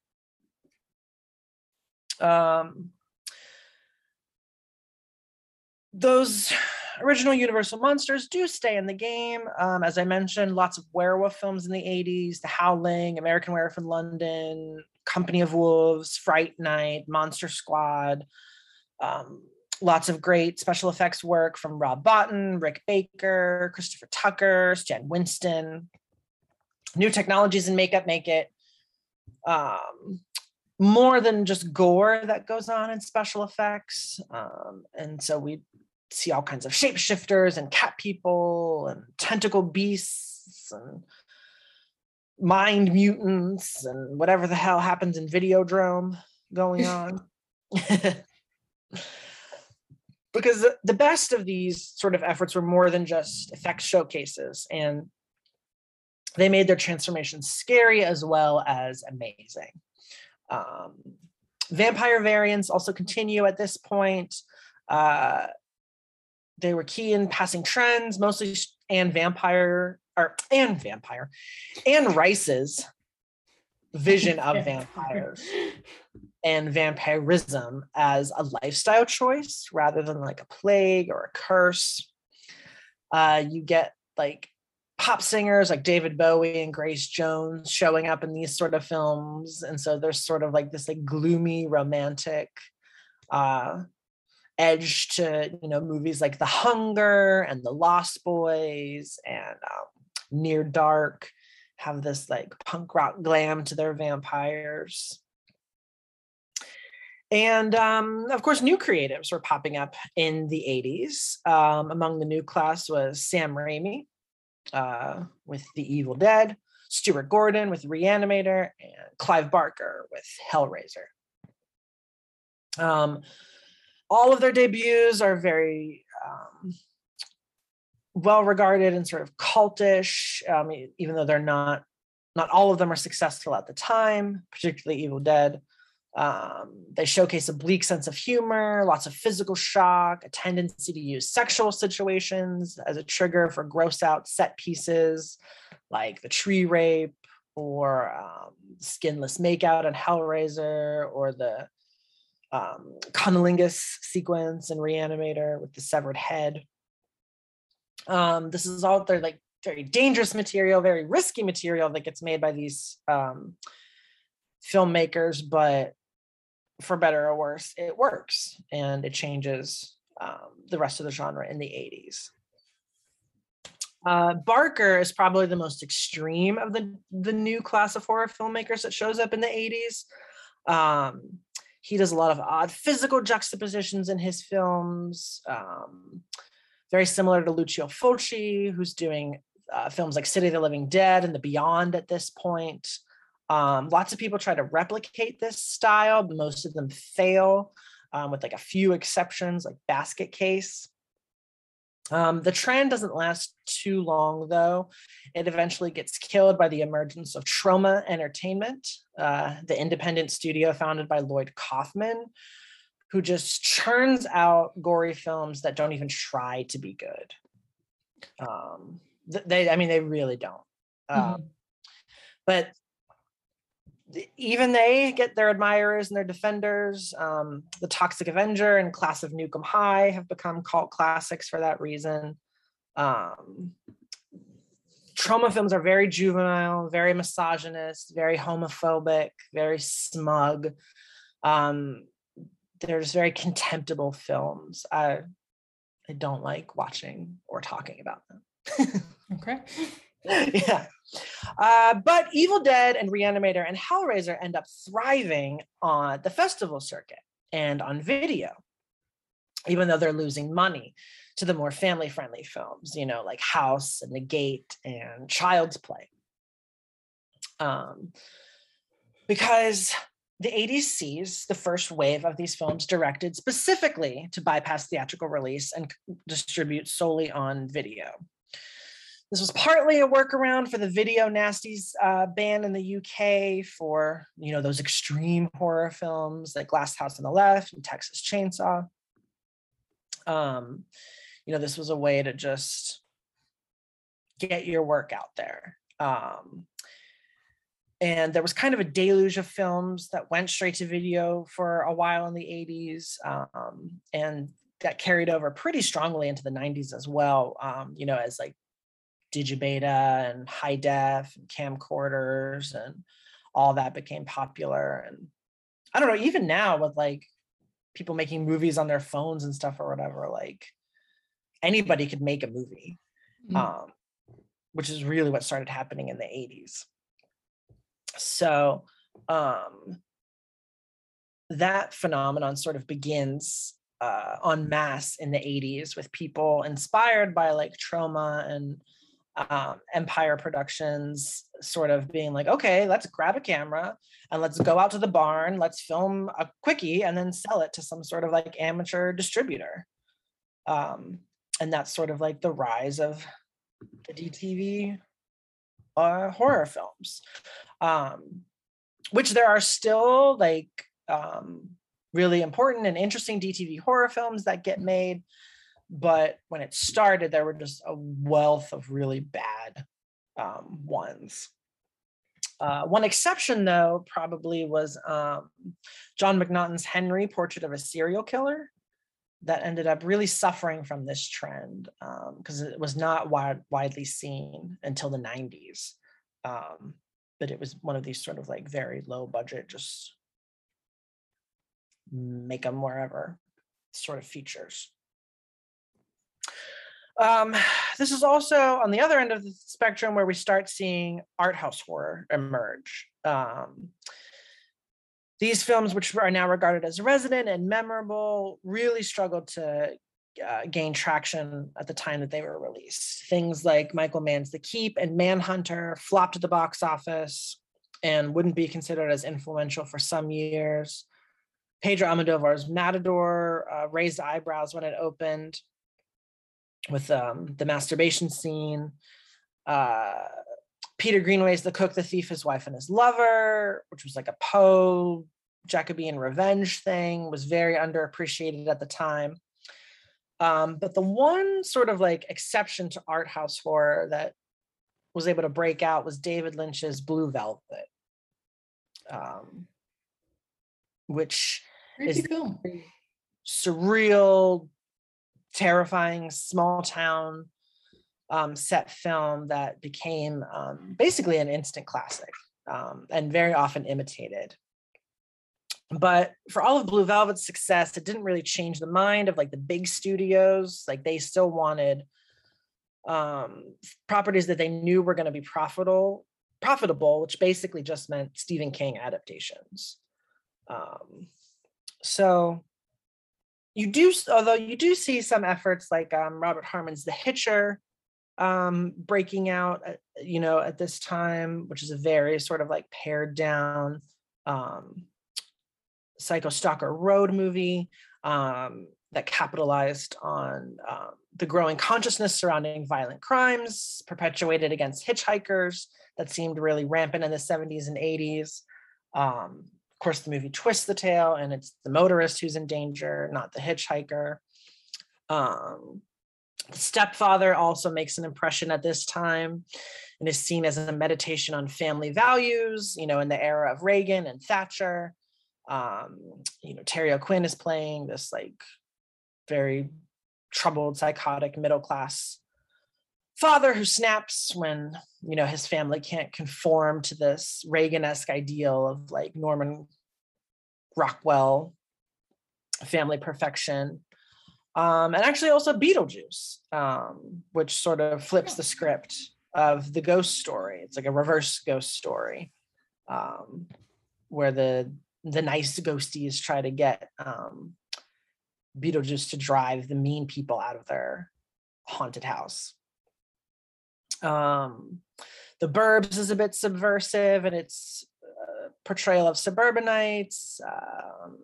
Um, those original universal monsters do stay in the game. Um, as I mentioned, lots of werewolf films in the eighties, The Howling, American Werewolf in London, Company of Wolves, Fright Night, Monster Squad. Um, lots of great special effects work from Rob Bottin, Rick Baker, Christopher Tucker, Stan Winston. New technologies in makeup make it um, more than just gore that goes on in special effects. Um, and so we see all kinds of shapeshifters and cat people and tentacle beasts and mind mutants and whatever the hell happens in Videodrome going on. Because the best of these sort of efforts were more than just effects showcases, and they made their transformation scary as well as amazing. Um, vampire variants also continue at this point. Uh, They were key in passing trends, mostly and vampire or and vampire and Rice's vision of vampires and vampirism as a lifestyle choice rather than like a plague or a curse. Uh, you get like pop singers like David Bowie and Grace Jones showing up in these sort of films. And so there's sort of like this like gloomy romantic uh edge to, you know, movies like The Hunger and The Lost Boys and um, Near Dark have this like punk rock glam to their vampires. And um, of course, new creatives were popping up in the eighties. Um, among the new class was Sam Raimi uh, with The Evil Dead, Stuart Gordon with Reanimator, and Clive Barker with Hellraiser. Um, all of their debuts are very um, well-regarded and sort of cultish, um, even though they're not, not all of them are successful at the time, particularly Evil Dead. Um, they showcase a bleak sense of humor, lots of physical shock, a tendency to use sexual situations as a trigger for gross out set pieces like the tree rape or um, skinless makeout in Hellraiser, or the um, cunnilingus sequence in Reanimator with the severed head. Um, this is all their like very dangerous material, very risky material that gets made by these um, filmmakers, but for better or worse, it works, and it changes um, the rest of the genre in the eighties. Uh, Barker is probably the most extreme of the, the new class of horror filmmakers that shows up in the eighties. Um, he does a lot of odd physical juxtapositions in his films, um, very similar to Lucio Fulci, who's doing uh, films like City of the Living Dead and The Beyond at this point. Um, lots of people try to replicate this style, but most of them fail, um, with like a few exceptions, like Basket Case. Um, the trend doesn't last too long, though. It eventually gets killed by the emergence of Troma Entertainment, uh, the independent studio founded by Lloyd Kaufman, who just churns out gory films that don't even try to be good. Um, they, I mean, they really don't. Um, mm-hmm. But even they get their admirers and their defenders. Um, the Toxic Avenger and Class of Nukem High have become cult classics for that reason. Um, trauma films are very juvenile, very misogynist, very homophobic, very smug. Um, they're just very contemptible films. I, I don't like watching or talking about them. Okay. Yeah. Uh, but Evil Dead and Reanimator and Hellraiser end up thriving on the festival circuit and on video, even though they're losing money to the more family-friendly films, you know, like House and The Gate and Child's Play. Um, because the eighties sees the first wave of these films directed specifically to bypass theatrical release and distribute solely on video. This was partly a workaround for the video nasties uh, ban in the U K for, you know, those extreme horror films like Last House on the Left and Texas Chainsaw. Um, you know, this was a way to just get your work out there. Um, and there was kind of a deluge of films that went straight to video for a while in the eighties. Um, and that carried over pretty strongly into the nineties as well, um, you know, as like Digibeta and high def and camcorders and all that became popular. And I don't know, even now with like people making movies on their phones and stuff or whatever, like anybody could make a movie, mm-hmm. um, which is really what started happening in the eighties. So um, that phenomenon sort of begins uh, en masse in the eighties with people inspired by like Troma and Um, Empire Productions sort of being like, okay, let's grab a camera and let's go out to the barn, let's film a quickie and then sell it to some sort of like amateur distributor. Um, and that's sort of like the rise of the D T V uh, horror films, um, which there are still like um, really important and interesting D T V horror films that get made. But when it started, there were just a wealth of really bad um, ones. Uh, one exception, though, probably was um, John McNaughton's Henry, Portrait of a Serial Killer, that ended up really suffering from this trend because um, it was not wide, widely seen until the nineties. Um, but it was one of these sort of like very low budget, just make them wherever sort of features. Um, this is also on the other end of the spectrum where we start seeing art house horror emerge. Um, These films, which are now regarded as resident and memorable, really struggled to uh, gain traction at the time that they were released. Things like Michael Mann's The Keep and Manhunter flopped at the box office and wouldn't be considered as influential for some years. Pedro Almodovar's Matador uh, raised eyebrows when it opened with um, the masturbation scene. Uh, Peter Greenaway's The Cook, the Thief, His Wife, and His Lover, which was like a Poe, Jacobean revenge thing, was very underappreciated at the time. Um, but the one sort of like exception to art house horror that was able to break out was David Lynch's Blue Velvet, um, which is cool. Surreal, terrifying, small town Um, set film that became um, basically an instant classic um, and very often imitated. But for all of Blue Velvet's success, it didn't really change the mind of like the big studios. Like they still wanted um, properties that they knew were going to be profitable, profitable, which basically just meant Stephen King adaptations. Um, so you do, although you do see some efforts like um, Robert Harmon's The Hitcher, Um, breaking out, you know, at this time, which is a very sort of like pared down um, Psycho Stalker Road movie um, that capitalized on um, the growing consciousness surrounding violent crimes perpetuated against hitchhikers that seemed really rampant in the seventies and eighties. Um, of course, the movie twists the tale and it's the motorist who's in danger, not the hitchhiker. Um, Stepfather also makes an impression at this time and is seen as a meditation on family values, you know, in the era of Reagan and Thatcher. Um, you know, Terry O'Quinn is playing this like very troubled, psychotic, middle-class father who snaps when, you know, his family can't conform to this Reagan-esque ideal of like Norman Rockwell family perfection. Um, and actually also Beetlejuice, um, which sort of flips the script of the ghost story. It's like a reverse ghost story um, where the the nice ghosties try to get um, Beetlejuice to drive the mean people out of their haunted house. Um, the Burbs is a bit subversive in its uh, portrayal of suburbanites. Um,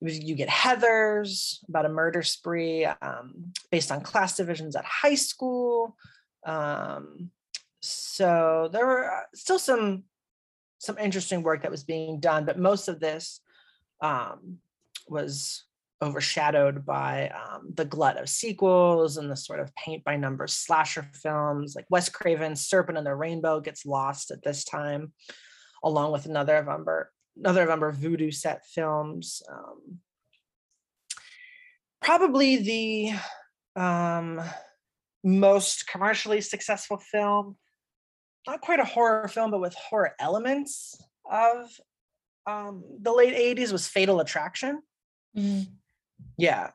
You get Heathers, about a murder spree um, based on class divisions at high school. Um, so there were still some some interesting work that was being done, but most of this um, was overshadowed by um, the glut of sequels and the sort of paint-by-numbers slasher films, like Wes Craven's Serpent and the Rainbow gets lost at this time, along with another of Umber. Another number of voodoo set films. Um, probably the um, most commercially successful film, not quite a horror film, but with horror elements of um, the late eighties was Fatal Attraction. Mm-hmm. Yeah.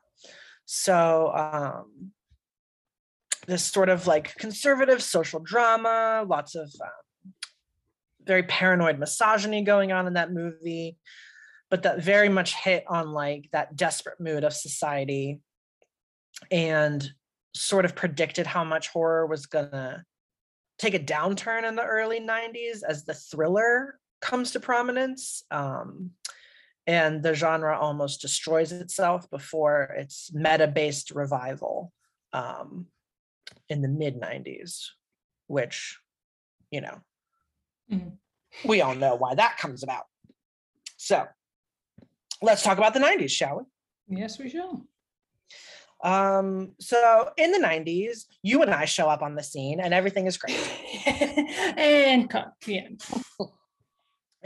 So um, this sort of like conservative social drama, lots of uh, very paranoid misogyny going on in that movie, but that very much hit on like that desperate mood of society and sort of predicted how much horror was gonna take a downturn in the early nineties as the thriller comes to prominence. Um, and the genre almost destroys itself before its meta-based revival um, in the mid nineties, which, you know, Mm-hmm. we all know why that comes about. So let's talk about the nineties, shall we? Yes, we shall. Um, so in the nineties, you and I show up on the scene and everything is great. and cut, yeah.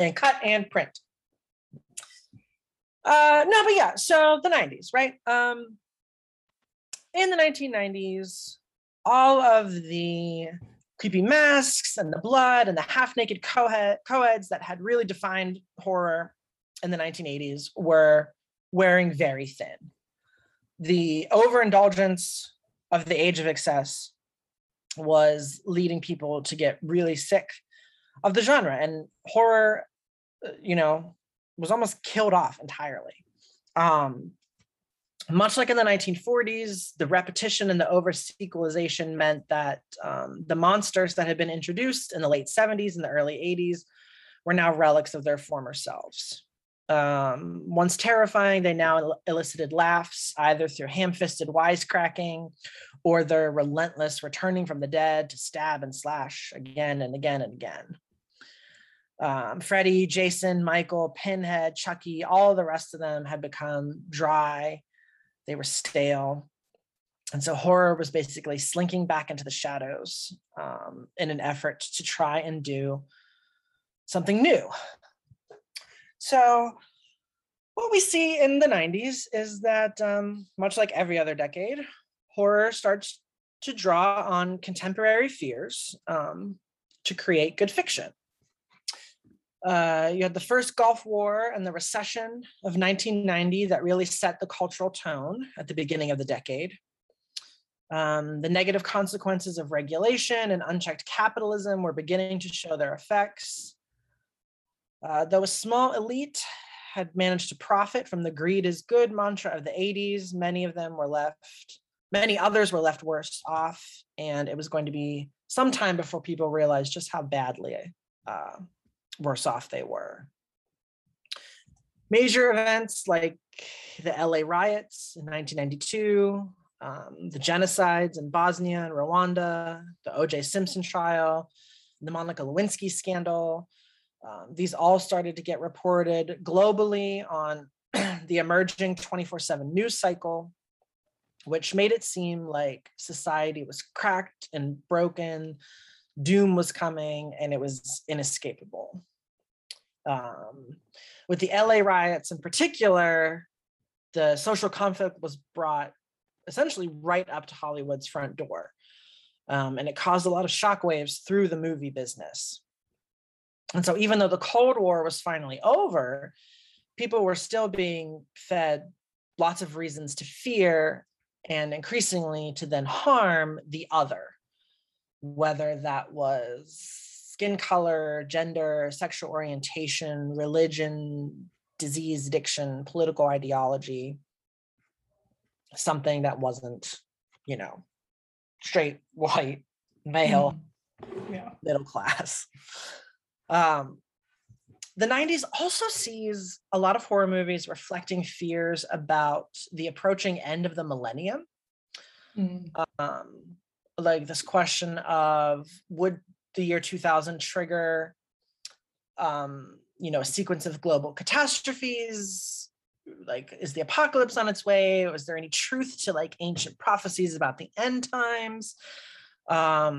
and cut and print. Uh, no, but yeah, so the nineties, right? Um, in the nineteen nineties, all of the creepy masks and the blood and the half-naked co-ed, co-eds that had really defined horror in the nineteen eighties were wearing very thin. The overindulgence of the age of excess was leading people to get really sick of the genre, and horror, you know, was almost killed off entirely. Um, much like in the nineteen forties, the repetition and the over-sequelization meant that um, the monsters that had been introduced in the late seventies and the early eighties were now relics of their former selves. Um, once terrifying, they now elicited laughs, either through ham-fisted wisecracking or their relentless returning from the dead to stab and slash again and again and again. Um, Freddy, Jason, Michael, Pinhead, Chucky, all the rest of them had become dry. They were stale. And so horror was basically slinking back into the shadows um, in an effort to try and do something new. So what we see in the nineties is that um, much like every other decade, horror starts to draw on contemporary fears um, to create good fiction. Uh, you had the first Gulf War and the recession of nineteen ninety that really set the cultural tone at the beginning of the decade. Um, the negative consequences of regulation and unchecked capitalism were beginning to show their effects. Uh, though a small elite had managed to profit from the greed is good mantra of the eighties, many of them were left, many others were left worse off, and it was going to be some time before people realized just how badly uh, worse off they were. Major events like the L A riots in nineteen ninety-two, um, the genocides in Bosnia and Rwanda, the O J Simpson trial, the Monica Lewinsky scandal, Um, these all started to get reported globally on the emerging twenty-four seven news cycle, which made it seem like society was cracked and broken, doom was coming, and it was inescapable. Um, with the L A riots in particular, the social conflict was brought essentially right up to Hollywood's front door, um, and it caused a lot of shockwaves through the movie business. And so even though the Cold War was finally over, people were still being fed lots of reasons to fear and increasingly to then harm the other, whether that was skin color, gender, sexual orientation, religion, disease, addiction, political ideology, something that wasn't, you know, straight, white, male, yeah. middle class. Um, the nineties also sees a lot of horror movies reflecting fears about the approaching end of the millennium. Mm. Um, like this question of, would the year two thousand trigger, um, you know, a sequence of global catastrophes? Like, is the apocalypse on its way? Was there any truth to like ancient prophecies about the end times? Um,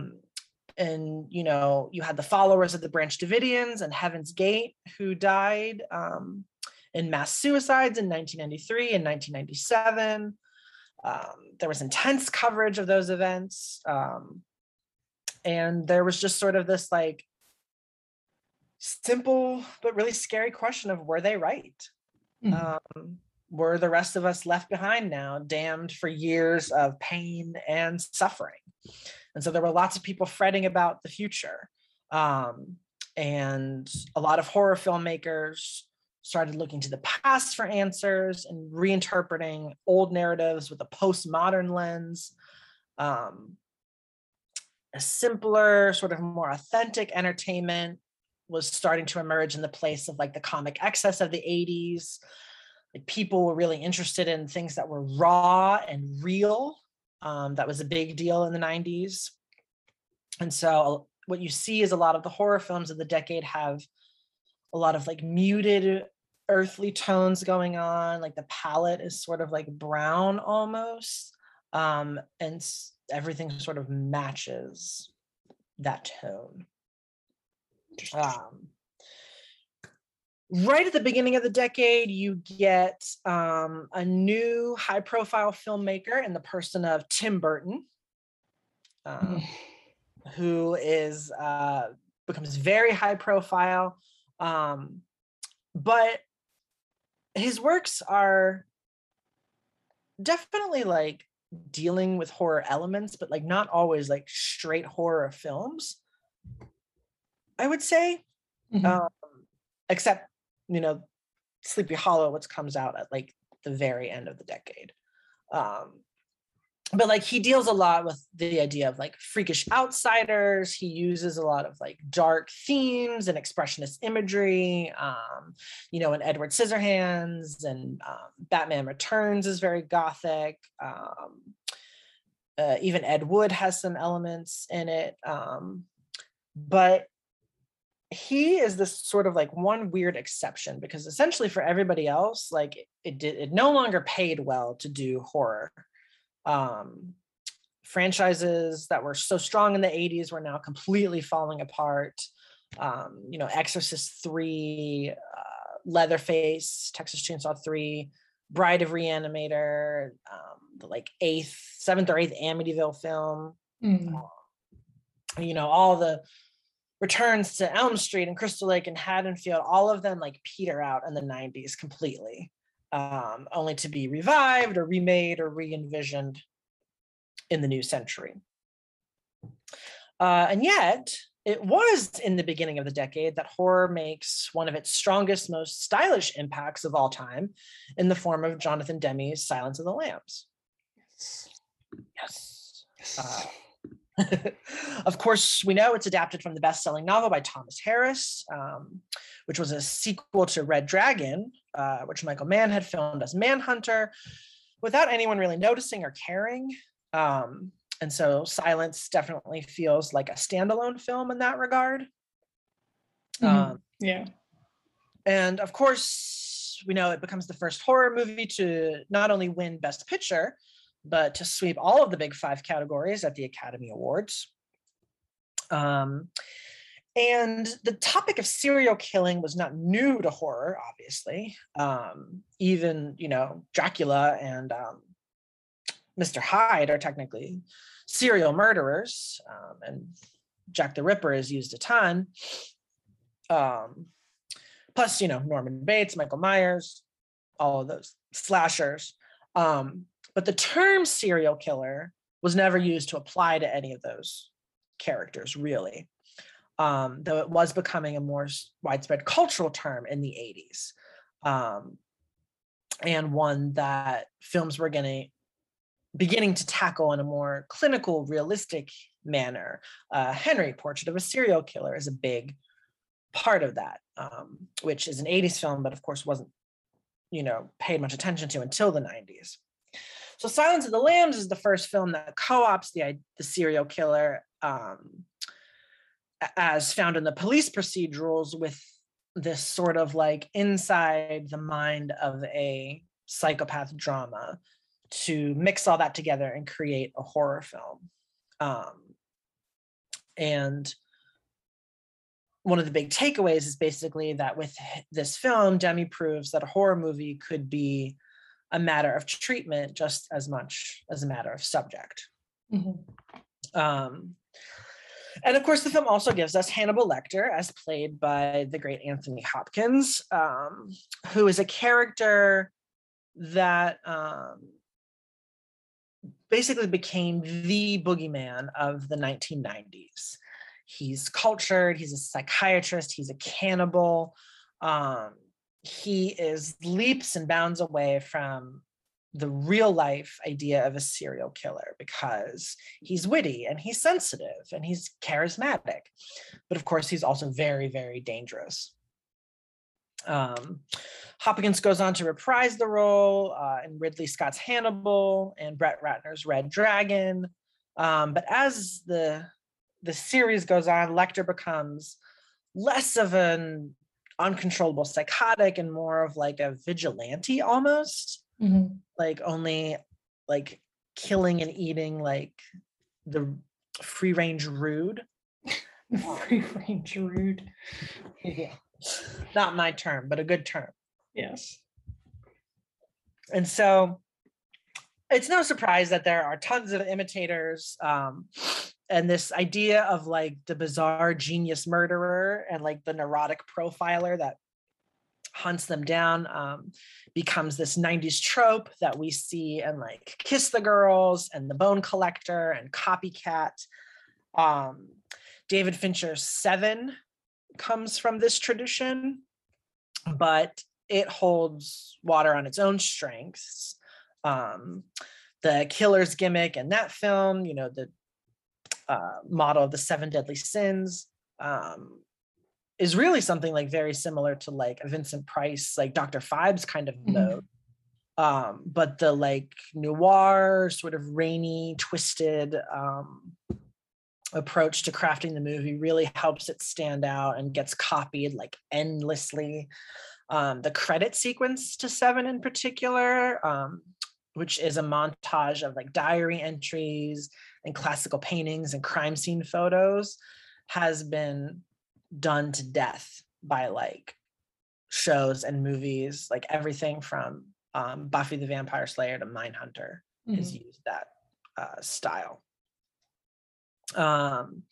And, you know, you had the followers of the Branch Davidians and Heaven's Gate who died um, in mass suicides in nineteen ninety-three and nineteen ninety-seven. Um, there was intense coverage of those events. Um, and there was just sort of this like simple but really scary question of, were they right? Mm. Um, were the rest of us left behind now, damned for years of pain and suffering? And so there were lots of people fretting about the future. Um, and a lot of horror filmmakers started looking to the past for answers and reinterpreting old narratives with a postmodern lens. Um, a simpler, sort of more authentic entertainment was starting to emerge in the place of like the comic excess of the eighties. Like people were really interested in things that were raw and real. Um, that was a big deal in the nineties. And so what you see is a lot of the horror films of the decade have a lot of like muted earthly tones going on. Like the palette is sort of like brown almost. Um, and everything sort of matches that tone. Um, Right at the beginning of the decade, you get um, a new high-profile filmmaker in the person of Tim Burton, um, mm. who is uh, becomes very high-profile. Um, but his works are definitely like dealing with horror elements, but like not always like straight horror films, I would say, mm-hmm. um, except. You know, Sleepy Hollow, which comes out at like the very end of the decade. Um, but like he deals a lot with the idea of like freakish outsiders. He uses a lot of like dark themes and expressionist imagery, um, you know, in Edward Scissorhands and um, Batman Returns is very gothic. Um, uh, even Ed Wood has some elements in it. Um, but he is this sort of like one weird exception, because essentially for everybody else, like it did, it no longer paid well to do horror. Um, franchises that were so strong in the eighties were now completely falling apart. Um, you know, Exorcist three, uh, Leatherface, Texas Chainsaw three, Bride of Reanimator, um, the like eighth, seventh or eighth Amityville film. Mm. Um, you know, all the returns to Elm Street and Crystal Lake and Haddonfield, all of them like peter out in the nineties completely, um, only to be revived or remade or re-envisioned in the new century. Uh, and yet, it was in the beginning of the decade that horror makes one of its strongest, most stylish impacts of all time in the form of Jonathan Demme's Silence of the Lambs. Yes. Yes. Uh, of course, we know it's adapted from the best-selling novel by Thomas Harris, um, which was a sequel to Red Dragon, uh, which Michael Mann had filmed as Manhunter, without anyone really noticing or caring. Um, and so Silence definitely feels like a standalone film in that regard. Mm-hmm. Um, yeah. And of course, we know it becomes the first horror movie to not only win Best Picture, but to sweep all of the big five categories at the Academy Awards. Um, and the topic of serial killing was not new to horror, obviously. Um, even, you know, Dracula and um, Mister Hyde are technically serial murderers, um, and Jack the Ripper is used a ton. Um, plus, you know, Norman Bates, Michael Myers, all of those slashers. Um, But the term serial killer was never used to apply to any of those characters, really, um, though it was becoming a more widespread cultural term in the eighties, um, and one that films were getting, beginning to tackle in a more clinical, realistic manner. Uh, Henry, Portrait of a Serial Killer, is a big part of that, um, which is an eighties film, but of course wasn't, you know, paid much attention to until the nineties. So Silence of the Lambs is the first film that co-opts the, the serial killer, um, as found in the police procedurals, with this sort of like inside the mind of a psychopath drama, to mix all that together and create a horror film. Um, and one of the big takeaways is basically that with this film, Demme proves that a horror movie could be a matter of treatment just as much as a matter of subject. Mm-hmm. Um, and of course, the film also gives us Hannibal Lecter, as played by the great Anthony Hopkins, um, who is a character that um, basically became the boogeyman of the nineteen nineties. He's cultured, he's a psychiatrist, he's a cannibal, um, he is leaps and bounds away from the real life idea of a serial killer, because he's witty and he's sensitive and he's charismatic, but of course he's also very, very dangerous. Um, Hopkins goes on to reprise the role uh, in Ridley Scott's Hannibal and Brett Ratner's Red Dragon, um, but as the the series goes on, Lecter becomes less of an uncontrollable psychotic and more of like a vigilante almost. Mm-hmm. Like only like killing and eating like the free range rude. Free range rude. Yeah. Not my term, but a good term. Yes. And so it's no surprise that there are tons of imitators, um, and this idea of like the bizarre genius murderer and like the neurotic profiler that hunts them down, um, becomes this nineties trope that we see in like Kiss the Girls and The Bone Collector and Copycat. Um, David Fincher's Seven comes from this tradition, but it holds water on its own strengths. Um, the killer's gimmick in that film, you know, the uh, model of the seven deadly sins, um, is really something like very similar to like a Vincent Price, like Doctor Phibbs kind of mode. Mm-hmm. Um, but the like noir sort of rainy, twisted um, approach to crafting the movie really helps it stand out and gets copied like endlessly. Um, the credit sequence to Seven in particular, um, which is a montage of like diary entries and classical paintings and crime scene photos, has been done to death by like shows and movies. Like everything from um, Buffy the Vampire Slayer to Mindhunter mm-hmm. has used that uh, style. Um,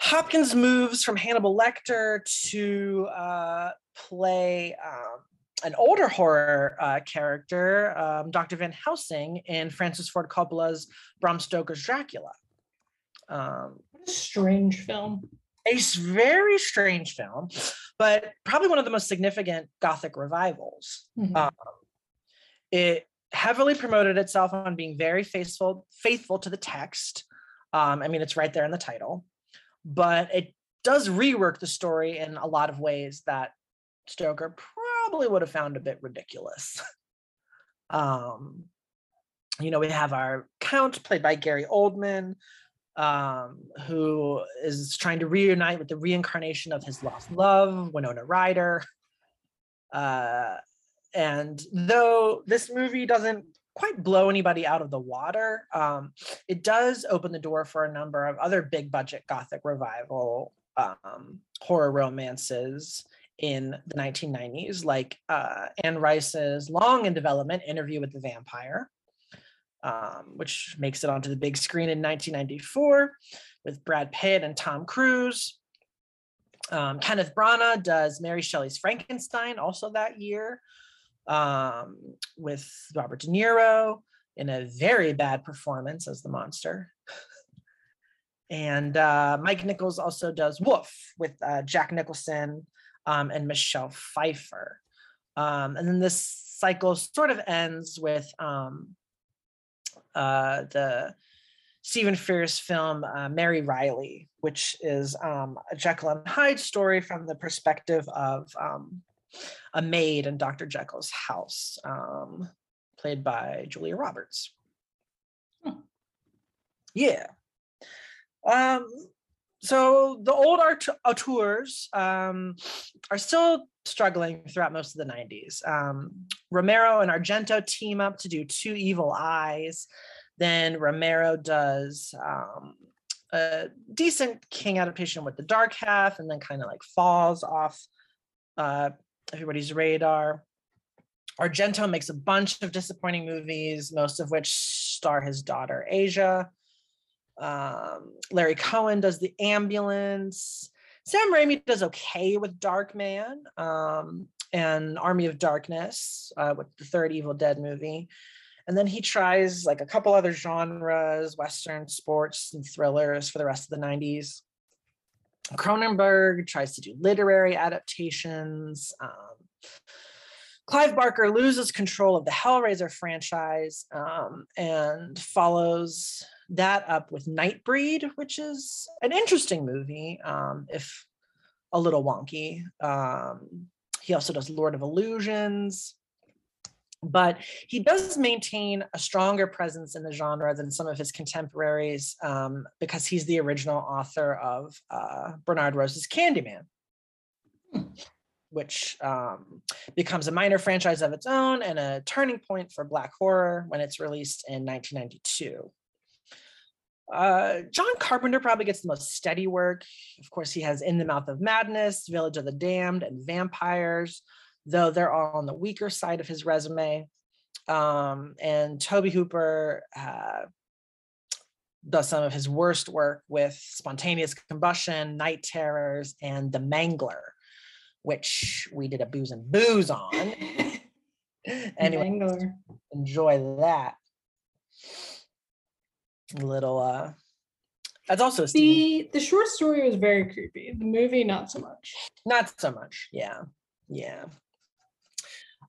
Hopkins moves from Hannibal Lecter to uh, play um, an older horror uh, character, um, Doctor Van Helsing, in Francis Ford Coppola's Bram Stoker's Dracula. Um, what a strange film. A very strange film, but probably one of the most significant Gothic revivals. Mm-hmm. Um, it heavily promoted itself on being very faithful, faithful to the text. Um, I mean, it's right there in the title, but it does rework the story in a lot of ways that Stoker probably would have found a bit ridiculous. um, you know, we have our Count played by Gary Oldman, Um, who is trying to reunite with the reincarnation of his lost love, Winona Ryder. Uh, and though this movie doesn't quite blow anybody out of the water, um, it does open the door for a number of other big budget Gothic revival um, horror romances in the nineteen nineties, like uh, Anne Rice's long in development Interview with the Vampire, Um, which makes it onto the big screen in nineteen ninety-four with Brad Pitt and Tom Cruise. Um, Kenneth Branagh does Mary Shelley's Frankenstein also that year um, with Robert De Niro in a very bad performance as the monster. And uh, Mike Nichols also does Wolf with uh, Jack Nicholson um, and Michelle Pfeiffer. Um, and then this cycle sort of ends with um, Uh, the Stephen Frears film, uh, Mary Riley, which is um, a Jekyll and Hyde story from the perspective of um, a maid in Doctor Jekyll's house, um, played by Julia Roberts. Hmm. Yeah. Um, so the old art- auteurs um, are still struggling throughout most of the nineties. Um, Romero and Argento team up to do Two Evil Eyes. Then Romero does um, a decent King adaptation with The Dark Half, and then kind of like falls off uh, everybody's radar. Argento makes a bunch of disappointing movies, most of which star his daughter Asia. Um, Larry Cohen does The Ambulance. Sam Raimi does okay with Darkman um, and Army of Darkness uh, with the third Evil Dead movie. And then he tries like a couple other genres, Western, sports, and thrillers for the rest of the nineties. Cronenberg tries to do literary adaptations. Um, Clive Barker loses control of the Hellraiser franchise um, and follows that up with Nightbreed, which is an interesting movie, um, if a little wonky. Um, he also does Lord of Illusions, but he does maintain a stronger presence in the genre than some of his contemporaries um, because he's the original author of uh, Bernard Rose's Candyman, which um, becomes a minor franchise of its own and a turning point for Black horror when it's released in nineteen ninety-two. Uh, John Carpenter probably gets the most steady work. Of course, he has In the Mouth of Madness, Village of the Damned, and Vampires, though they're all on the weaker side of his resume. Um, and Tobe Hooper uh, does some of his worst work with Spontaneous Combustion, Night Terrors, and The Mangler, which we did a Booze and Booze on. Anyway, enjoy that. A little, uh, that's also the the short story was very creepy. The movie, not so much. Not so much. Yeah, yeah.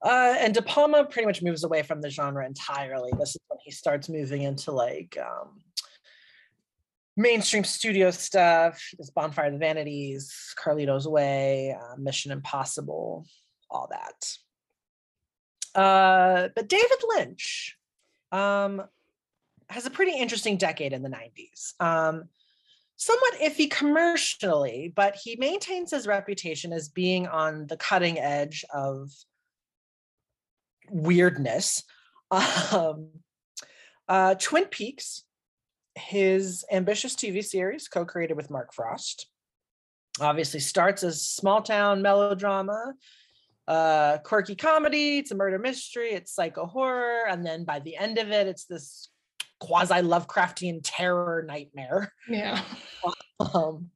Uh, and De Palma pretty much moves away from the genre entirely. This is when he starts moving into like um, mainstream studio stuff. It's Bonfire of the Vanities, Carlito's Way, uh, Mission Impossible, all that. Uh, but David Lynch um, has a pretty interesting decade in the nineties. Um, somewhat iffy commercially, but he maintains his reputation as being on the cutting edge of weirdness. Um, uh, Twin Peaks, his ambitious T V series co-created with Mark Frost, obviously starts as small town melodrama, uh, quirky comedy, it's a murder mystery, it's psycho horror, and then by the end of it, it's this quasi Lovecraftian terror nightmare. Yeah. um,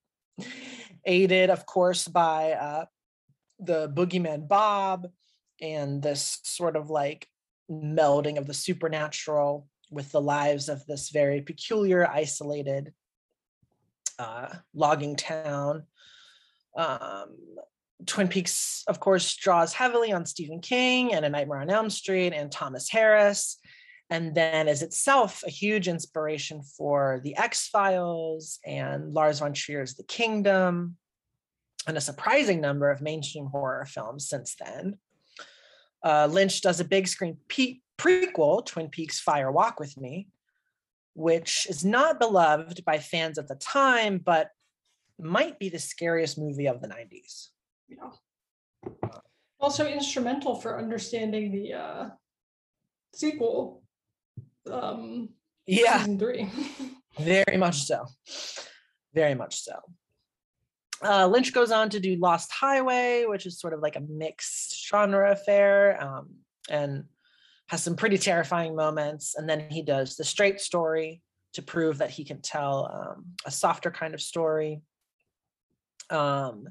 aided, of course, by uh, the boogeyman Bob and this sort of like melding of the supernatural with the lives of this very peculiar, isolated uh, logging town. Um, Twin Peaks, of course, draws heavily on Stephen King and A Nightmare on Elm Street and Thomas Harris, and then is itself a huge inspiration for The X-Files and Lars von Trier's The Kingdom, and a surprising number of mainstream horror films since then. Uh, Lynch does a big screen pe- prequel, Twin Peaks Fire Walk With Me, which is not beloved by fans at the time, but might be the scariest movie of the nineties. Yeah. Also instrumental for understanding the uh, sequel. Um, yeah, season three. Very much so. Very much so. Uh, Lynch goes on to do Lost Highway, which is sort of like a mixed genre affair, um, and has some pretty terrifying moments. And then he does The Straight Story to prove that he can tell um, a softer kind of story. Um,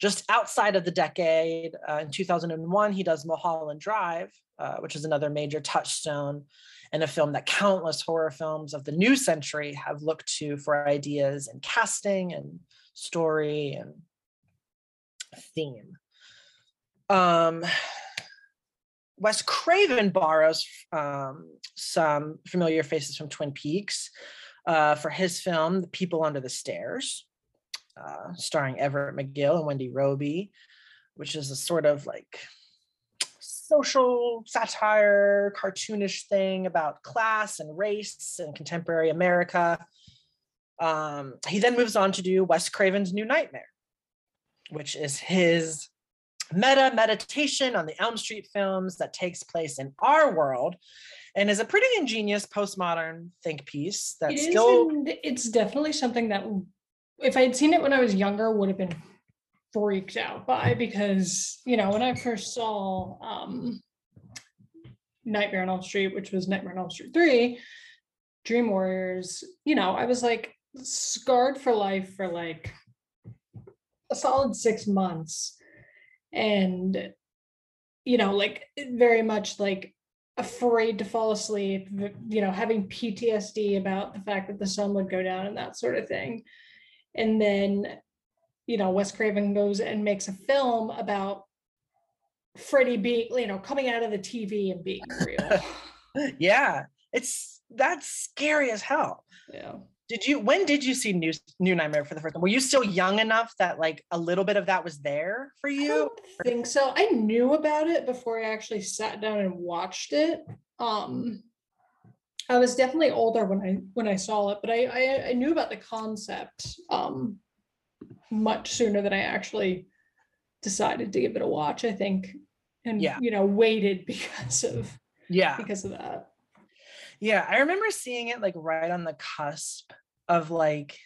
just outside of the decade, uh, in two thousand one, he does Mulholland Drive, uh, which is another major touchstone and a film that countless horror films of the new century have looked to for ideas and casting and story and theme. Um, Wes Craven borrows um, some familiar faces from Twin Peaks uh, for his film, The People Under the Stairs, Uh, starring Everett McGill and Wendy Roby, which is a sort of like social satire, cartoonish thing about class and race and contemporary America. Um, he then moves on to do Wes Craven's New Nightmare, which is his meta meditation on the Elm Street films that takes place in our world, and is a pretty ingenious postmodern think piece that it still. It's definitely something that, if I had seen it when I was younger, would have been freaked out by, because, you know, when I first saw um, Nightmare on Elm Street, which was Nightmare on Elm Street three, Dream Warriors, you know, I was like scarred for life for like a solid six months. And, you know, like very much like afraid to fall asleep, you know, having P T S D about the fact that the sun would go down and that sort of thing. And then, you know, Wes Craven goes and makes a film about Freddy being, you know, coming out of the T V and being real. Yeah, it's, that's scary as hell. Yeah. Did you, when did you see New, New Nightmare for the first time? Were you still young enough that like a little bit of that was there for you? I don't think so. I knew about it before I actually sat down and watched it. Um, I was definitely older when I when I saw it, but I I, I knew about the concept um, much sooner than I actually decided to give it a watch, I think, and yeah. you know waited because of yeah because of that. Yeah, I remember seeing it like right on the cusp of like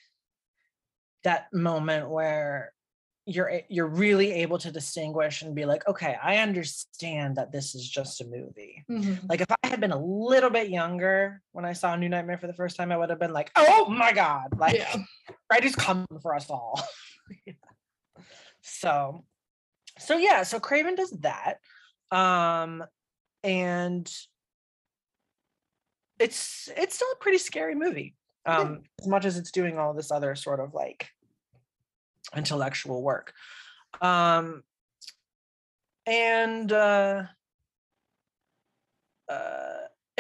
that moment where you're you're really able to distinguish and be like, okay, I understand that this is just a movie. Mm-hmm. Like if I had been a little bit younger when I saw New Nightmare for the first time, I would have been like, oh my God, like yeah. Freddy's coming for us all. yeah. So, so yeah, so Craven does that. Um, and it's, it's still a pretty scary movie. Um, yeah. As much as it's doing all this other sort of like intellectual work. Um, and uh,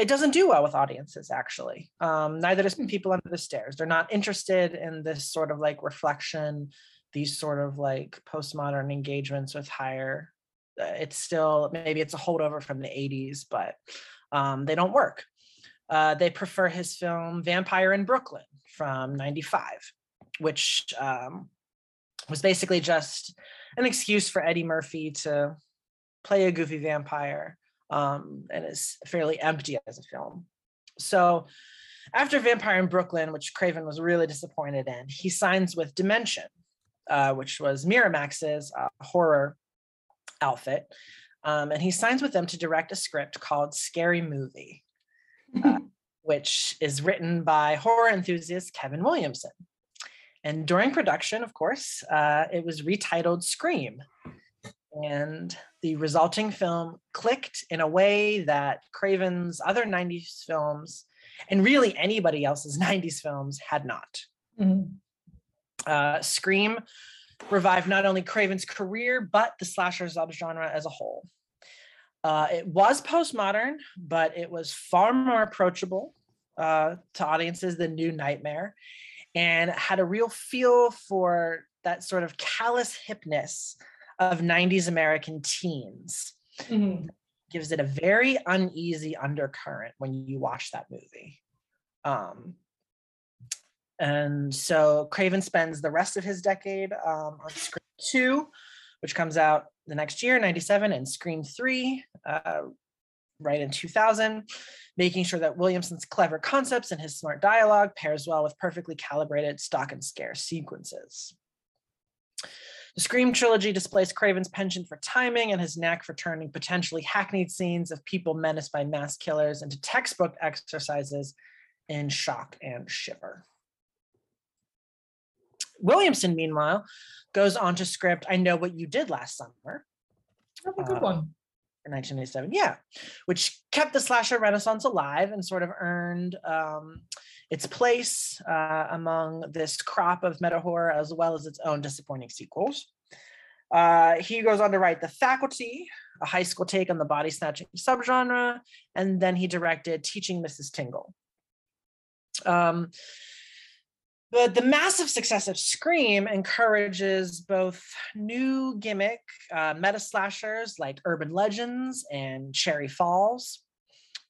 it doesn't do well with audiences, actually. Um, neither does People Under the Stairs. They're not interested in this sort of like reflection, these sort of like postmodern engagements with higher. It's still, maybe it's a holdover from the eighties, but um, they don't work. Uh, they prefer his film Vampire in Brooklyn from ninety-five, which um, was basically just an excuse for Eddie Murphy to play a goofy vampire, um, and is fairly empty as a film. So after Vampire in Brooklyn, which Craven was really disappointed in, he signs with Dimension, uh, which was Miramax's uh, horror outfit. Um, and he signs with them to direct a script called Scary Movie, uh, which is written by horror enthusiast Kevin Williamson. And during production, of course, uh, it was retitled Scream. And the resulting film clicked in a way that Craven's other nineties films, and really anybody else's nineties films, had not. Mm-hmm. Uh, Scream revived not only Craven's career, but the slasher subgenre as a whole. Uh, it was postmodern, but it was far more approachable uh, to audiences than New Nightmare, and had a real feel for that sort of callous hipness of nineties American teens. Mm-hmm. Gives it a very uneasy undercurrent when you watch that movie. Um, and so Craven spends the rest of his decade um, on Scream two, which comes out the next year, ninety-seven, and Scream three, uh, right in two thousand, making sure that Williamson's clever concepts and his smart dialogue pairs well with perfectly calibrated stock and scare sequences. The Scream trilogy displays Craven's penchant for timing and his knack for turning potentially hackneyed scenes of people menaced by mass killers into textbook exercises in shock and shiver. Williamson, meanwhile, goes on to script I Know What You Did Last Summer. That's a good uh, one. In nineteen eighty-seven, yeah, which kept the slasher renaissance alive and sort of earned um, its place uh, among this crop of meta horror, as well as its own disappointing sequels. Uh, he goes on to write The Faculty, a high school take on the body snatching subgenre, and then he directed Teaching Missus Tingle. Um, But the massive success of Scream encourages both new gimmick uh, meta slashers like Urban Legends and Cherry Falls.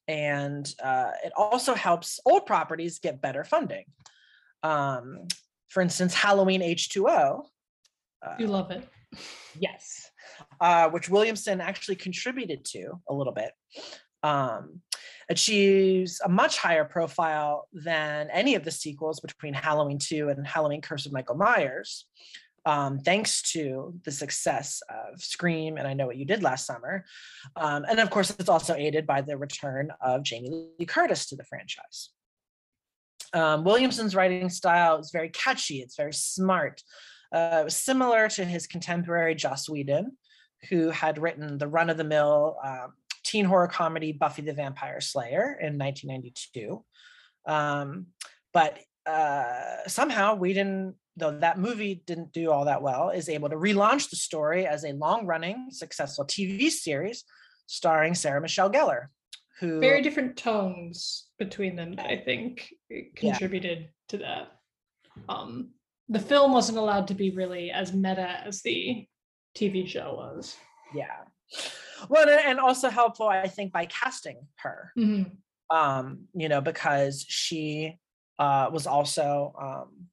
And uh, it also helps old properties get better funding. Um, for instance, Halloween H two O. Uh, you love it. Yes. Uh, which Williamson actually contributed to a little bit. Um, achieves a much higher profile than any of the sequels between Halloween two and Halloween Curse of Michael Myers, um, thanks to the success of Scream and I Know What You Did Last Summer. Um, and of course, it's also aided by the return of Jamie Lee Curtis to the franchise. Um, Williamson's writing style is very catchy. It's very smart, uh, similar to his contemporary Joss Whedon, who had written the run-of-the-mill um, teen horror comedy Buffy the Vampire Slayer in nineteen ninety-two. Um, but uh, somehow Whedon, though that movie didn't do all that well, is able to relaunch the story as a long-running, successful T V series starring Sarah Michelle Gellar, who... Very different tones between them, I think, contributed yeah. to that. Um, the film wasn't allowed to be really as meta as the T V show was. Yeah. Well, and also helpful, I think, by casting her, mm-hmm. um, you know, because she uh, was also um,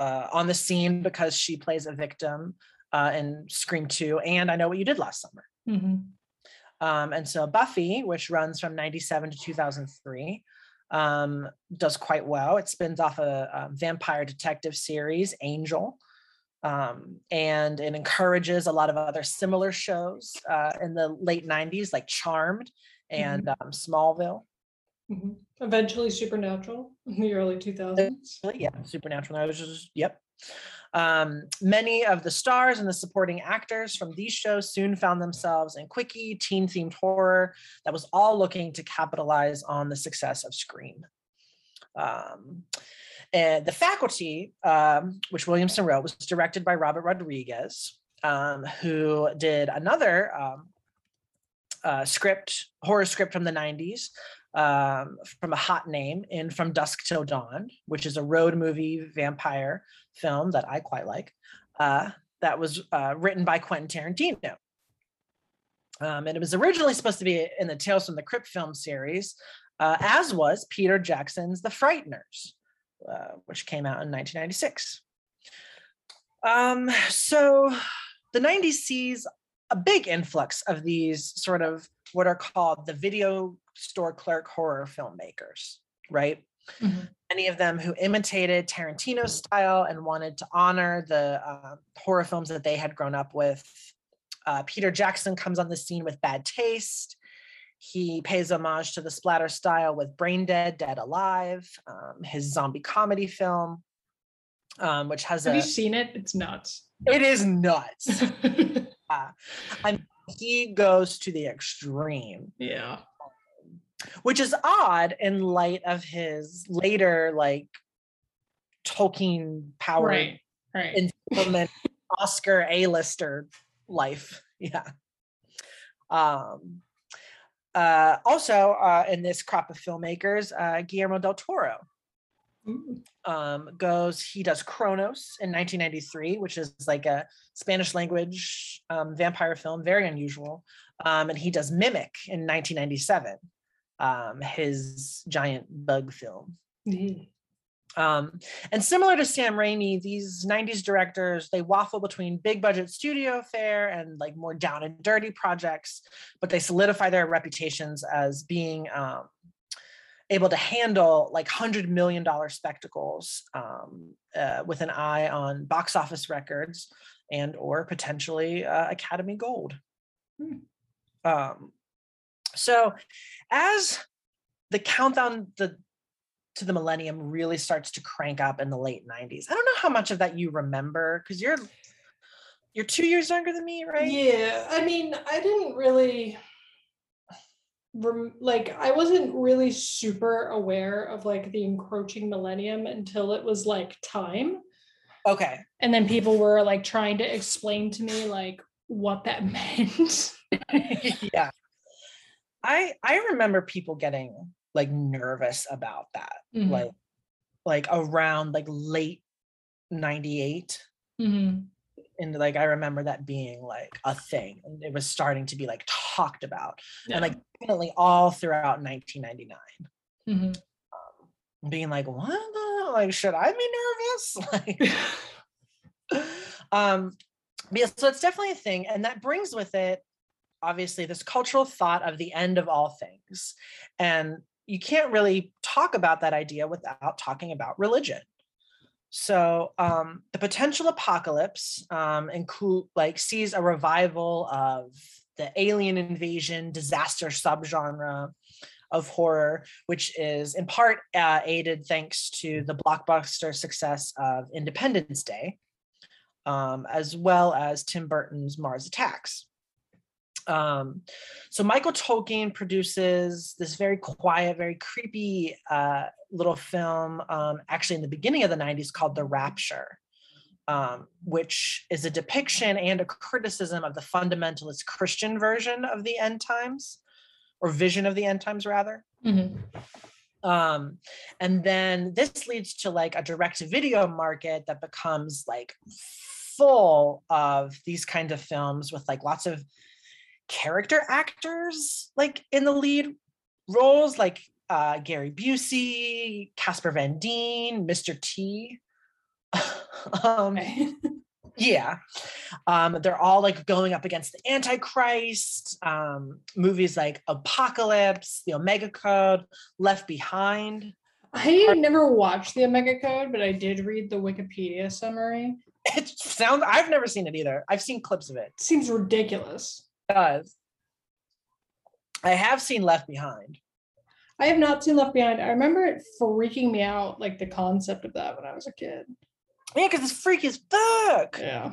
uh, on the scene because she plays a victim uh, in Scream two and I Know What You Did Last Summer. Mm-hmm. Um, and so Buffy, which runs from ninety-seven to two thousand three, um, does quite well. It spins off a, a vampire detective series, Angel. Um, and it encourages a lot of other similar shows uh, in the late nineties, like Charmed and mm-hmm. um, Smallville. Mm-hmm. Eventually Supernatural in the early two thousands. Yeah, Supernatural. I was just, yep. Um, many of the stars and the supporting actors from these shows soon found themselves in quickie, teen-themed horror that was all looking to capitalize on the success of Scream. Um, And The Faculty, um, which Williamson wrote, was directed by Robert Rodriguez, um, who did another um, uh, script, horror script from the nineties, um, from a hot name in From Dusk Till Dawn, which is a road movie vampire film that I quite like, uh, that was uh, written by Quentin Tarantino. Um, and it was originally supposed to be in the Tales from the Crypt film series, uh, as was Peter Jackson's The Frighteners, uh, which came out in nineteen ninety-six. Um, so the nineties sees a big influx of these sort of what are called the video store clerk horror filmmakers, right? Mm-hmm. Many of them who imitated Tarantino's style and wanted to honor the uh, horror films that they had grown up with. Uh, Peter Jackson comes on the scene with Bad Taste. He pays homage to the splatter style with Brain Dead, Dead Alive, um, his zombie comedy film, um, which has Have a- Have you seen it? It's nuts. It is nuts. uh, and he goes to the extreme. Yeah. Which is odd in light of his later, like, Tolkien power. Right, right. Implement Oscar A-lister life. Yeah. Um, uh, also, uh, in this crop of filmmakers, uh, Guillermo del Toro um, goes, he does Kronos in nineteen ninety-three, which is like a Spanish language um, vampire film, very unusual. Um, and he does Mimic in nineteen ninety-seven, um, his giant bug film. Mm-hmm. Um, and similar to Sam Raimi, these nineties directors, they waffle between big budget studio fare and like more down and dirty projects, but they solidify their reputations as being um, able to handle like one hundred million dollars spectacles um, uh, with an eye on box office records and or potentially uh, Academy Gold. Hmm. Um, so as the countdown, the to the millennium really starts to crank up in the late nineties. I don't know how much of that you remember because you're you're two years younger than me, right? Yeah, I mean, I didn't really rem- like I wasn't really super aware of like the encroaching millennium until it was like time. Okay. And then people were like trying to explain to me like what that meant. Yeah. I I remember people getting like nervous about that, mm-hmm. like like around like late ninety-eight, mm-hmm. and like I remember that being like a thing, and it was starting to be like talked about, yeah. and like definitely all throughout nineteen ninety-nine, mm-hmm. um, being like, what the, like should I be nervous? Like, um, yeah, so it's definitely a thing, and that brings with it obviously this cultural thought of the end of all things, and you can't really talk about that idea without talking about religion. So um, the potential apocalypse um, include like sees a revival of the alien invasion disaster subgenre of horror, which is in part uh, aided thanks to the blockbuster success of Independence Day, um, as well as Tim Burton's Mars Attacks. Um, so Michael Tolkien produces this very quiet, very creepy uh, little film, um, actually in the beginning of the nineties called The Rapture, um, which is a depiction and a criticism of the fundamentalist Christian version of the end times, or vision of the end times rather. Mm-hmm. Um, and then this leads to like a direct-to-video market that becomes like full of these kinds of films with like lots of character actors like in the lead roles, like uh Gary Busey, Casper Van Dien, Mister T. um yeah um they're all like going up against the Antichrist. Um movies like Apocalypse, The Omega Code, Left Behind. I are- never watched The Omega Code, but I did read the Wikipedia summary. It sounds I've never seen it either. I've seen clips of it. Seems ridiculous. Does. I have seen Left Behind. I have not seen Left Behind. I remember it freaking me out, like the concept of that when I was a kid. Yeah, because it's freaky as fuck. Yeah.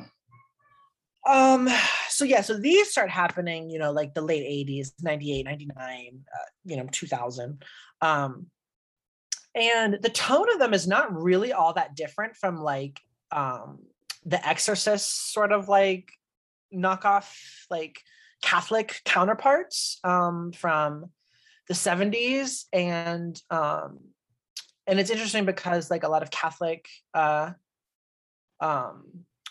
Um. So yeah. So these start happening, you know, like the late eighties, ninety-eight, ninety-nine, uh, you know, two thousand. Um. And the tone of them is not really all that different from like um, the Exorcist sort of like knockoff, like Catholic counterparts um, from the seventies. And um, and it's interesting because like a lot of Catholic uh, um,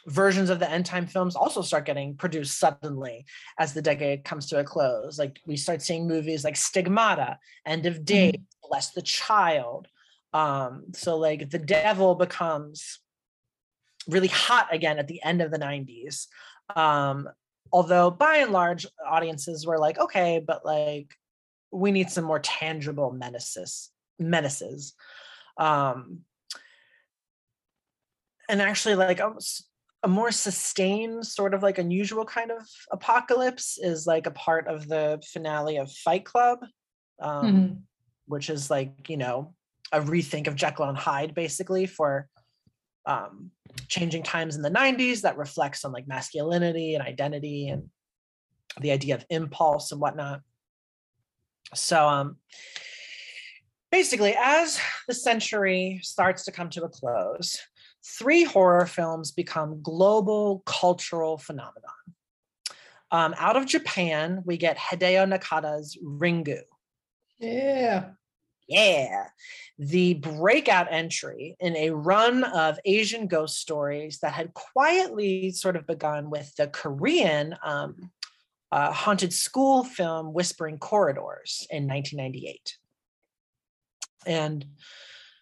versions of the end time films also start getting produced suddenly as the decade comes to a close. Like we start seeing movies like Stigmata, End of Days, mm-hmm. Bless the Child. Um, so like the devil becomes really hot again at the end of the nineties. Um, although by and large audiences were like, okay, but like we need some more tangible menaces, menaces. Um, and actually like a, a more sustained sort of like unusual kind of apocalypse is like a part of the finale of Fight Club, um, mm-hmm. which is like, you know, a rethink of Jekyll and Hyde basically for um, changing times in the nineties that reflects on like masculinity and identity and the idea of impulse and whatnot. So um, basically as the century starts to come to a close, three horror films become global cultural phenomenon. Um, out of Japan, we get Hideo Nakata's Ringu. Yeah. Yeah, the breakout entry in a run of Asian ghost stories that had quietly sort of begun with the Korean um, uh, haunted school film Whispering Corridors in nineteen ninety-eight. And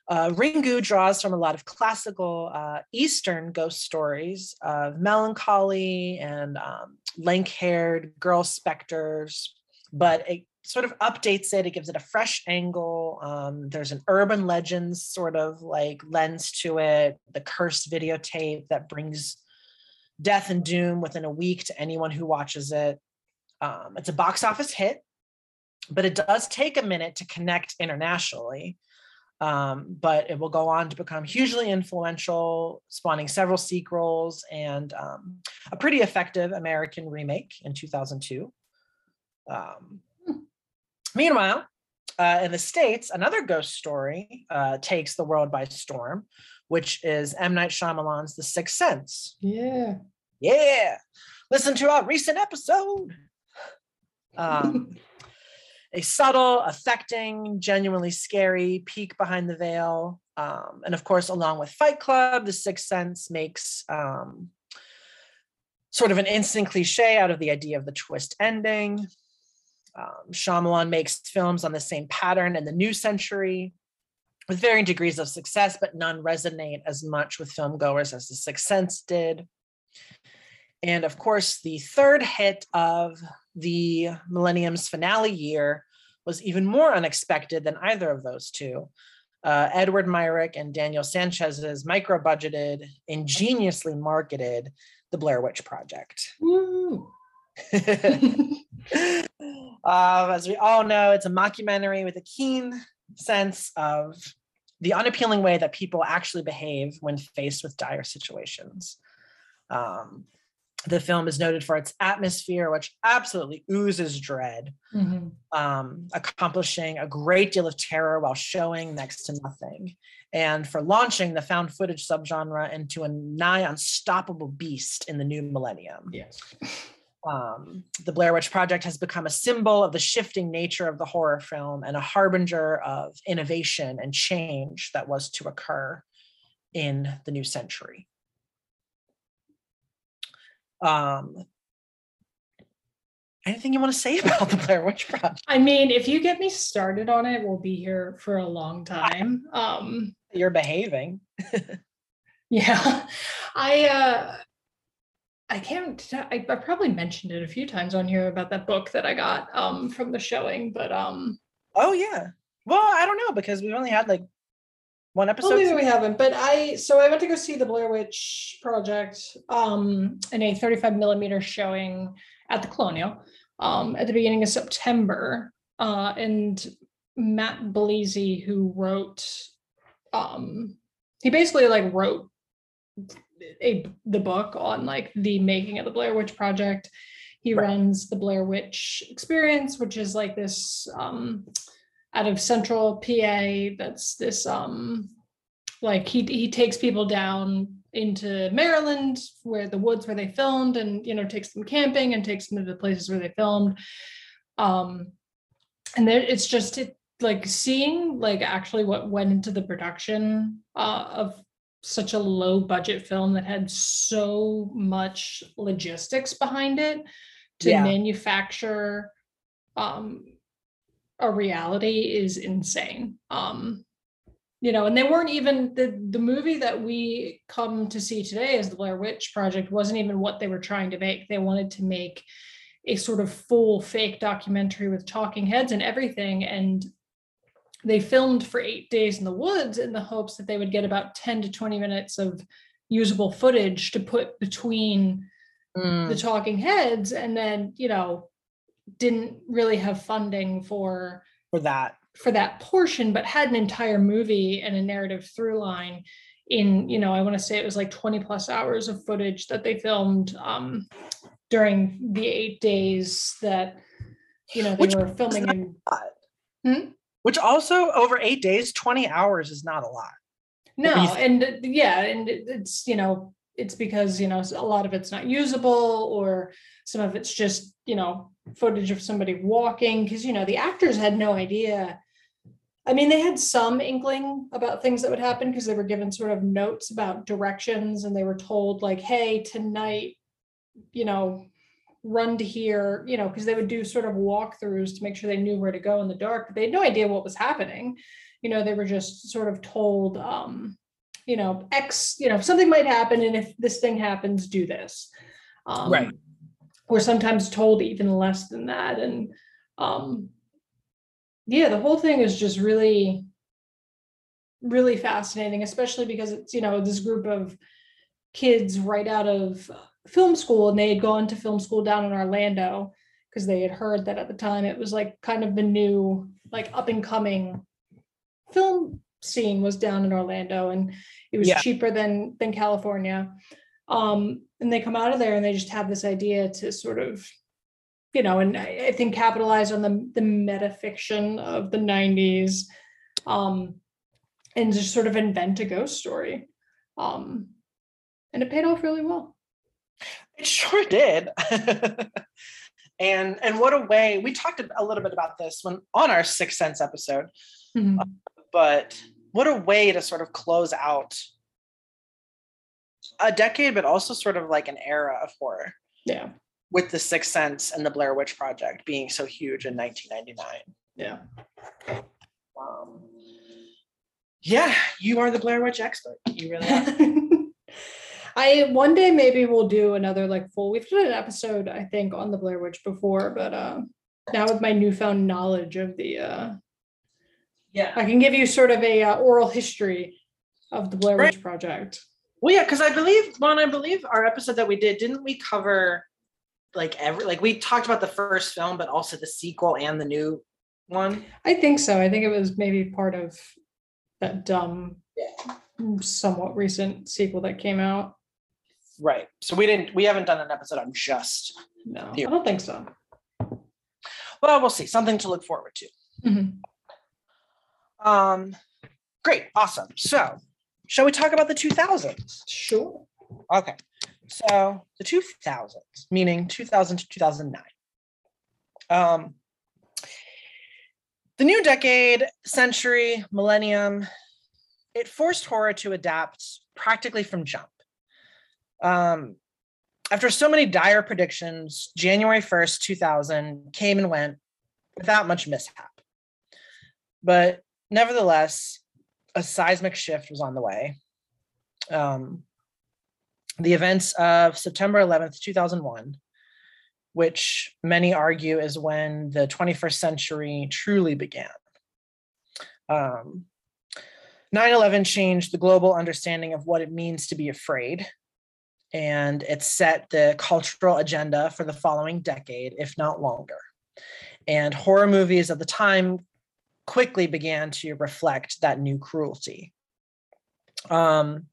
uh, Ringu draws from a lot of classical uh, Eastern ghost stories of melancholy and um, lank-haired girl specters, but it sort of updates it, it gives it a fresh angle. Um, there's an urban legends sort of like lens to it, the cursed videotape that brings death and doom within a week to anyone who watches it. Um, it's a box office hit, but it does take a minute to connect internationally, um, but it will go on to become hugely influential, spawning several sequels and um, a pretty effective American remake in two thousand two. Um, Meanwhile, uh, in the States, another ghost story uh, takes the world by storm, which is M. Night Shyamalan's The Sixth Sense. Yeah. Yeah. Listen to our recent episode. Um, a subtle, affecting, genuinely scary peek behind the veil. Um, and of course, along with Fight Club, The Sixth Sense makes um, sort of an instant cliche out of the idea of the twist ending. Um, Shyamalan makes films on the same pattern in the new century with varying degrees of success, but none resonate as much with filmgoers as The Sixth Sense did. And of course, the third hit of the millennium's finale year was even more unexpected than either of those two. Uh, Edward Myrick and Daniel Sanchez's micro-budgeted, ingeniously marketed The Blair Witch Project. Woo! Uh, as we all know, it's a mockumentary with a keen sense of the unappealing way that people actually behave when faced with dire situations. Um, the film is noted for its atmosphere, which absolutely oozes dread, mm-hmm. um, accomplishing a great deal of terror while showing next to nothing, and for launching the found footage subgenre into a nigh unstoppable beast in the new millennium. Yes. Um, the Blair Witch Project has become a symbol of the shifting nature of the horror film and a harbinger of innovation and change that was to occur in the new century. Um, anything you want to say about the Blair Witch Project? I mean, if you get me started on it, we'll be here for a long time. Um, You're behaving. yeah. I... Uh... I can't, I, I probably mentioned it a few times on here about that book that I got um, from the showing, but. um, Oh yeah. Well, I don't know because we've only had like one episode. Well, maybe we haven't, but I, so I went to go see the Blair Witch Project um, in a thirty-five millimeter showing at the Colonial um, at the beginning of September. Uh, and Matt Bleasy, who wrote, um, he basically like wrote A, the book on like the making of the Blair Witch Project. He right. runs the Blair Witch Experience, which is like this um out of Central P A. That's this um like he he takes people down into Maryland, where the woods where they filmed, and, you know, takes them camping and takes them to the places where they filmed. Um, and there, it's just it, like seeing like actually what went into the production uh, of such a low budget film that had so much logistics behind it to yeah. manufacture um, a reality is insane. Um, you know, and they weren't even, the, the movie that we come to see today as the Blair Witch Project wasn't even what they were trying to make. They wanted to make a sort of full fake documentary with talking heads and everything. And they filmed for eight days in the woods in the hopes that they would get about ten to twenty minutes of usable footage to put between mm. the talking heads, and then, you know, didn't really have funding for, for that, for that portion, but had an entire movie and a narrative through line in, you know, I want to say it was like twenty plus hours of footage that they filmed um, during the eight days that, you know, they Which were filming. in. Hmm? Which also, over eight days, twenty hours is not a lot. No, and yeah, and it's, you know, it's because, you know, a lot of it's not usable, or some of it's just, you know, footage of somebody walking, because, you know, the actors had no idea. I mean, they had some inkling about things that would happen because they were given sort of notes about directions, and they were told like, hey, tonight, you know, run to here, you know, because they would do sort of walkthroughs to make sure they knew where to go in the dark. They had no idea what was happening. You know, they were just sort of told, um, you know, X, you know, something might happen, and if this thing happens, do this. Um, right. Or sometimes told even less than that. And um, yeah, the whole thing is just really, really fascinating, especially because it's, you know, this group of kids right out of film school, and they had gone to film school down in Orlando because they had heard that at the time it was like kind of the new, like, up and coming film scene was down in Orlando, and it was yeah. cheaper than than California. Um, and they come out of there and they just have this idea to sort of, you know, and I, I think capitalize on the the metafiction of the nineties, um, and just sort of invent a ghost story. Um, and it paid off really well. It sure did. and and what a way, we talked a little bit about this when on our Sixth Sense episode, mm-hmm. uh, but what a way to sort of close out a decade, but also sort of like an era of horror. Yeah. With the Sixth Sense and the Blair Witch Project being so huge in nineteen ninety-nine. Yeah. Um, yeah, you are the Blair Witch expert. You really are. I one day maybe we'll do another like full, we've done an episode, I think, on the Blair Witch before, but uh, now with my newfound knowledge of the, uh, yeah, I can give you sort of a uh, oral history of the Blair Witch right. Project. Well, yeah, because I believe, Juan, I believe our episode that we did, didn't we cover like every, like we talked about the first film, but also the sequel and the new one? I think so. I think it was maybe part of that dumb, yeah. somewhat recent sequel that came out. Right. So we didn't, we haven't done an episode on just. No, the- I don't think so. Well, we'll see. Something to look forward to. Mm-hmm. Um, great. Awesome. So shall we talk about the two thousands? Sure. Okay. So the two thousands, meaning two thousand to two thousand nine. Um, the new decade, century, millennium, it forced horror to adapt practically from jump. Um, after so many dire predictions, January first, two thousand came and went without much mishap. But nevertheless, a seismic shift was on the way. Um, the events of September eleventh, two thousand one, which many argue is when the twenty-first century truly began. Um, nine eleven changed the global understanding of what it means to be afraid, and it set the cultural agenda for the following decade, if not longer. And horror movies at the time quickly began to reflect that new cruelty. Um,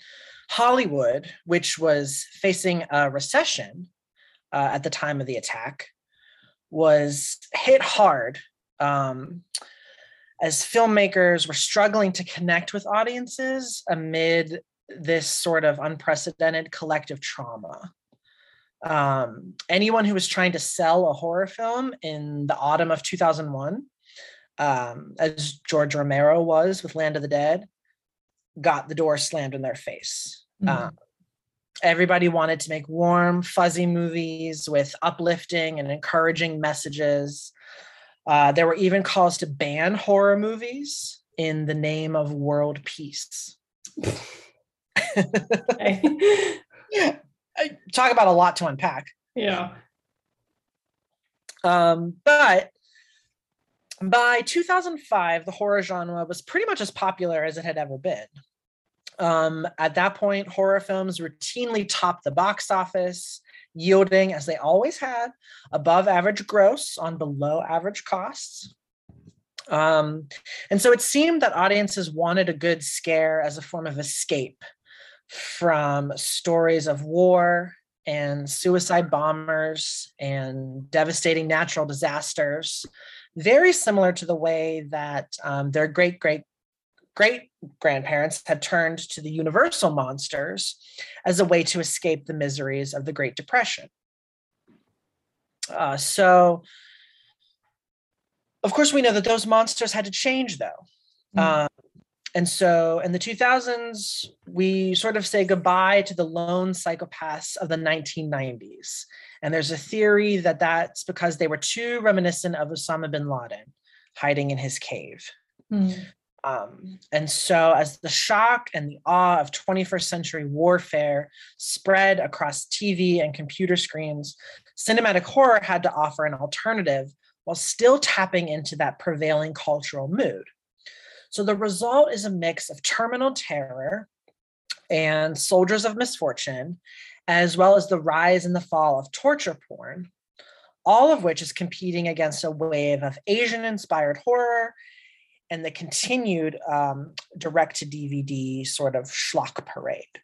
Hollywood, which was facing a recession uh, at the time of the attack, was hit hard um, as filmmakers were struggling to connect with audiences amid this sort of unprecedented collective trauma. Um, anyone who was trying to sell a horror film in the autumn of two thousand one, um, as George Romero was with Land of the Dead, got the door slammed in their face. Mm-hmm. Um, everybody wanted to make warm, fuzzy movies with uplifting and encouraging messages. Uh, there were even calls to ban horror movies in the name of world peace. Yeah. Talk about a lot to unpack. Yeah. Um, but by two thousand five, the horror genre was pretty much as popular as it had ever been. Um, at that point, horror films routinely topped the box office, yielding, as they always had, above average gross on below average costs. Um, and so it seemed that audiences wanted a good scare as a form of escape from stories of war and suicide bombers and devastating natural disasters, very similar to the way that um, their great, great, great grandparents had turned to the universal monsters as a way to escape the miseries of the Great Depression. Uh, so, of course, we know that those monsters had to change, though. Mm. Um, And so in the two thousands, we sort of say goodbye to the lone psychopaths of the nineteen nineties. And there's a theory that that's because they were too reminiscent of Osama bin Laden hiding in his cave. Mm. Um, and so as the shock and the awe of twenty-first century warfare spread across T V and computer screens, cinematic horror had to offer an alternative while still tapping into that prevailing cultural mood. So the result is a mix of terminal terror and soldiers of misfortune, as well as the rise and the fall of torture porn, all of which is competing against a wave of Asian-inspired horror and the continued um, direct-to-D V D sort of schlock parade.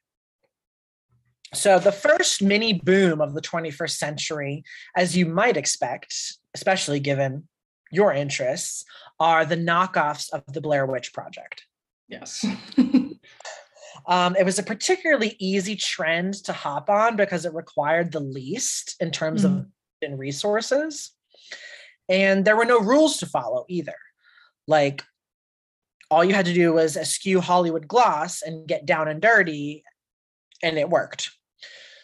So the first mini boom of the twenty-first century, as you might expect, especially given your interests, are the knockoffs of the Blair Witch Project. Yes. um, it was a particularly easy trend to hop on because it required the least in terms mm-hmm. of in resources. And there were no rules to follow either. Like, all you had to do was eschew Hollywood gloss and get down and dirty, and it worked.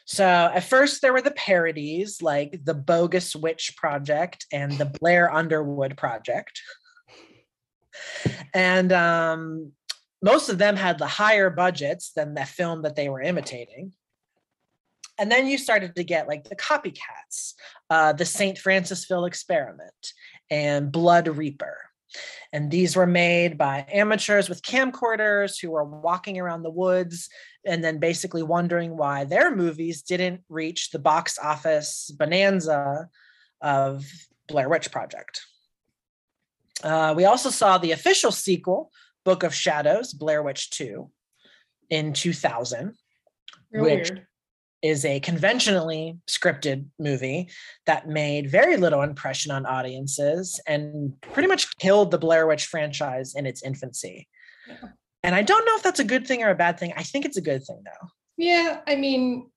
So at first there were the parodies, like the Bogus Witch Project and the Blair Underwood Project. And um, most of them had the higher budgets than the film that they were imitating. And then you started to get like the copycats, uh, the Saint Francisville Experiment and Blood Reaper. And these were made by amateurs with camcorders who were walking around the woods and then basically wondering why their movies didn't reach the box office bonanza of Blair Witch Project. Uh, we also saw the official sequel, Book of Shadows, Blair Witch two, in two thousand, Real which weird. Is a conventionally scripted movie that made very little impression on audiences and pretty much killed the Blair Witch franchise in its infancy. Yeah. And I don't know if that's a good thing or a bad thing. I think it's a good thing, though. Yeah, I mean,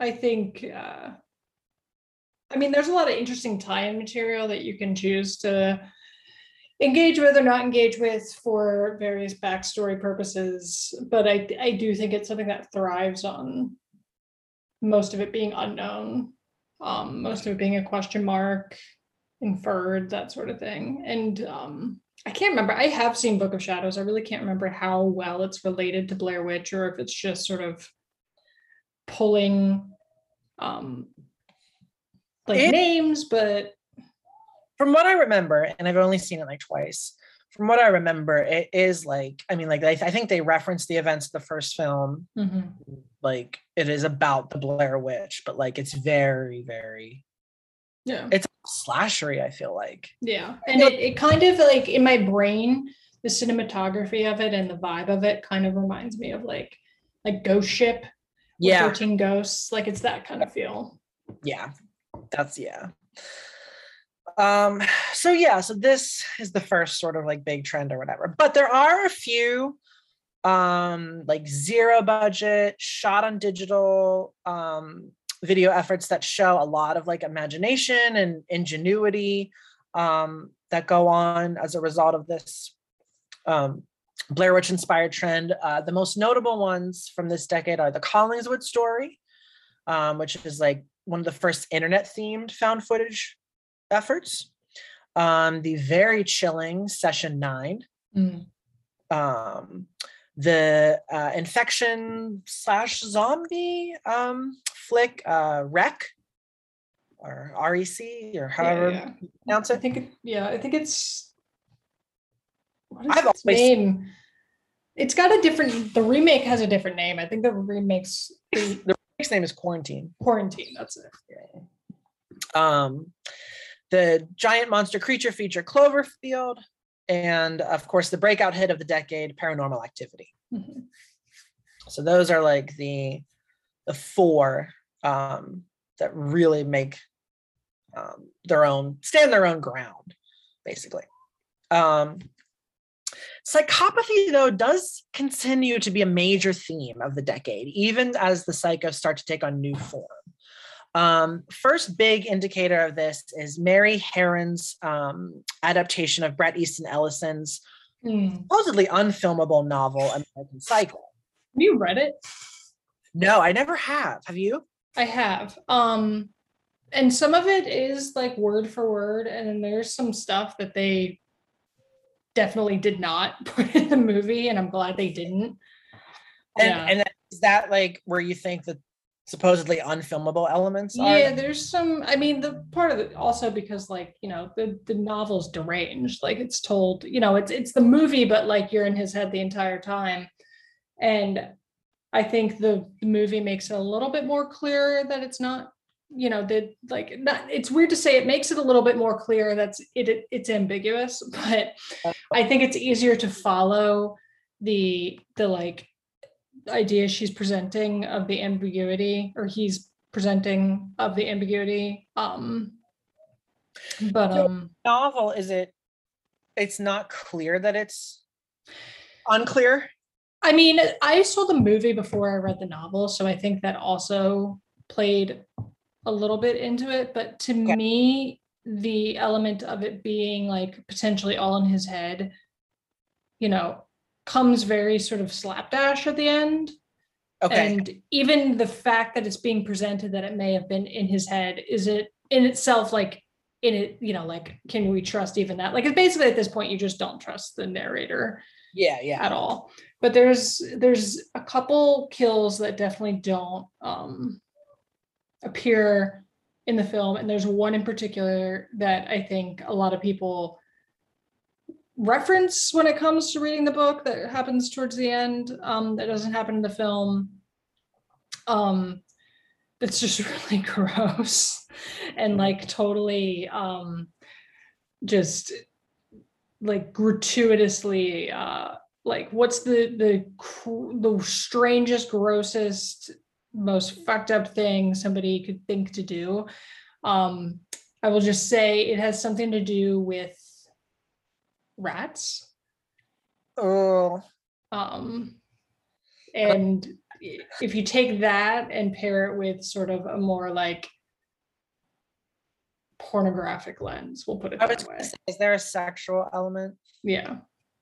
I think, uh, I mean, there's a lot of interesting tie-in material that you can choose to engage with or not engage with for various backstory purposes. But I, I do think it's something that thrives on most of it being unknown, um, most of it being a question mark, inferred, that sort of thing. And um, I can't remember, I have seen Book of Shadows. I really can't remember how well it's related to Blair Witch or if it's just sort of pulling um, like it, names, but. From what I remember, and I've only seen it like twice, from what I remember, it is like, I mean, like, I, th- I think they reference the events of the first film. Mm-hmm. Like, it is about the Blair Witch, but like, it's very, very, yeah, it's slashery, I feel like. Yeah. And it, it kind of like, in my brain, the cinematography of it and the vibe of it kind of reminds me of like, like Ghost Ship. Yeah. thirteen Ghosts. Like, it's that kind of feel. Yeah. That's, yeah. Um, so yeah, so this is the first sort of like big trend or whatever, but there are a few um, like zero budget, shot on digital um, video efforts that show a lot of like imagination and ingenuity um, that go on as a result of this um, Blair Witch inspired trend. Uh, the most notable ones from this decade are The Collingswood Story, um, which is like one of the first internet themed found footage efforts. Um, the very chilling Session Nine, mm. um, the uh, infection slash zombie um, flick uh, Rec, or R E C, or however yeah, yeah. you pronounce it. I think it, yeah, I think it's what is I've its always name? It's got a different. The remake has a different name. I think the remake's the, the remake's name is Quarantine. Quarantine. That's it. Yeah. Um. The giant monster creature feature Cloverfield, and of course the breakout hit of the decade, Paranormal Activity. Mm-hmm. So those are like the the four um, that really make um, their own, stand their own ground, basically. Um, psychopathy though does continue to be a major theme of the decade, even as the psychos start to take on new form. Um, first big indicator of this is Mary Herron's um, adaptation of Bret Easton Ellison's mm. supposedly unfilmable novel, American Psycho. Have you read it? No, I never have. Have you? I have. Um, and some of it is like word for word, and then there's some stuff that they definitely did not put in the movie, and I'm glad they didn't. And, yeah. and that, is that like where you think that supposedly unfilmable elements are? Yeah, there's some, I mean, the part of it also because like, you know, the, the novel's deranged, like it's told, you know, it's it's the movie, but like you're in his head the entire time. And I think the, the movie makes it a little bit more clear that it's not, you know, that like, not, it's weird to say it makes it a little bit more clear that's it, it it's ambiguous, but I think it's easier to follow the the like, idea she's presenting of the ambiguity, or he's presenting of the ambiguity. Um, but so um, novel is it? It's not clear that it's unclear. I mean, I saw the movie before I read the novel, so I think that also played a little bit into it. But to okay. me, the element of it being like potentially all in his head, you know, comes very sort of slapdash at the end. Okay. And even the fact that it's being presented that it may have been in his head, is it in itself like in it, you know, like, can we trust even that? Like, it's basically at this point, you just don't trust the narrator. Yeah. Yeah. At all. But there's, there's a couple kills that definitely don't um, appear in the film. And there's one in particular that I think a lot of people reference when it comes to reading the book that happens towards the end, um, that doesn't happen in the film. Um, it's just really gross and like totally um, just like gratuitously uh, like what's the the the strangest, grossest, most fucked up thing somebody could think to do. Um, I will just say it has something to do with rats. Oh. Um, and if you take that and pair it with sort of a more like pornographic lens, we'll put it that way. Say, is there a sexual element? Yeah.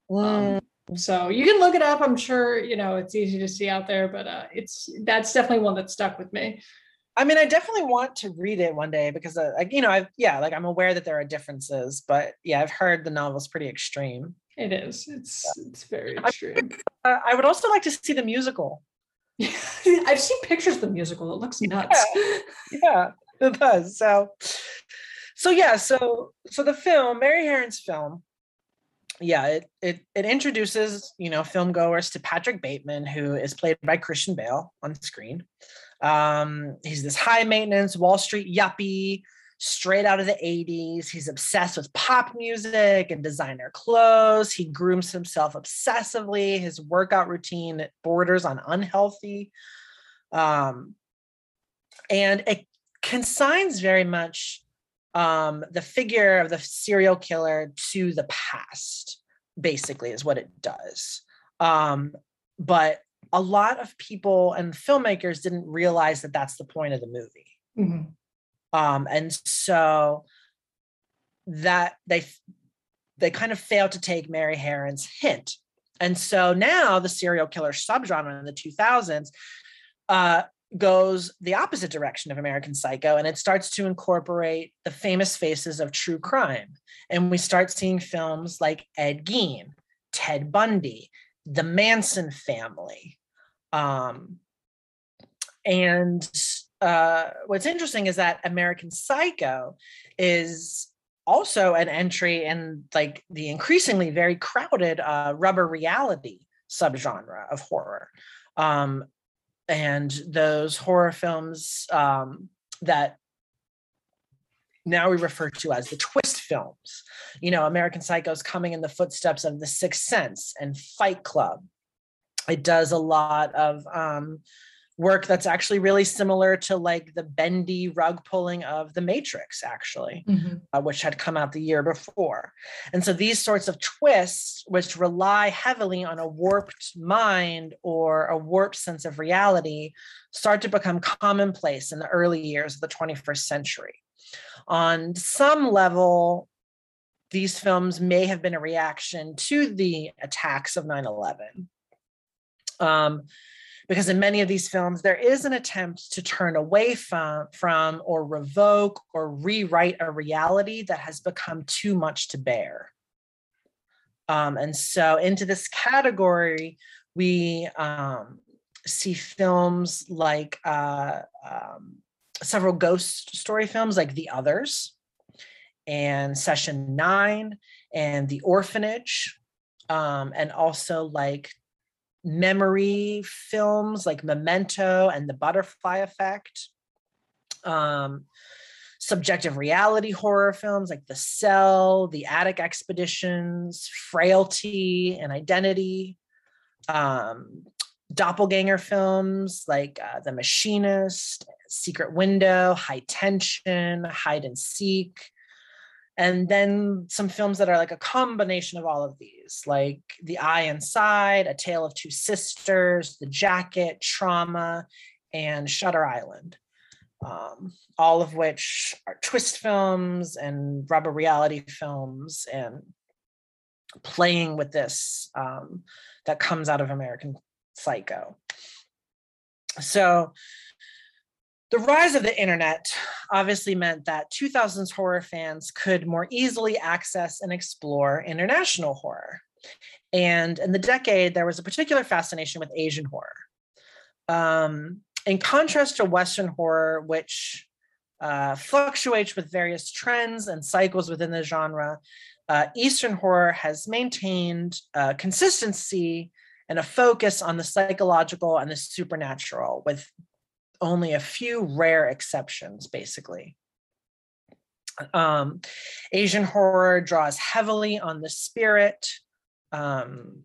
Mm. Um, so you can look it up. I'm sure, you know, it's easy to see out there, but uh, it's that's definitely one that stuck with me. I mean, I definitely want to read it one day because, uh, like, you know, I've, yeah, like I'm aware that there are differences, but yeah, I've heard the novel's pretty extreme. It is. It's yeah. it's very extreme. I, uh, I would also like to see the musical. I've seen pictures of the musical. It looks nuts. Yeah, yeah it does. So, so yeah, so, so the film, Mary Herron's film, yeah, it, it, it introduces, you know, filmgoers to Patrick Bateman, who is played by Christian Bale on screen. Um, he's this high maintenance Wall Street yuppie straight out of the eighties. He's obsessed with pop music and designer clothes. He grooms himself obsessively. His workout routine borders on unhealthy. Um, and it consigns very much um, the figure of the serial killer to the past, basically, is what it does. Um, but a lot of people and filmmakers didn't realize that that's the point of the movie. Mm-hmm. Um, and so that they, they kind of failed to take Mary Harron's hint. And so now the serial killer subgenre in the two thousands uh, goes the opposite direction of American Psycho, and it starts to incorporate the famous faces of true crime. And we start seeing films like Ed Gein, Ted Bundy, the Manson family. Um, and uh, what's interesting is that American Psycho is also an entry in like the increasingly very crowded uh, rubber reality subgenre of horror. Um, and those horror films um, that now we refer to as the twist films. You know, American Psycho's coming in the footsteps of The Sixth Sense and Fight Club. It does a lot of um, work that's actually really similar to like the bendy rug pulling of The Matrix, actually, mm-hmm. uh, which had come out the year before. And so these sorts of twists, which rely heavily on a warped mind or a warped sense of reality, start to become commonplace in the early years of the twenty-first century. On some level, these films may have been a reaction to the attacks of nine eleven. Um, because in many of these films, there is an attempt to turn away from, from or revoke or rewrite a reality that has become too much to bear. Um, and so into this category, we um, see films like uh, um, several ghost story films like The Others and Session Nine and The Orphanage, um, and also like memory films like Memento and The Butterfly Effect, um, subjective reality horror films like The Cell, The Attic Expeditions, Frailty and Identity, um, doppelganger films like uh, The Machinist, Secret Window, High Tension, Hide and Seek, and then some films that are like a combination of all of these, like The Eye Inside, A Tale of Two Sisters, The Jacket, Trauma, and Shutter Island, um, all of which are twist films and rubber reality films and playing with this um, that comes out of American Psycho. So the rise of the internet obviously meant that two thousands horror fans could more easily access and explore international horror. And in the decade, there was a particular fascination with Asian horror. Um, in contrast to Western horror, which uh, fluctuates with various trends and cycles within the genre, uh, Eastern horror has maintained uh, consistency and a focus on the psychological and the supernatural, with only a few rare exceptions, basically. Um, Asian horror draws heavily on the spirit, um,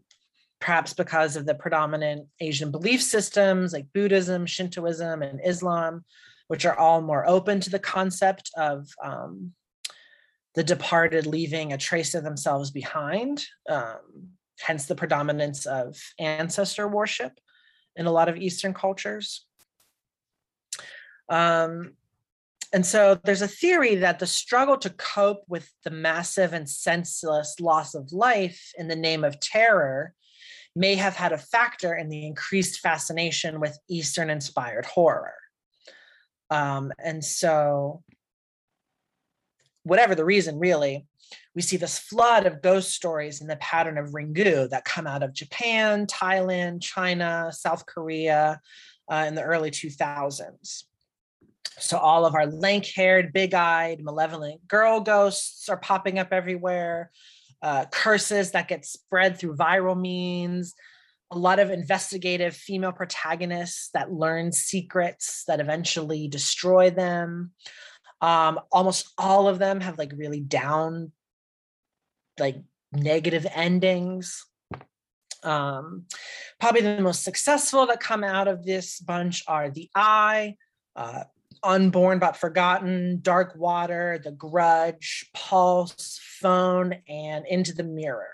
perhaps because of the predominant Asian belief systems like Buddhism, Shintoism, and Islam, which are all more open to the concept of um, the departed leaving a trace of themselves behind, um, hence the predominance of ancestor worship in a lot of Eastern cultures. Um, and so there's a theory that the struggle to cope with the massive and senseless loss of life in the name of terror may have had a factor in the increased fascination with Eastern-inspired horror. Um, and so, whatever the reason, really, we see this flood of ghost stories in the pattern of Ringu that come out of Japan, Thailand, China, South Korea, uh, in the early two thousands. So all of our lank-haired, big-eyed, malevolent girl ghosts are popping up everywhere, uh, curses that get spread through viral means, a lot of investigative female protagonists that learn secrets that eventually destroy them. Um, almost all of them have like really down, like negative endings. Um, probably the most successful that come out of this bunch are The Eye, uh, Unborn But Forgotten, Dark Water, The Grudge, Pulse, Phone, and Into the Mirror.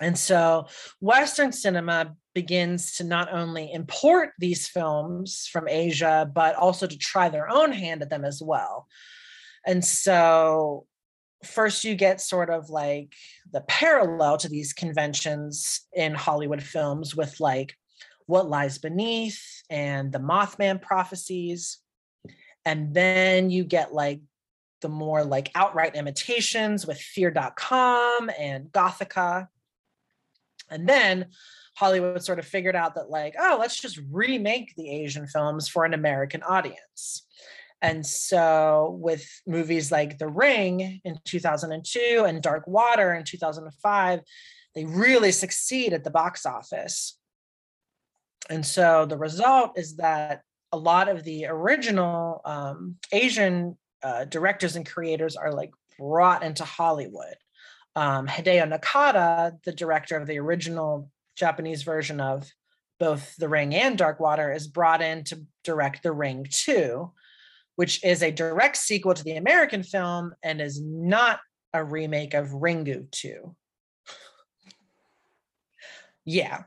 And so Western cinema begins to not only import these films from Asia, but also to try their own hand at them as well. And so first you get sort of like the parallel to these conventions in Hollywood films with like What Lies Beneath and the Mothman prophecies. And then you get like the more like outright imitations with fear dot com and Gothica. And then Hollywood sort of figured out that like, oh, let's just remake the Asian films for an American audience. And so with movies like The Ring in two thousand two and Dark Water in two thousand five, they really succeed at the box office. And so the result is that a lot of the original um, Asian uh, directors and creators are like brought into Hollywood. Um, Hideo Nakata, the director of the original Japanese version of both The Ring and Dark Water, is brought in to direct The Ring two, which is a direct sequel to the American film and is not a remake of Ringu two. Yeah.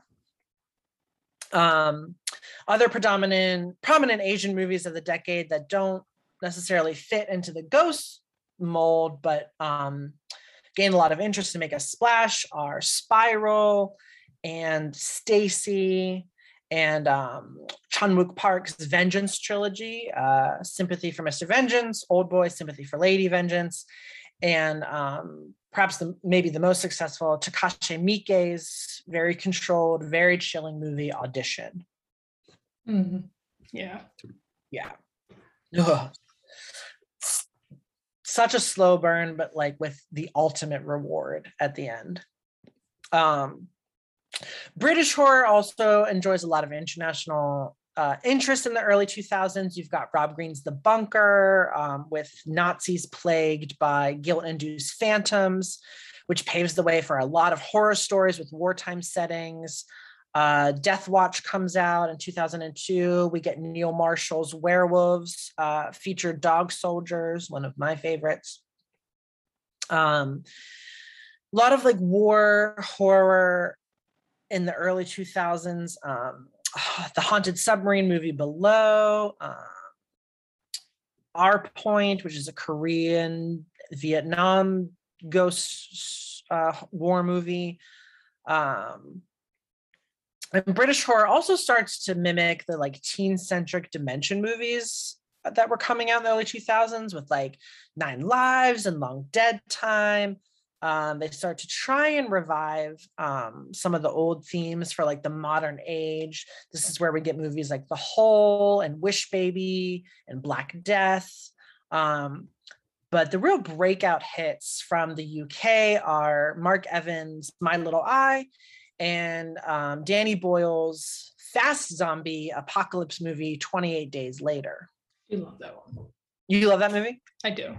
Um, other predominant, prominent Asian movies of the decade that don't necessarily fit into the ghost mold, but um, gain a lot of interest to make a splash are Spiral and Stacy and um, Chan Wook Park's Vengeance trilogy, uh, Sympathy for Mister Vengeance, Old Boy, Sympathy for Lady Vengeance, and um, perhaps the, maybe the most successful, Takashi Miike's very controlled, very chilling movie, Audition. Mm-hmm. Yeah. Yeah. Ugh. Such a slow burn, but like with the ultimate reward at the end. Um, British horror also enjoys a lot of international uh, interest in the early two thousands. You've got Rob Greene's The Bunker um, with Nazis plagued by guilt-induced phantoms, which paves the way for a lot of horror stories with wartime settings. Uh, Death Watch comes out in two thousand two. We get Neil Marshall's Werewolves, uh, featured Dog Soldiers, one of my favorites. Um, a lot of like war horror in the early two thousands, um, the Haunted Submarine movie Below, uh, Our Point, which is a Korean Vietnam ghost uh, war movie. Um, and British horror also starts to mimic the like teen-centric Dimension movies that were coming out in the early two thousands with like Nine Lives and Long Dead Time. Um, they start to try and revive um, some of the old themes for like the modern age. This is where we get movies like The Hole and Wish Baby and Black Death. Um, but the real breakout hits from the U K are Mark Evans' My Little Eye and um, Danny Boyle's fast zombie apocalypse movie, twenty-eight days later. You love that one. You love that movie? I do.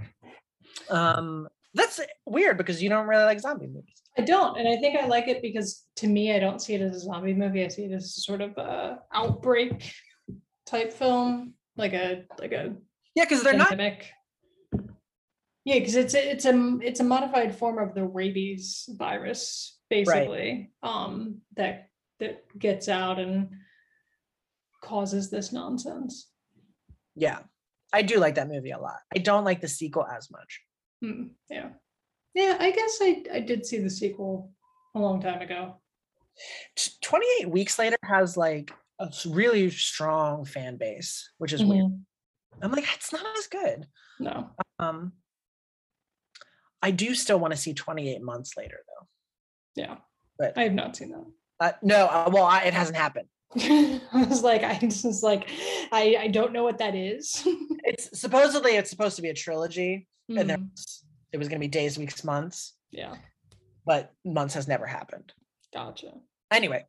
Um, That's weird because you don't really like zombie movies. I don't. And I think I like it because to me, I don't see it as a zombie movie. I see it as sort of a outbreak type film, like a, like a. Yeah. Cause they're pandemic. Not. Yeah. Cause it's, it's a, it's a modified form of the rabies virus basically, right. um, that, that gets out and causes this nonsense. Yeah. I do like that movie a lot. I don't like the sequel as much. Hmm, yeah. Yeah, I guess I, I did see the sequel a long time ago. twenty-eight weeks later has like a really strong fan base, which is mm-hmm. weird. I'm like, it's not as good. No. Um, I do still want to see twenty-eight months later though. Yeah. But I have not seen that. Uh, no, uh, well, I, it hasn't happened. I was like, I just like, I, I don't know what that is. It's supposedly, it's supposed to be a trilogy. And there was, it was going to be days, weeks, months. Yeah. But months has never happened. Gotcha. Anyway,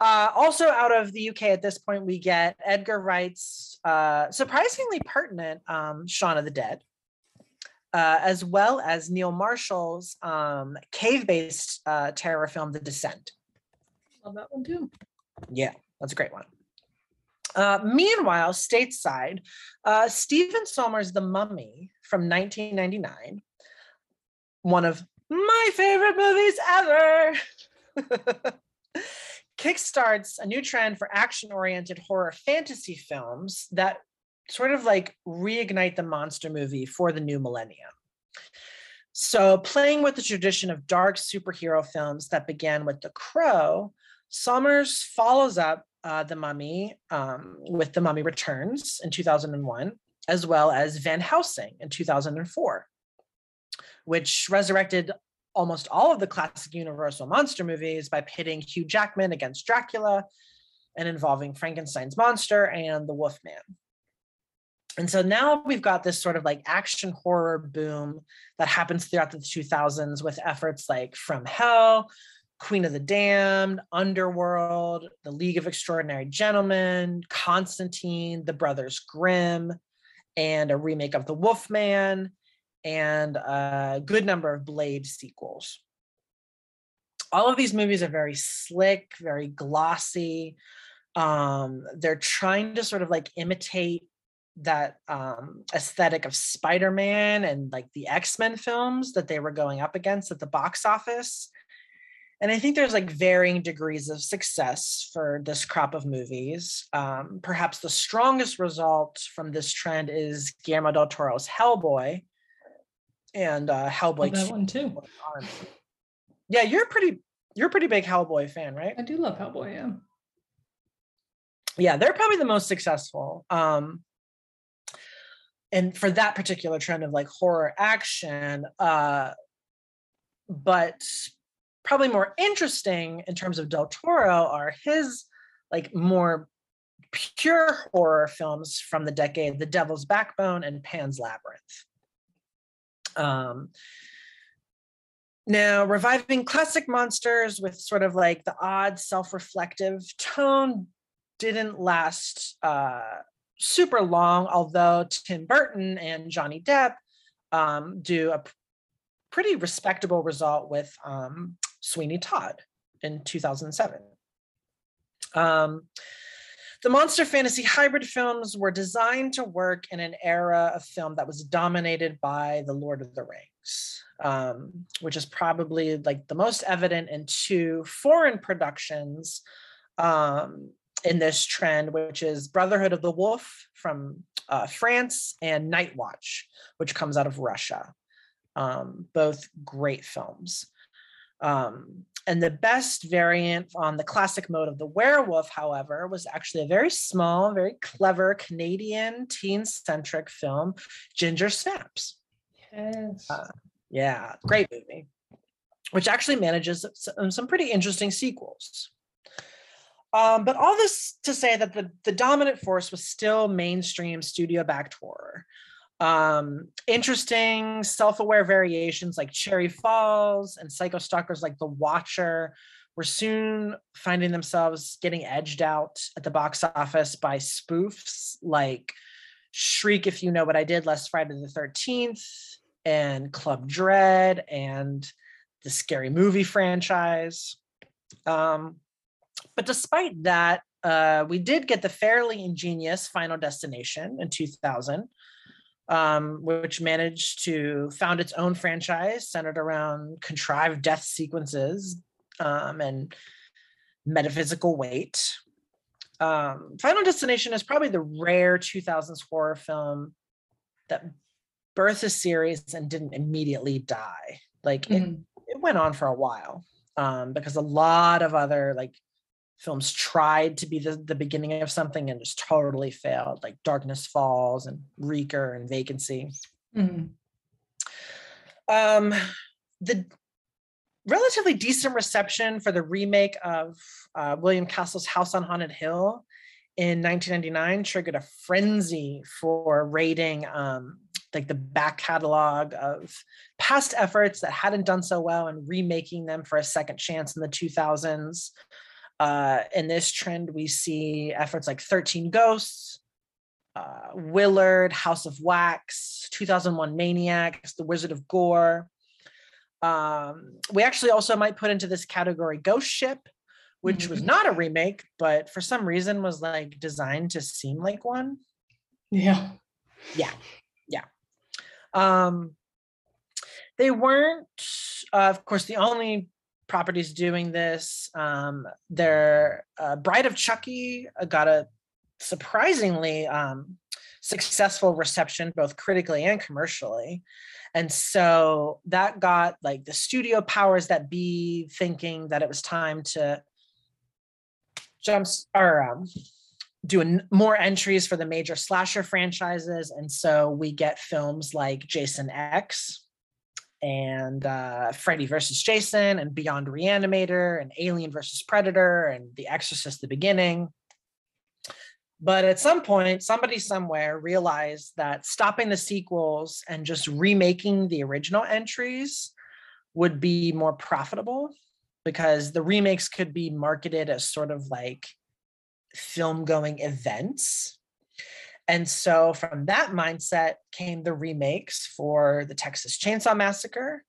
uh, also out of the U K at this point, we get Edgar Wright's uh, surprisingly pertinent um, Shaun of the Dead, uh, as well as Neil Marshall's um, cave-based uh, terror film, The Descent. Love that one too. Yeah, that's a great one. Uh, meanwhile, stateside, uh, Stephen Sommers' The Mummy from nineteen ninety-nine, one of my favorite movies ever, kickstarts a new trend for action-oriented horror fantasy films that sort of like reignite the monster movie for the new millennium. So playing with the tradition of dark superhero films that began with The Crow, Sommers follows up uh, The Mummy um, with The Mummy Returns in two thousand one, as well as Van Helsing in two thousand four, which resurrected almost all of the classic Universal monster movies by pitting Hugh Jackman against Dracula and involving Frankenstein's monster and the Wolfman. And so now we've got this sort of like action horror boom that happens throughout the two thousands with efforts like From Hell, Queen of the Damned, Underworld, The League of Extraordinary Gentlemen, Constantine, The Brothers Grimm, and a remake of The Wolfman, and a good number of Blade sequels. All of these movies are very slick, very glossy. Um, they're trying to sort of like imitate that um, aesthetic of Spider-Man and like the X-Men films that they were going up against at the box office. And I think there's like varying degrees of success for this crop of movies. Um, perhaps the strongest result from this trend is Guillermo del Toro's Hellboy and uh, Hellboy. That one too. Yeah, you're pretty. You're a pretty big Hellboy fan, right? I do love Hellboy. Yeah. Yeah, they're probably the most successful. Um, and for that particular trend of like horror action, uh, but. Probably more interesting in terms of Del Toro are his like more pure horror films from the decade, The Devil's Backbone and Pan's Labyrinth. Um, now, reviving classic monsters with sort of like the odd self-reflective tone didn't last uh, super long, although Tim Burton and Johnny Depp um, do a pretty respectable result with um, Sweeney Todd in two thousand seven. Um, the monster fantasy hybrid films were designed to work in an era of film that was dominated by The Lord of the Rings, um, which is probably like the most evident in two foreign productions um, in this trend, which is Brotherhood of the Wolf from uh, France and Night Watch, which comes out of Russia. Um, both great films. Um, and the best variant on the classic mode of the werewolf, however, was actually a very small, very clever Canadian teen-centric film, Ginger Snaps. Yes. Uh, yeah, great movie, which actually manages some, some pretty interesting sequels. Um, but all this to say that the, the dominant force was still mainstream studio-backed horror. Um, interesting self-aware variations like Cherry Falls and psycho stalkers like The Watcher were soon finding themselves getting edged out at the box office by spoofs like Shriek If You Know What I Did Last Friday the thirteenth and Club Dread and the Scary Movie franchise. Um, but despite that, uh, we did get the fairly ingenious Final Destination in two thousand. Um, which managed to found its own franchise centered around contrived death sequences um, and metaphysical weight. Um, Final Destination is probably the rare two thousands horror film that birthed a series and didn't immediately die. Like mm-hmm. it, it went on for a while um, because a lot of other like films tried to be the, the beginning of something and just totally failed, like Darkness Falls and Reeker and Vacancy. Mm-hmm. Um, the relatively decent reception for the remake of uh, William Castle's House on Haunted Hill in nineteen ninety-nine triggered a frenzy for raiding um, like the back catalog of past efforts that hadn't done so well and remaking them for a second chance in the two thousands. Uh, in this trend, we see efforts like thirteen Ghosts, uh, Willard, House of Wax, two thousand one Maniacs, The Wizard of Gore. Um, we actually also might put into this category Ghost Ship, which mm-hmm. was not a remake, but for some reason was like designed to seem like one. Yeah. Yeah. Yeah. Um, they weren't, uh, of course, the only properties doing this. Um, their uh, Bride of Chucky got a surprisingly um, successful reception, both critically and commercially. And so that got like the studio powers that be thinking that it was time to jump or um, do an, more entries for the major slasher franchises. And so we get films like Jason X and uh, Freddy versus Jason and Beyond Reanimator and Alien versus Predator and The Exorcist: The Beginning. But at some point, somebody somewhere realized that stopping the sequels and just remaking the original entries would be more profitable, because the remakes could be marketed as sort of like film-going events. And so from that mindset came the remakes for the Texas Chainsaw Massacre,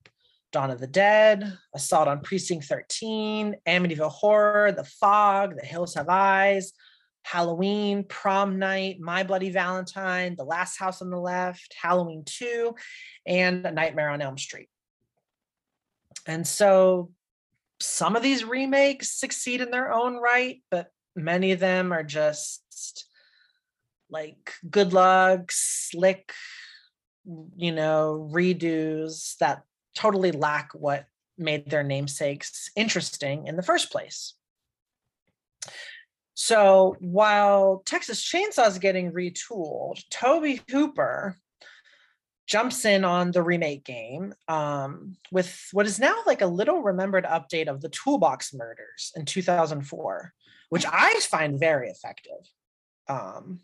Dawn of the Dead, Assault on Precinct thirteen, Amityville Horror, The Fog, The Hills Have Eyes, Halloween, Prom Night, My Bloody Valentine, The Last House on the Left, Halloween two, and A Nightmare on Elm Street. And so some of these remakes succeed in their own right, but many of them are just like good luck, slick, you know, redos that totally lack what made their namesakes interesting in the first place. So while Texas Chainsaw is getting retooled, Tobe Hooper jumps in on the remake game um, with what is now like a little remembered update of the Toolbox Murders in two thousand four, which I find very effective um,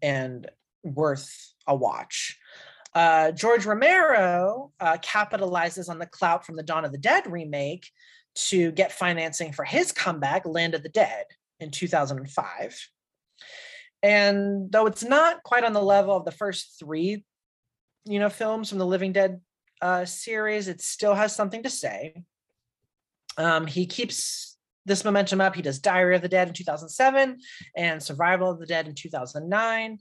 and worth a watch. Uh, George Romero uh, capitalizes on the clout from the Dawn of the Dead remake to get financing for his comeback, Land of the Dead, in two thousand five. And though it's not quite on the level of the first three, you know, films from the Living Dead uh, series, it still has something to say. Um, he keeps this momentum up. He does Diary of the Dead in two thousand seven and Survival of the Dead in two thousand nine.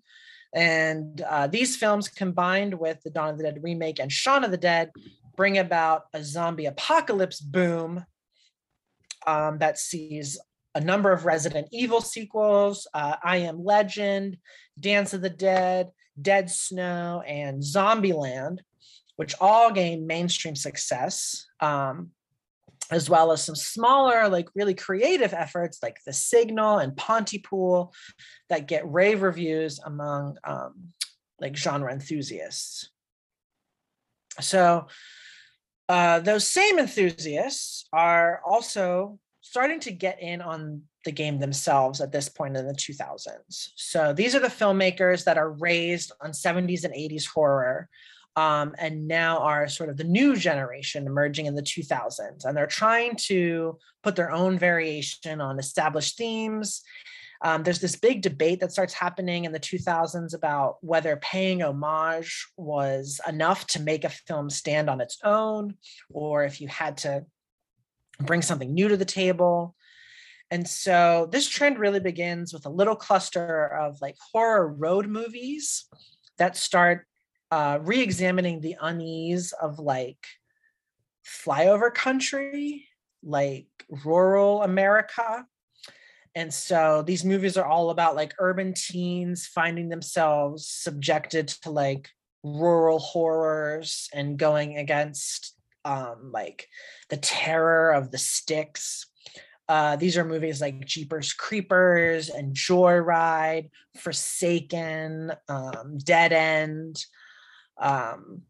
And uh, these films, combined with the Dawn of the Dead remake and Shaun of the Dead, bring about a zombie apocalypse boom um, that sees a number of Resident Evil sequels, uh, I Am Legend, Dance of the Dead, Dead Snow, and Zombieland, which all gained mainstream success, um, as well as some smaller, like really creative efforts like The Signal and Pontypool that get rave reviews among um, like genre enthusiasts. So uh, those same enthusiasts are also starting to get in on the game themselves at this point in the two thousands. So these are the filmmakers that are raised on seventies and eighties horror um, and now are sort of the new generation emerging in the two thousands. And they're trying to put their own variation on established themes. Um, there's this big debate that starts happening in the two thousands about whether paying homage was enough to make a film stand on its own, or if you had to bring something new to the table. And so this trend really begins with a little cluster of like horror road movies that start uh, re-examining the unease of like flyover country, like rural America. And so these movies are all about like urban teens finding themselves subjected to like rural horrors and going against Um, like the terror of the sticks. Uh, these are movies like Jeepers Creepers and Joyride, Forsaken, um, Dead End. Um,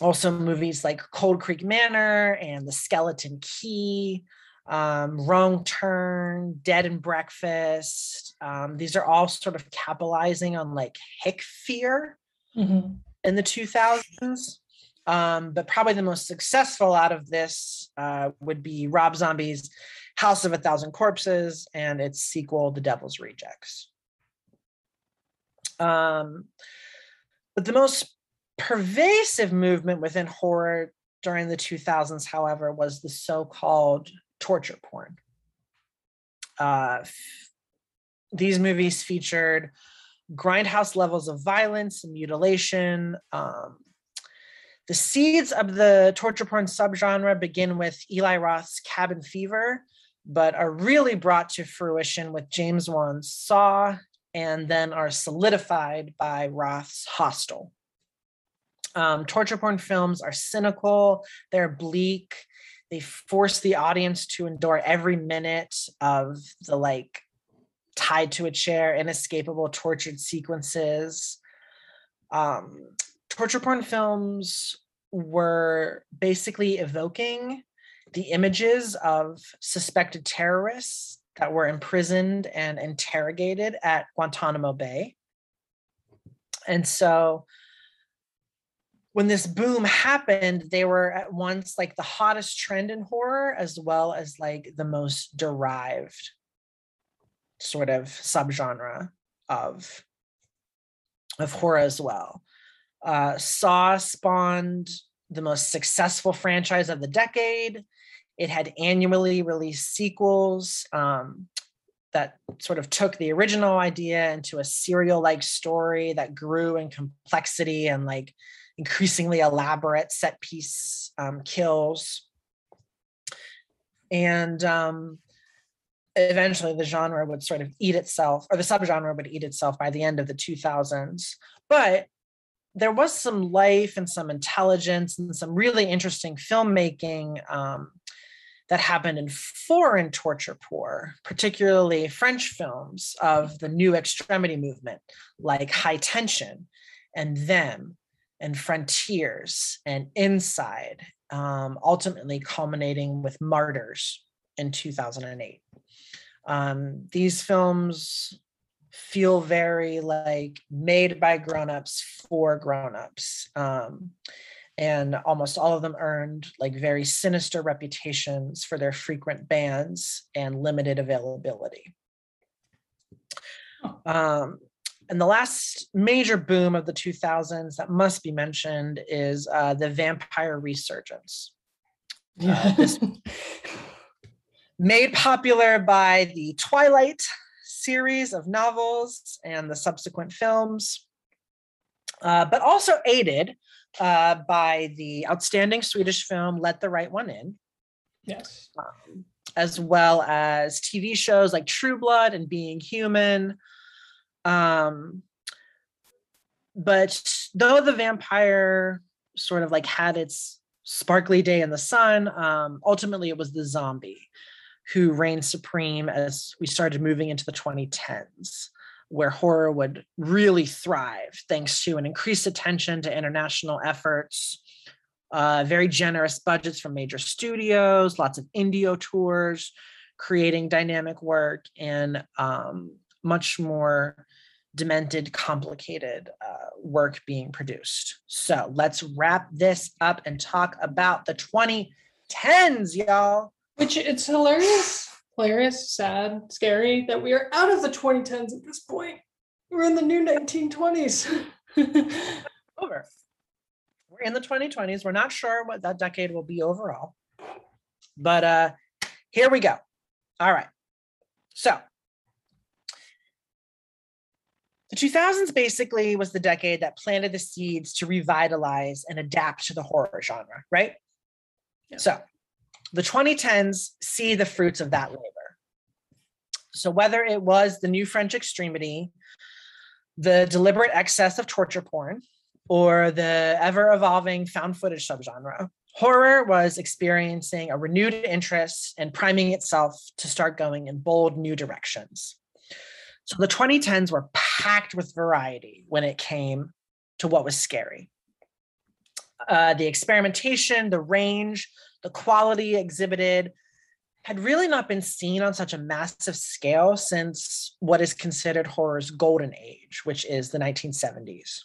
also movies like Cold Creek Manor and The Skeleton Key, um, Wrong Turn, Dead and Breakfast. Um, these are all sort of capitalizing on like hick fear mm-hmm. in the two thousands. Um, but probably the most successful out of this uh, would be Rob Zombie's House of a Thousand Corpses and its sequel, The Devil's Rejects. Um, but the most pervasive movement within horror during the two thousands, however, was the so-called torture porn. Uh, f- these movies featured grindhouse levels of violence and mutilation, um, The seeds of the torture porn subgenre begin with Eli Roth's Cabin Fever, but are really brought to fruition with James Wan's Saw, and then are solidified by Roth's Hostel. Um, torture porn films are cynical, they're bleak, they force the audience to endure every minute of the like tied to a chair, inescapable tortured sequences. Um, torture porn films were basically evoking the images of suspected terrorists that were imprisoned and interrogated at Guantanamo Bay. And so when this boom happened, they were at once like the hottest trend in horror, as well as like the most derived sort of subgenre of, of horror as well. Uh, Saw spawned the most successful franchise of the decade. It had annually released sequels um, that sort of took the original idea into a serial-like story that grew in complexity and like increasingly elaborate set piece um, kills. And um, eventually the genre would sort of eat itself, or the subgenre would eat itself by the end of the two thousands. But there was some life and some intelligence and some really interesting filmmaking um, that happened in foreign torture porn, particularly French films of the new extremity movement, like High Tension and Them and Frontiers and Inside, um, ultimately culminating with Martyrs in two thousand eight. Um, these films feel very like made by grownups for grownups. Um, and almost all of them earned like very sinister reputations for their frequent bans and limited availability. Um, and the last major boom of the two thousands that must be mentioned is uh, the vampire resurgence. Uh, this made popular by the Twilight series of novels and the subsequent films, uh, but also aided uh, by the outstanding Swedish film Let the Right One In. Yes. Um, as well as T V shows like True Blood and Being Human. Um, but though the vampire sort of like had its sparkly day in the sun, um, ultimately it was the zombie who reigned supreme as we started moving into the twenty tens, where horror would really thrive thanks to an increased attention to international efforts, uh, very generous budgets from major studios, lots of indie tours, creating dynamic work, and um, much more demented, complicated uh, work being produced. So let's wrap this up and talk about the twenty tens, y'all. Which it's hilarious, hilarious, sad, scary that we are out of the twenty tens at this point. We're in the new nineteen twenties. Over. We're in the twenty twenties. We're not sure what that decade will be overall. But uh, here we go. All right. So the two thousands basically was the decade that planted the seeds to revitalize and adapt to the horror genre, right? Yeah. So the twenty tens see the fruits of that labor. So whether it was the new French extremity, the deliberate excess of torture porn, or the ever-evolving found footage subgenre, horror was experiencing a renewed interest and priming itself to start going in bold new directions. So the twenty tens were packed with variety when it came to what was scary. Uh, the experimentation, the range, the quality exhibited had really not been seen on such a massive scale since what is considered horror's golden age, which is the nineteen seventies.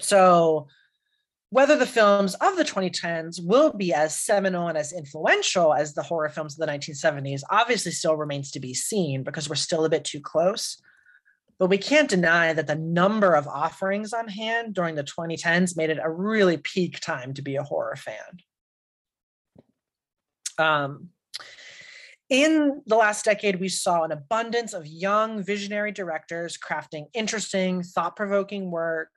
So whether the films of the twenty tens will be as seminal and as influential as the horror films of the nineteen seventies obviously still remains to be seen, because we're still a bit too close. But we can't deny that the number of offerings on hand during the twenty tens made it a really peak time to be a horror fan. Um, in the last decade, we saw an abundance of young visionary directors crafting interesting, thought-provoking work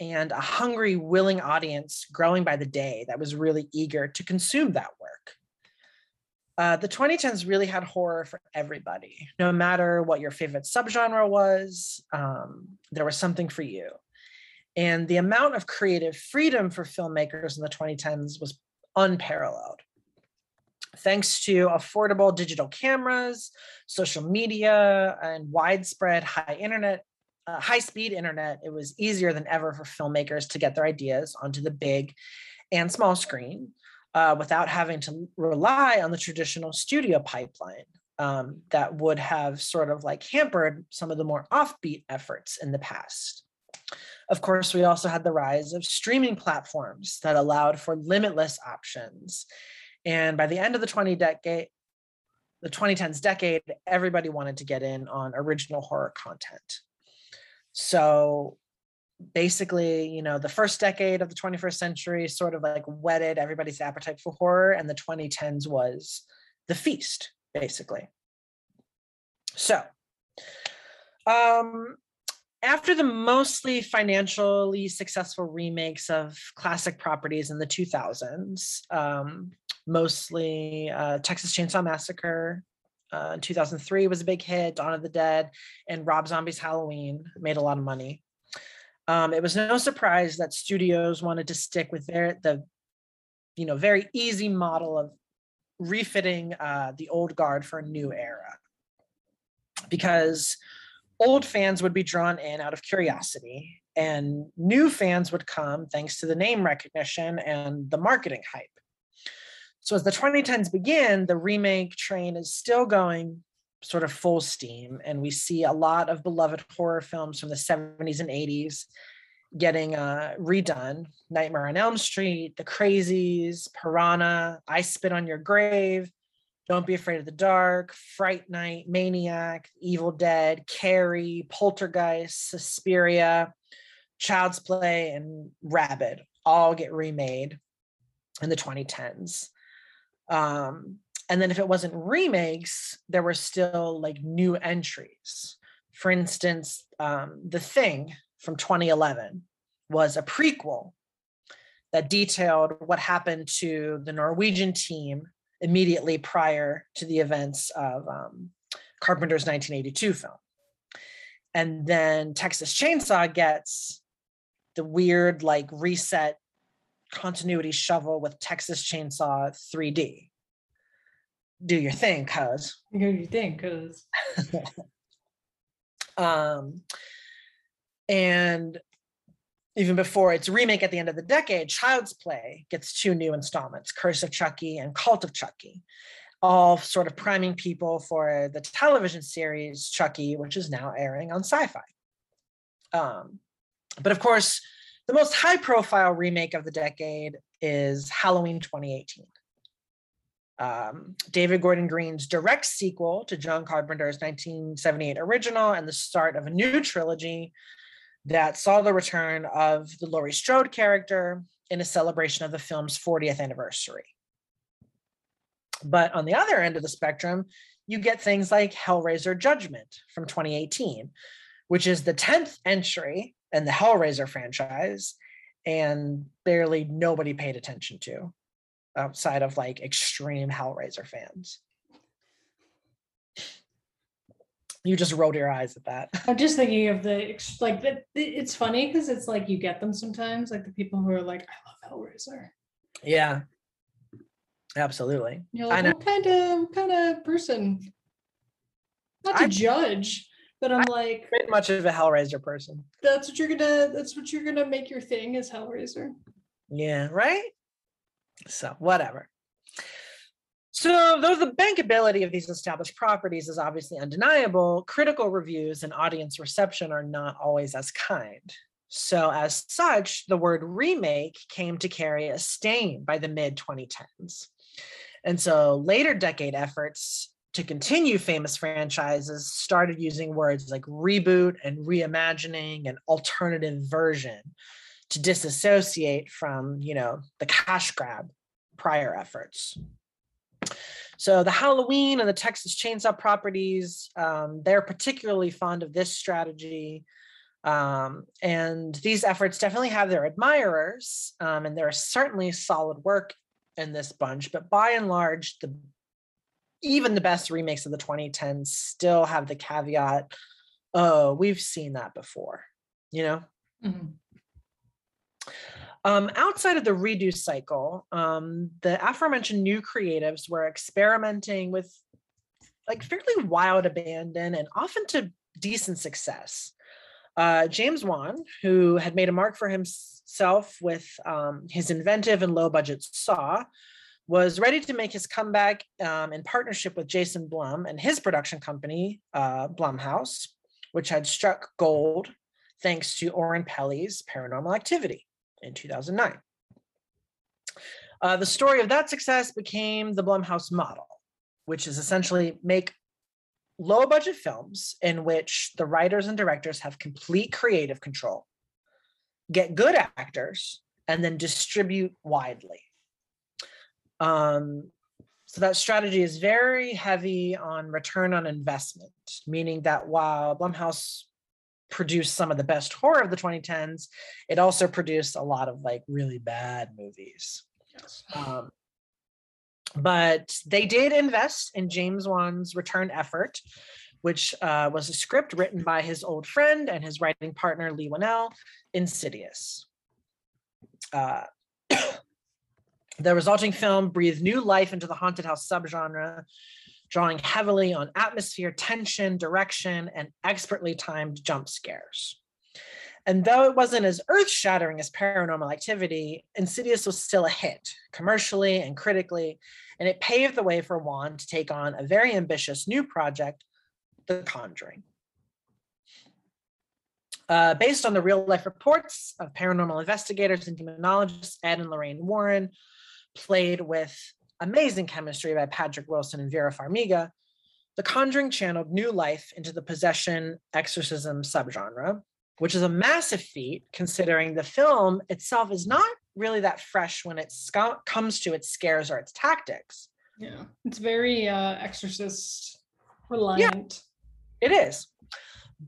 and a hungry, willing audience growing by the day that was really eager to consume that work. Uh, the twenty tens really had horror for everybody. No matter what your favorite subgenre was, um, there was something for you. And the amount of creative freedom for filmmakers in the twenty tens was unparalleled. Thanks to affordable digital cameras, social media, and widespread high internet, uh, high-speed internet, it was easier than ever for filmmakers to get their ideas onto the big and small screen uh, without having to rely on the traditional studio pipeline um, that would have sort of like hampered some of the more offbeat efforts in the past. Of course, we also had the rise of streaming platforms that allowed for limitless options. And by the end of the twenty decade, the twenty tens decade, everybody wanted to get in on original horror content. So basically, you know, the first decade of the twenty-first century sort of like whetted everybody's appetite for horror, and the twenty tens was the feast, basically. So, um, after the mostly financially successful remakes of classic properties in the two thousands, um, mostly uh, Texas Chainsaw Massacre uh, in two thousand three was a big hit, Dawn of the Dead, and Rob Zombie's Halloween made a lot of money. Um, it was no surprise that studios wanted to stick with their the, you know, very easy model of refitting uh, the old guard for a new era, because old fans would be drawn in out of curiosity, and new fans would come thanks to the name recognition and the marketing hype. So as the twenty tens begin, the remake train is still going sort of full steam, and we see a lot of beloved horror films from the seventies and eighties getting uh, redone. Nightmare on Elm Street, The Crazies, Piranha, I Spit on Your Grave, Don't Be Afraid of the Dark, Fright Night, Maniac, Evil Dead, Carrie, Poltergeist, Suspiria, Child's Play, and Rabid all get remade in the twenty tens. Um, and then if it wasn't remakes, there were still like new entries. For instance, um, The Thing from twenty eleven was a prequel that detailed what happened to the Norwegian team immediately prior to the events of um, Carpenter's nineteen eighty-two film. And then Texas Chainsaw gets the weird like reset continuity shovel with Texas Chainsaw three D. Do your thing, cuz. Do your thing, cuz. um, and even before its remake at the end of the decade, Child's Play gets two new installments, Curse of Chucky and Cult of Chucky, all sort of priming people for the television series Chucky, which is now airing on Sci-Fi. Um, but of course, the most high-profile remake of the decade is Halloween twenty eighteen. Um, David Gordon Green's direct sequel to John Carpenter's nineteen seventy-eight original and the start of a new trilogy that saw the return of the Laurie Strode character in a celebration of the film's fortieth anniversary. But on the other end of the spectrum, you get things like Hellraiser Judgment from twenty eighteen, which is the tenth entry in the Hellraiser franchise, and barely nobody paid attention to outside of like extreme Hellraiser fans. You just rolled your eyes at that. I'm just thinking of the, like, it's funny because it's like you get them sometimes, like the people who are like, I love Hellraiser. Yeah, absolutely. You're like, I know. What kind of, what kind of person? Not to I, judge, but I'm I, like. Pretty much of a Hellraiser person. That's what you're gonna, that's what you're gonna make your thing is Hellraiser. Yeah, right? So, whatever. So though the bankability of these established properties is obviously undeniable, critical reviews and audience reception are not always as kind. So as such, the word remake came to carry a stain by the mid twenty tens. And so later decade efforts to continue famous franchises started using words like reboot and reimagining and alternative version to disassociate from, you know, the cash grab prior efforts. So the Halloween and the Texas Chainsaw properties, um, they're particularly fond of this strategy Um, and these efforts definitely have their admirers, um, and there is certainly solid work in this bunch, but by and large, the even the best remakes of the twenty tens still have the caveat, oh, we've seen that before, you know? Mm-hmm. Um, outside of the redo cycle, um, the aforementioned new creatives were experimenting with like fairly wild abandon and often to decent success. Uh, James Wan, who had made a mark for himself with um, his inventive and low-budget Saw, was ready to make his comeback um, in partnership with Jason Blum and his production company, uh, Blumhouse, which had struck gold thanks to Oren Peli's Paranormal Activity in two thousand nine. Uh, the story of that success became the Blumhouse model, which is essentially make low-budget films in which the writers and directors have complete creative control, get good actors, and then distribute widely. Um, so that strategy is very heavy on return on investment, meaning that while Blumhouse produced some of the best horror of the twenty tens, it also produced a lot of like really bad movies. Yes. Um, but they did invest in James Wan's return effort, which uh, was a script written by his old friend and his writing partner, Leigh Whannell, Insidious. Uh, The resulting film breathed new life into the haunted house subgenre, drawing heavily on atmosphere, tension, direction, and expertly timed jump scares. And though it wasn't as earth-shattering as Paranormal Activity, Insidious was still a hit, commercially and critically, and it paved the way for Wan to take on a very ambitious new project, The Conjuring. Uh, based on the real-life reports of paranormal investigators and demonologists Ed and Lorraine Warren, played with amazing chemistry by Patrick Wilson and Vera Farmiga, The Conjuring channeled new life into the possession exorcism subgenre, which is a massive feat considering the film itself is not really that fresh when it sc- comes to its scares or its tactics. Yeah, it's very uh, exorcist reliant. Yeah, it is.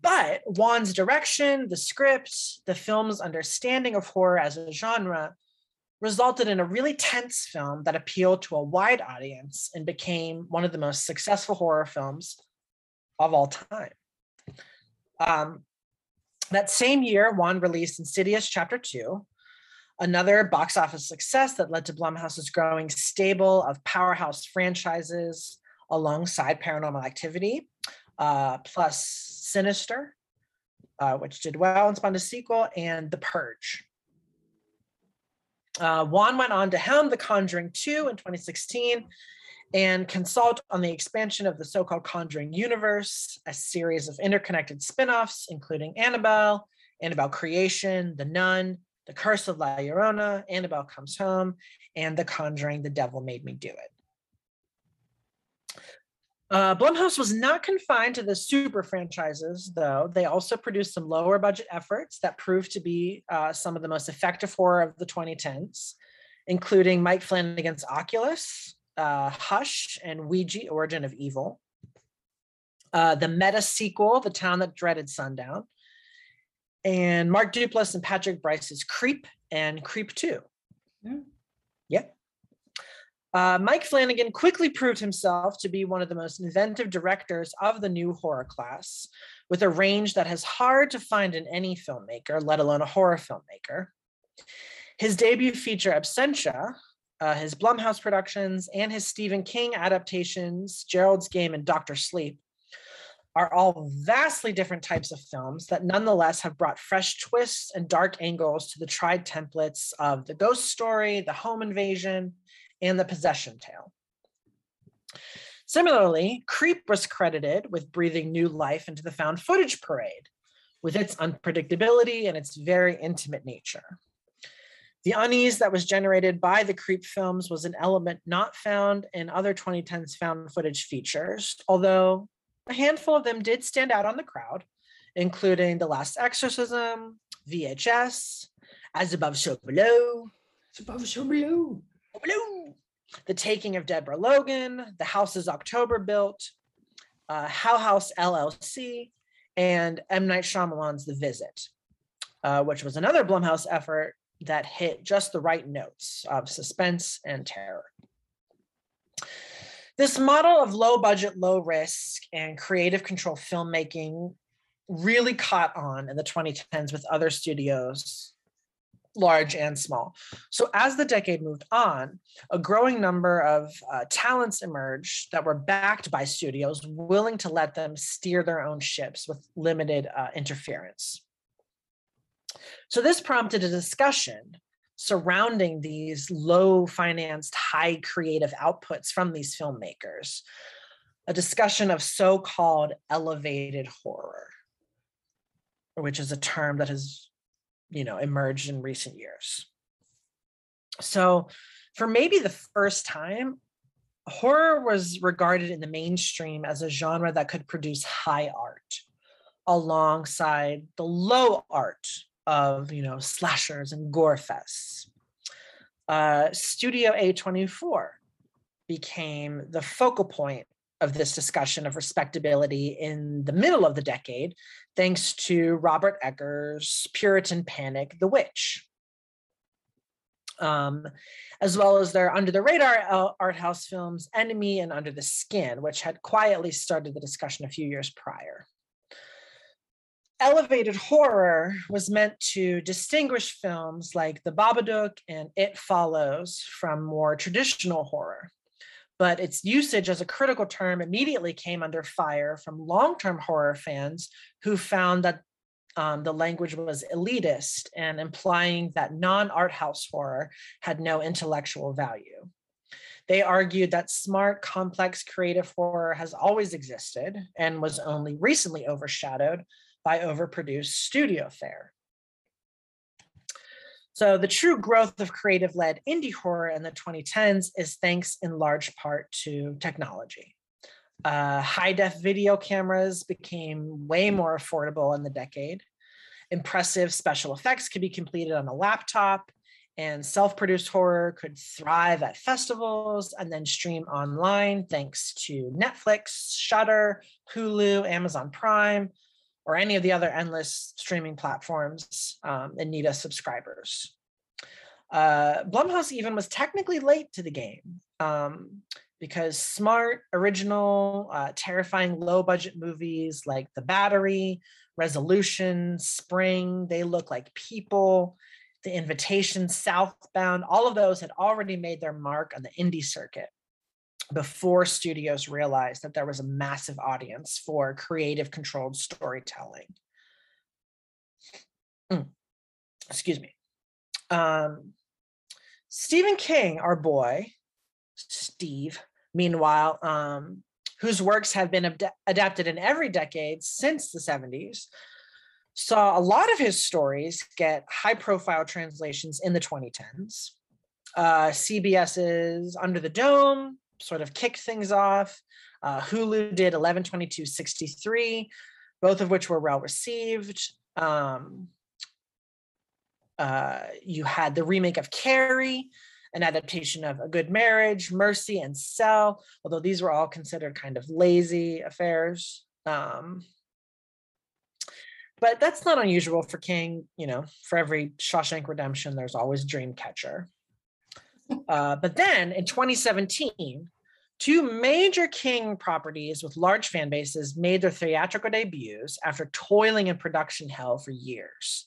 But Wan's direction, the script, the film's understanding of horror as a genre resulted in a really tense film that appealed to a wide audience and became one of the most successful horror films of all time. Um, that same year, Wan released Insidious Chapter two, another box office success that led to Blumhouse's growing stable of powerhouse franchises alongside Paranormal Activity, uh, plus Sinister, uh, which did well and spawned a sequel, and The Purge. Uh, Wan went on to helm The Conjuring two in twenty sixteen and consult on the expansion of the so-called Conjuring universe, a series of interconnected spin-offs, including Annabelle, Annabelle Creation, The Nun, The Curse of La Llorona, Annabelle Comes Home, and The Conjuring, The Devil Made Me Do It. Uh, Blumhouse was not confined to the super franchises, though. They also produced some lower budget efforts that proved to be uh, some of the most effective horror of the twenty tens, including Mike Flanagan's Oculus, uh, Hush, and Ouija, Origin of Evil. Uh, the meta sequel, The Town That Dreaded Sundown, and Mark Duplass and Patrick Brice's Creep and Creep two. Yeah. Yep. Uh, Mike Flanagan quickly proved himself to be one of the most inventive directors of the new horror class, with a range that is hard to find in any filmmaker, let alone a horror filmmaker. His debut feature, Absentia, uh, his Blumhouse productions, and his Stephen King adaptations, Gerald's Game and Doctor Sleep, are all vastly different types of films that nonetheless have brought fresh twists and dark angles to the tried templates of The Ghost Story, The Home Invasion, and The Possession Tale. Similarly, Creep was credited with breathing new life into the found footage parade, with its unpredictability and its very intimate nature. The unease that was generated by the Creep films was an element not found in other twenty tens found footage features, although a handful of them did stand out on the crowd, including The Last Exorcism, V H S, As Above, So Below, As Above, So Below, Blue. The Taking of Deborah Logan, The House is October Built, uh, How House L L C, and M. Night Shyamalan's The Visit, uh, which was another Blumhouse effort that hit just the right notes of suspense and terror. This model of low budget, low risk, and creative control filmmaking really caught on in the twenty tens with other studios, large and small. So as the decade moved on, a growing number of uh, talents emerged that were backed by studios willing to let them steer their own ships with limited uh, interference. So this prompted a discussion surrounding these low financed, high creative outputs from these filmmakers, a discussion of so-called elevated horror, which is a term that has, you know, emerged in recent years. So for maybe the first time, horror was regarded in the mainstream as a genre that could produce high art alongside the low art of, you know, slashers and gore fests. Uh, Studio A twenty-four became the focal point of this discussion of respectability in the middle of the decade, thanks to Robert Eggers' Puritan Panic, The Witch, um, as well as their under the radar art house films, Enemy and Under the Skin, which had quietly started the discussion a few years prior. Elevated horror was meant to distinguish films like The Babadook and It Follows from more traditional horror, but its usage as a critical term immediately came under fire from long-term horror fans who found that um, the language was elitist and implying that non-art house horror had no intellectual value. They argued that smart, complex, creative horror has always existed and was only recently overshadowed by overproduced studio fare. So the true growth of creative-led indie horror in the twenty tens is thanks in large part to technology. Uh, high-def video cameras became way more affordable in the decade. Impressive special effects could be completed on a laptop, and self-produced horror could thrive at festivals and then stream online thanks to Netflix, Shudder, Hulu, Amazon Prime, or any of the other endless streaming platforms um, in need of subscribers. Uh, Blumhouse even was technically late to the game um, because smart, original, uh, terrifying, low-budget movies like The Battery, Resolution, Spring, They Look Like People, The Invitation, Southbound, all of those had already made their mark on the indie circuit before studios realized that there was a massive audience for creative controlled storytelling. Mm. Excuse me. Um, Stephen King, our boy, Steve, meanwhile, um, whose works have been ad- adapted in every decade since the seventies, saw a lot of his stories get high profile translations in the twenty tens. Uh, CBS's Under the Dome sort of kicked things off. Uh, Hulu did eleven twenty-two sixty-three, both of which were well received. Um, uh, you had the remake of Carrie, an adaptation of A Good Marriage, Mercy, and Cell, although these were all considered kind of lazy affairs. Um, but that's not unusual for King. You know, for every Shawshank Redemption, there's always Dreamcatcher. Uh, but then in twenty seventeen, two major King properties with large fan bases made their theatrical debuts after toiling in production hell for years.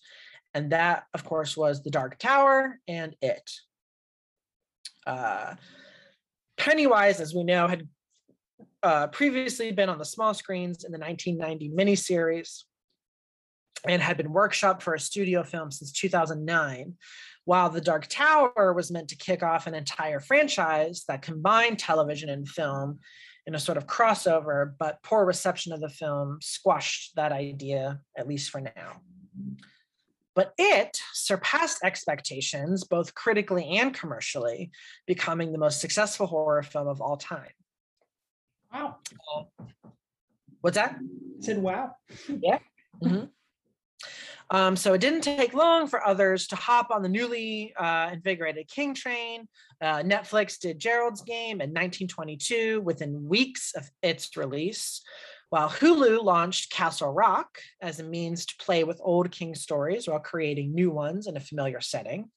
And that, of course, was The Dark Tower and It. Uh, Pennywise, as we know, had uh, previously been on the small screens in the nineteen ninety miniseries and had been workshopped for a studio film since two thousand nine. While The Dark Tower was meant to kick off an entire franchise that combined television and film in a sort of crossover, but poor reception of the film squashed that idea, at least for now. But It surpassed expectations, both critically and commercially, becoming the most successful horror film of all time. Wow. What's that? I said wow. Yeah. Mm-hmm. Um, so it didn't take long for others to hop on the newly uh, invigorated King train. Uh, Netflix did Gerald's Game in nineteen twenty-two within weeks of its release, while Hulu launched Castle Rock as a means to play with old King stories while creating new ones in a familiar setting.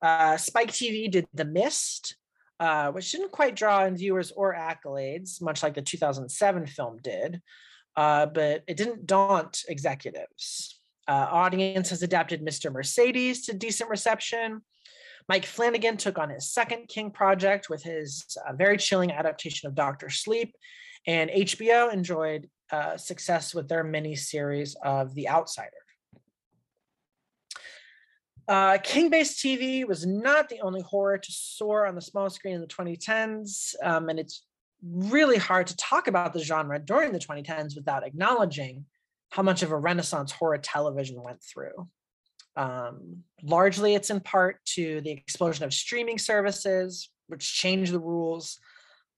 Uh, Spike T V did The Mist, uh, which didn't quite draw in viewers or accolades, much like the two thousand seven film did, uh, but it didn't daunt executives. Uh, audience has adapted Mister Mercedes to decent reception. Mike Flanagan took on his second King project with his uh, very chilling adaptation of Doctor Sleep, and H B O enjoyed uh, success with their mini-series of The Outsider. Uh, King-based T V was not the only horror to soar on the small screen in the twenty tens, um, and it's really hard to talk about the genre during the twenty tens without acknowledging how much of a renaissance horror television went through. Um, largely, it's in part to the explosion of streaming services, which changed the rules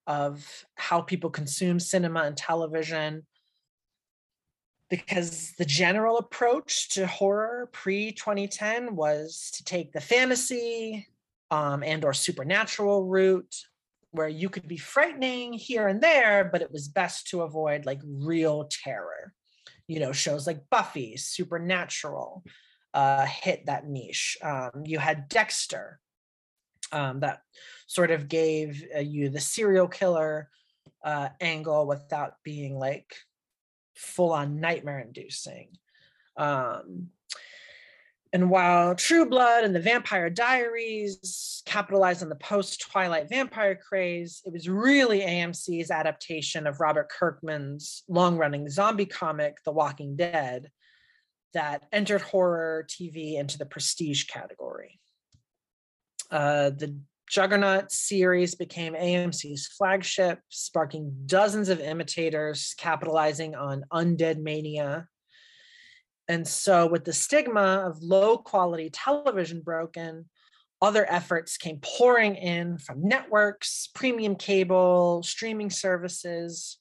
of how people consume cinema and television, because the general approach to horror pre twenty ten was to take the fantasy um, and or supernatural route, where you could be frightening here and there, but it was best to avoid like real terror. You know, shows like Buffy, Supernatural, Uh, hit that niche. Um, you had Dexter, um, that sort of gave uh, you the serial killer uh, angle without being like full-on nightmare-inducing. Um, and while True Blood and The Vampire Diaries capitalized on the post-Twilight vampire craze, it was really A M C's adaptation of Robert Kirkman's long-running zombie comic, The Walking Dead, that entered horror T V into the prestige category. Uh, the Juggernaut series became A M C's flagship, sparking dozens of imitators, capitalizing on undead mania. And so with the stigma of low quality television broken, other efforts came pouring in from networks, premium cable, streaming services.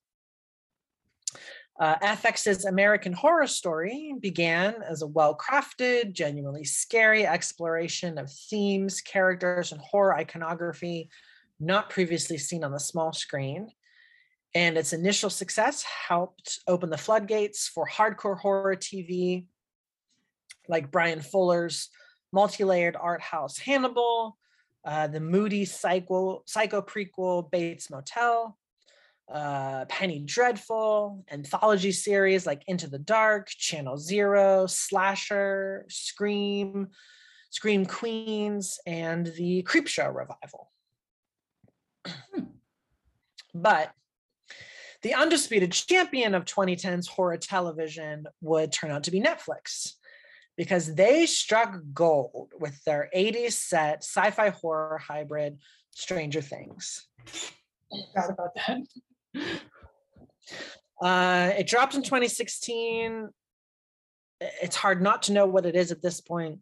Uh, F X's American Horror Story began as a well-crafted, genuinely scary exploration of themes, characters, and horror iconography not previously seen on the small screen. And its initial success helped open the floodgates for hardcore horror T V, like Brian Fuller's multi-layered art house Hannibal, uh, the moody psycho, psycho prequel Bates Motel, uh Penny Dreadful, anthology series like Into the Dark, Channel Zero, Slasher, Scream, Scream Queens, and the Creepshow revival. Hmm. But the undisputed champion of twenty tens horror television would turn out to be Netflix, because they struck gold with their eighties set sci-fi horror hybrid Stranger Things. Forgot about that. Uh, it dropped in twenty sixteen. It's hard not to know what it is at this point,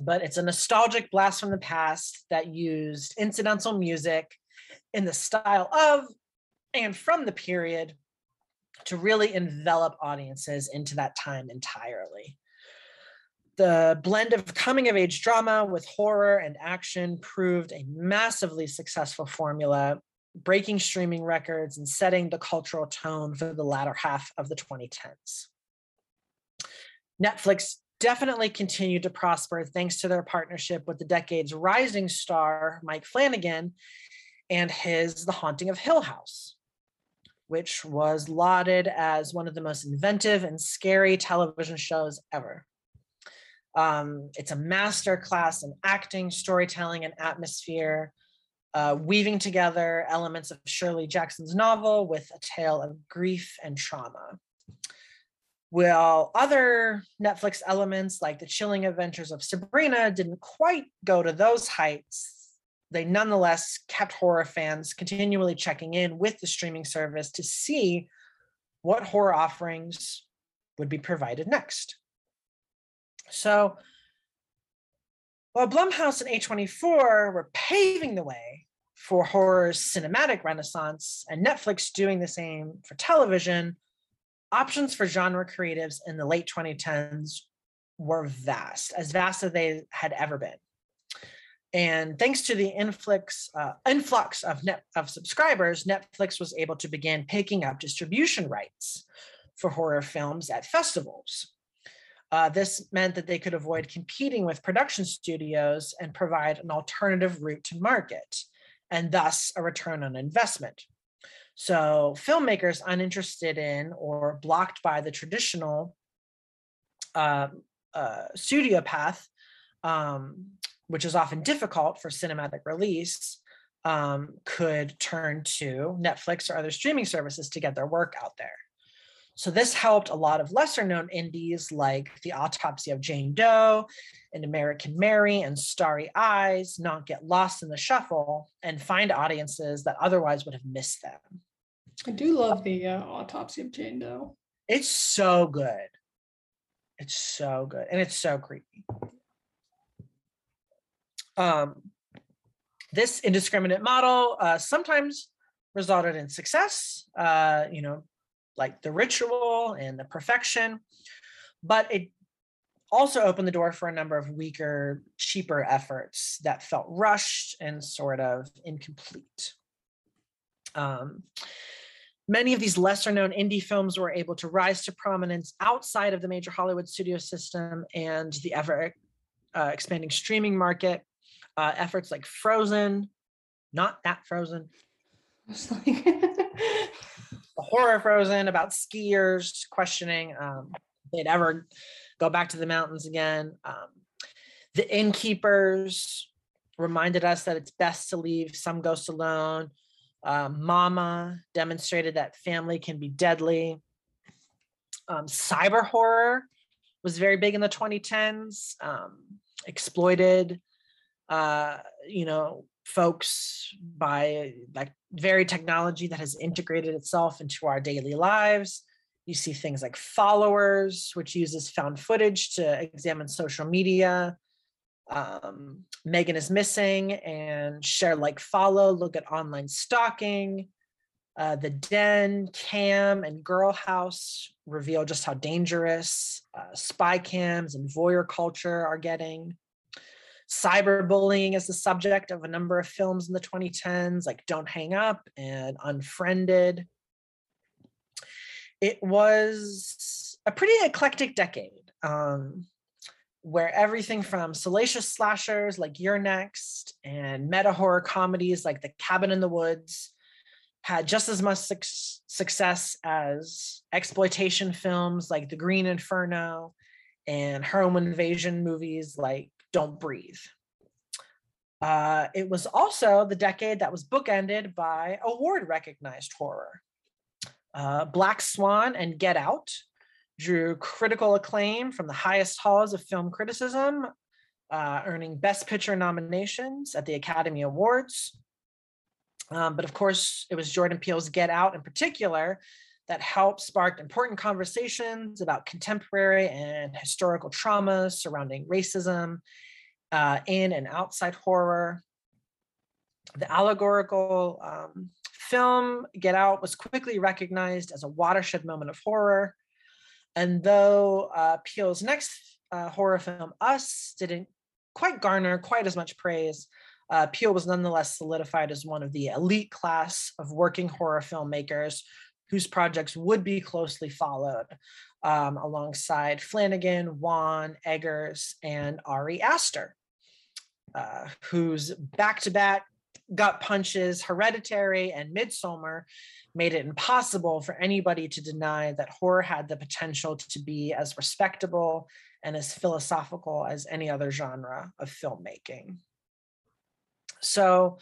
but it's a nostalgic blast from the past that used incidental music in the style of and from the period to really envelop audiences into that time entirely. The blend of coming-of-age drama with horror and action proved a massively successful formula, breaking streaming records and setting the cultural tone for the latter half of the twenty tens. Netflix definitely continued to prosper thanks to their partnership with the decade's rising star, Mike Flanagan, and his The Haunting of Hill House, which was lauded as one of the most inventive and scary television shows ever. Um, it's a masterclass in acting, storytelling, and atmosphere, Uh, weaving together elements of Shirley Jackson's novel with a tale of grief and trauma. While other Netflix elements like The Chilling Adventures of Sabrina didn't quite go to those heights, they nonetheless kept horror fans continually checking in with the streaming service to see what horror offerings would be provided next. So while Blumhouse and A twenty-four were paving the way for horror's cinematic renaissance, and Netflix doing the same for television, options for genre creatives in the late twenty tens were vast, as vast as they had ever been. And thanks to the influx, uh, influx of, net, of subscribers, Netflix was able to begin picking up distribution rights for horror films at festivals. Uh, this meant that they could avoid competing with production studios and provide an alternative route to market, and thus a return on investment. So filmmakers uninterested in or blocked by the traditional uh, uh, studio path, um, which is often difficult for cinematic release, um, could turn to Netflix or other streaming services to get their work out there. So this helped a lot of lesser known indies like The Autopsy of Jane Doe and American Mary and Starry Eyes not get lost in the shuffle and find audiences that otherwise would have missed them. I do love The uh, Autopsy of Jane Doe. It's so good. It's so good. And it's so creepy. Um, this indiscriminate model uh, sometimes resulted in success, uh, you know, like The Ritual and The Perfection, but it also opened the door for a number of weaker, cheaper efforts that felt rushed and sort of incomplete. Um, many of these lesser known indie films were able to rise to prominence outside of the major Hollywood studio system and the ever uh, expanding streaming market. Uh, efforts like Frozen, not that Frozen. I was like... The horror Frozen about skiers questioning um, if they'd ever go back to the mountains again. Um, the Innkeepers reminded us that it's best to leave some ghosts alone. Uh, Mama demonstrated that family can be deadly. Um, cyber horror was very big in the twenty tens. Um, exploited, uh, you know, folks by like very technology that has integrated itself into our daily lives. You see things like Followers, which uses found footage to examine social media. Um, Megan Is Missing and Share Like Follow look at online stalking. Uh, The Den, Cam, and Girl House reveal just how dangerous uh, spy cams and voyeur culture are getting. Cyberbullying is the subject of a number of films in the twenty tens, like Don't Hang Up and Unfriended. It was a pretty eclectic decade, um, where everything from salacious slashers like You're Next and meta horror comedies like The Cabin in the Woods had just as much su- success as exploitation films like The Green Inferno and home invasion movies like Don't Breathe. Uh, it was also the decade that was bookended by award-recognized horror. Uh, Black Swan and Get Out drew critical acclaim from the highest halls of film criticism, uh, earning Best Picture nominations at the Academy Awards. Um, but of course, it was Jordan Peele's Get Out in particular that helped spark important conversations about contemporary and historical traumas surrounding racism uh, in and outside horror. The allegorical um, film Get Out was quickly recognized as a watershed moment of horror. And though uh, Peele's next uh, horror film, Us, didn't quite garner quite as much praise, Uh, Peele was nonetheless solidified as one of the elite class of working horror filmmakers whose projects would be closely followed um, alongside Flanagan, Wan, Eggers, and Ari Aster, uh, whose back-to-back gut punches, Hereditary and Midsummer, made it impossible for anybody to deny that horror had the potential to be as respectable and as philosophical as any other genre of filmmaking. So,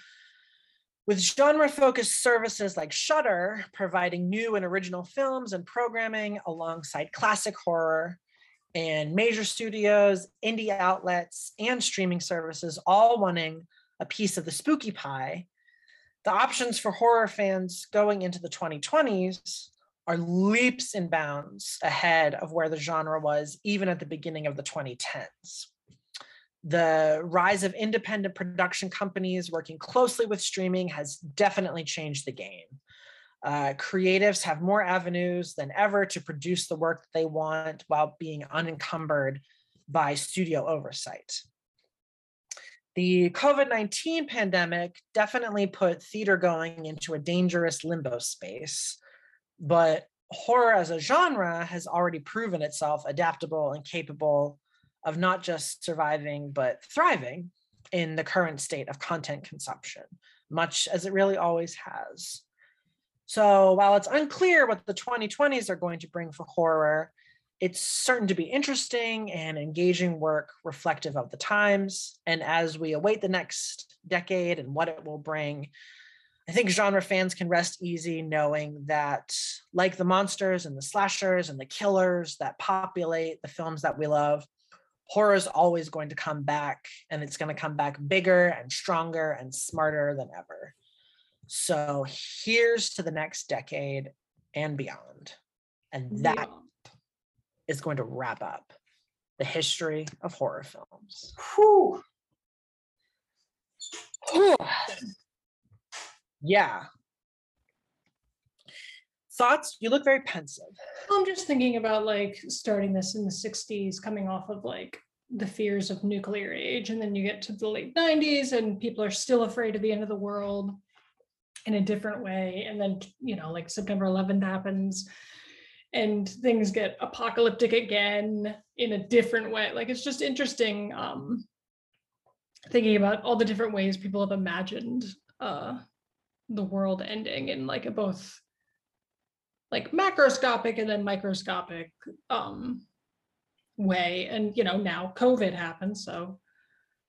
with genre-focused services like Shudder providing new and original films and programming alongside classic horror, and major studios, indie outlets, and streaming services all wanting a piece of the spooky pie, the options for horror fans going into the twenty twenties are leaps and bounds ahead of where the genre was even at the beginning of the twenty tens. The rise of independent production companies working closely with streaming has definitely changed the game. Uh, creatives have more avenues than ever to produce the work they want while being unencumbered by studio oversight. The COVID nineteen pandemic definitely put theater going into a dangerous limbo space, but horror as a genre has already proven itself adaptable and capable of not just surviving, but thriving in the current state of content consumption, much as it really always has. So while it's unclear what the twenty twenties are going to bring for horror, it's certain to be interesting and engaging work reflective of the times. And as we await the next decade and what it will bring, I think genre fans can rest easy knowing that, like the monsters and the slashers and the killers that populate the films that we love, horror is always going to come back, and it's going to come back bigger and stronger and smarter than ever. So here's to the next decade and beyond. And that is going to wrap up the history of horror films. Whew. Whew. Yeah. Thoughts? You look very pensive. I'm just thinking about like starting this in the sixties, coming off of like the fears of nuclear age, and then you get to the late nineties and people are still afraid of the end of the world in a different way. And then, you know, like September eleventh happens and things get apocalyptic again in a different way. Like, it's just interesting um, thinking about all the different ways people have imagined uh, the world ending in like a both like macroscopic and then microscopic um, way. And, you know, now COVID happened. So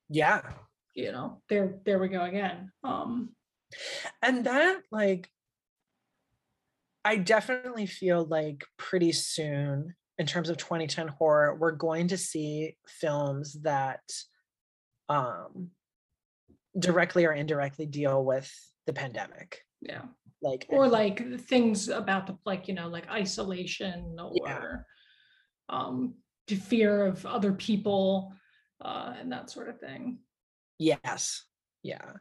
yeah, you know, there, there we go again. Um, and that, like, I definitely feel like pretty soon in terms of twenty ten horror, we're going to see films that um, directly or indirectly deal with the pandemic. Yeah. Like, or like things about the, like, you know, like isolation or yeah. um the fear of other people uh and that sort of thing. Yes. Yeah,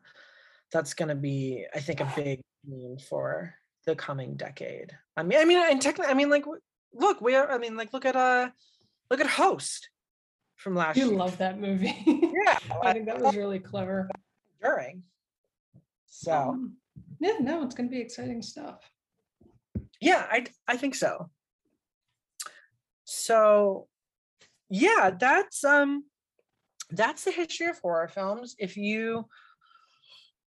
that's gonna be, I think, a big theme for the coming decade. I mean, I mean, and technically, I mean, like, look, we are, I mean, like, look at uh look at Host from last you year. You love that movie. Yeah. I think that was really clever. During. So. Um, Yeah, no, it's going to be exciting stuff. Yeah, I I think so. So, yeah, that's um, that's the history of horror films. If you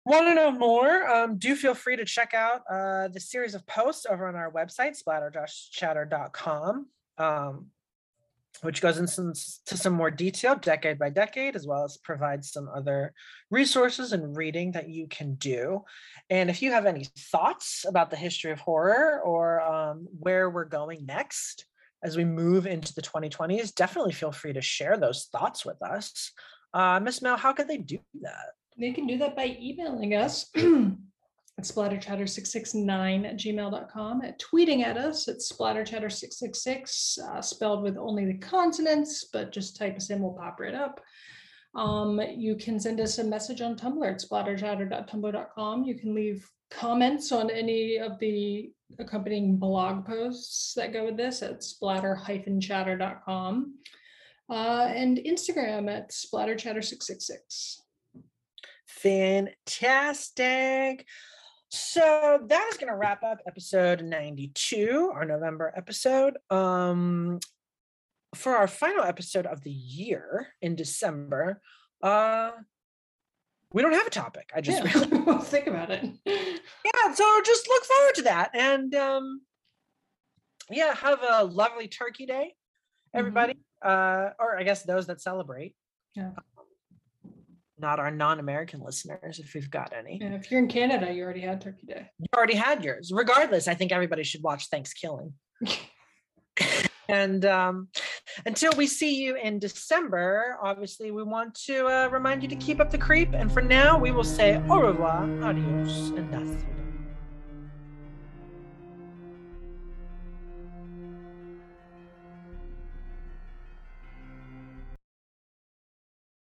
want to know more, um, do feel free to check out uh, the series of posts over on our website, splatter dash chatter dot com, um, which goes into some more detail, decade by decade, as well as provides some other resources and reading that you can do. And if you have any thoughts about the history of horror or um, where we're going next as we move into the twenty twenties, definitely feel free to share those thoughts with us. Uh, Miss Mel, how could they do that? They can do that by emailing us at splatter chatter six six nine at gmail dot com, at tweeting at us at splatter chatter six six six, uh, spelled with only the consonants, but just type us in, we'll pop right up. Um, you can send us a message on Tumblr at splatter chatter dot tumblr dot com. You can leave comments on any of the accompanying blog posts that go with this at splatter dash chatter dot com, uh, and Instagram at splatter chatter six six six. Fantastic. So that is going to wrap up episode ninety-two, our November episode. Um, for our final episode of the year in December, uh, we don't have a topic. I just yeah. really think about it. Yeah, so just look forward to that. And um, yeah, have a lovely Turkey Day, everybody. Mm-hmm. Uh, or I guess those that celebrate. Yeah. Not our non-American listeners, if we've got any. And if you're in Canada, you already had Turkey Day. You already had yours. Regardless, I think everybody should watch Thanksgiving. And um, until we see you in December, obviously, we want to uh, remind you to keep up the creep. And for now, we will say au revoir, adios, and that's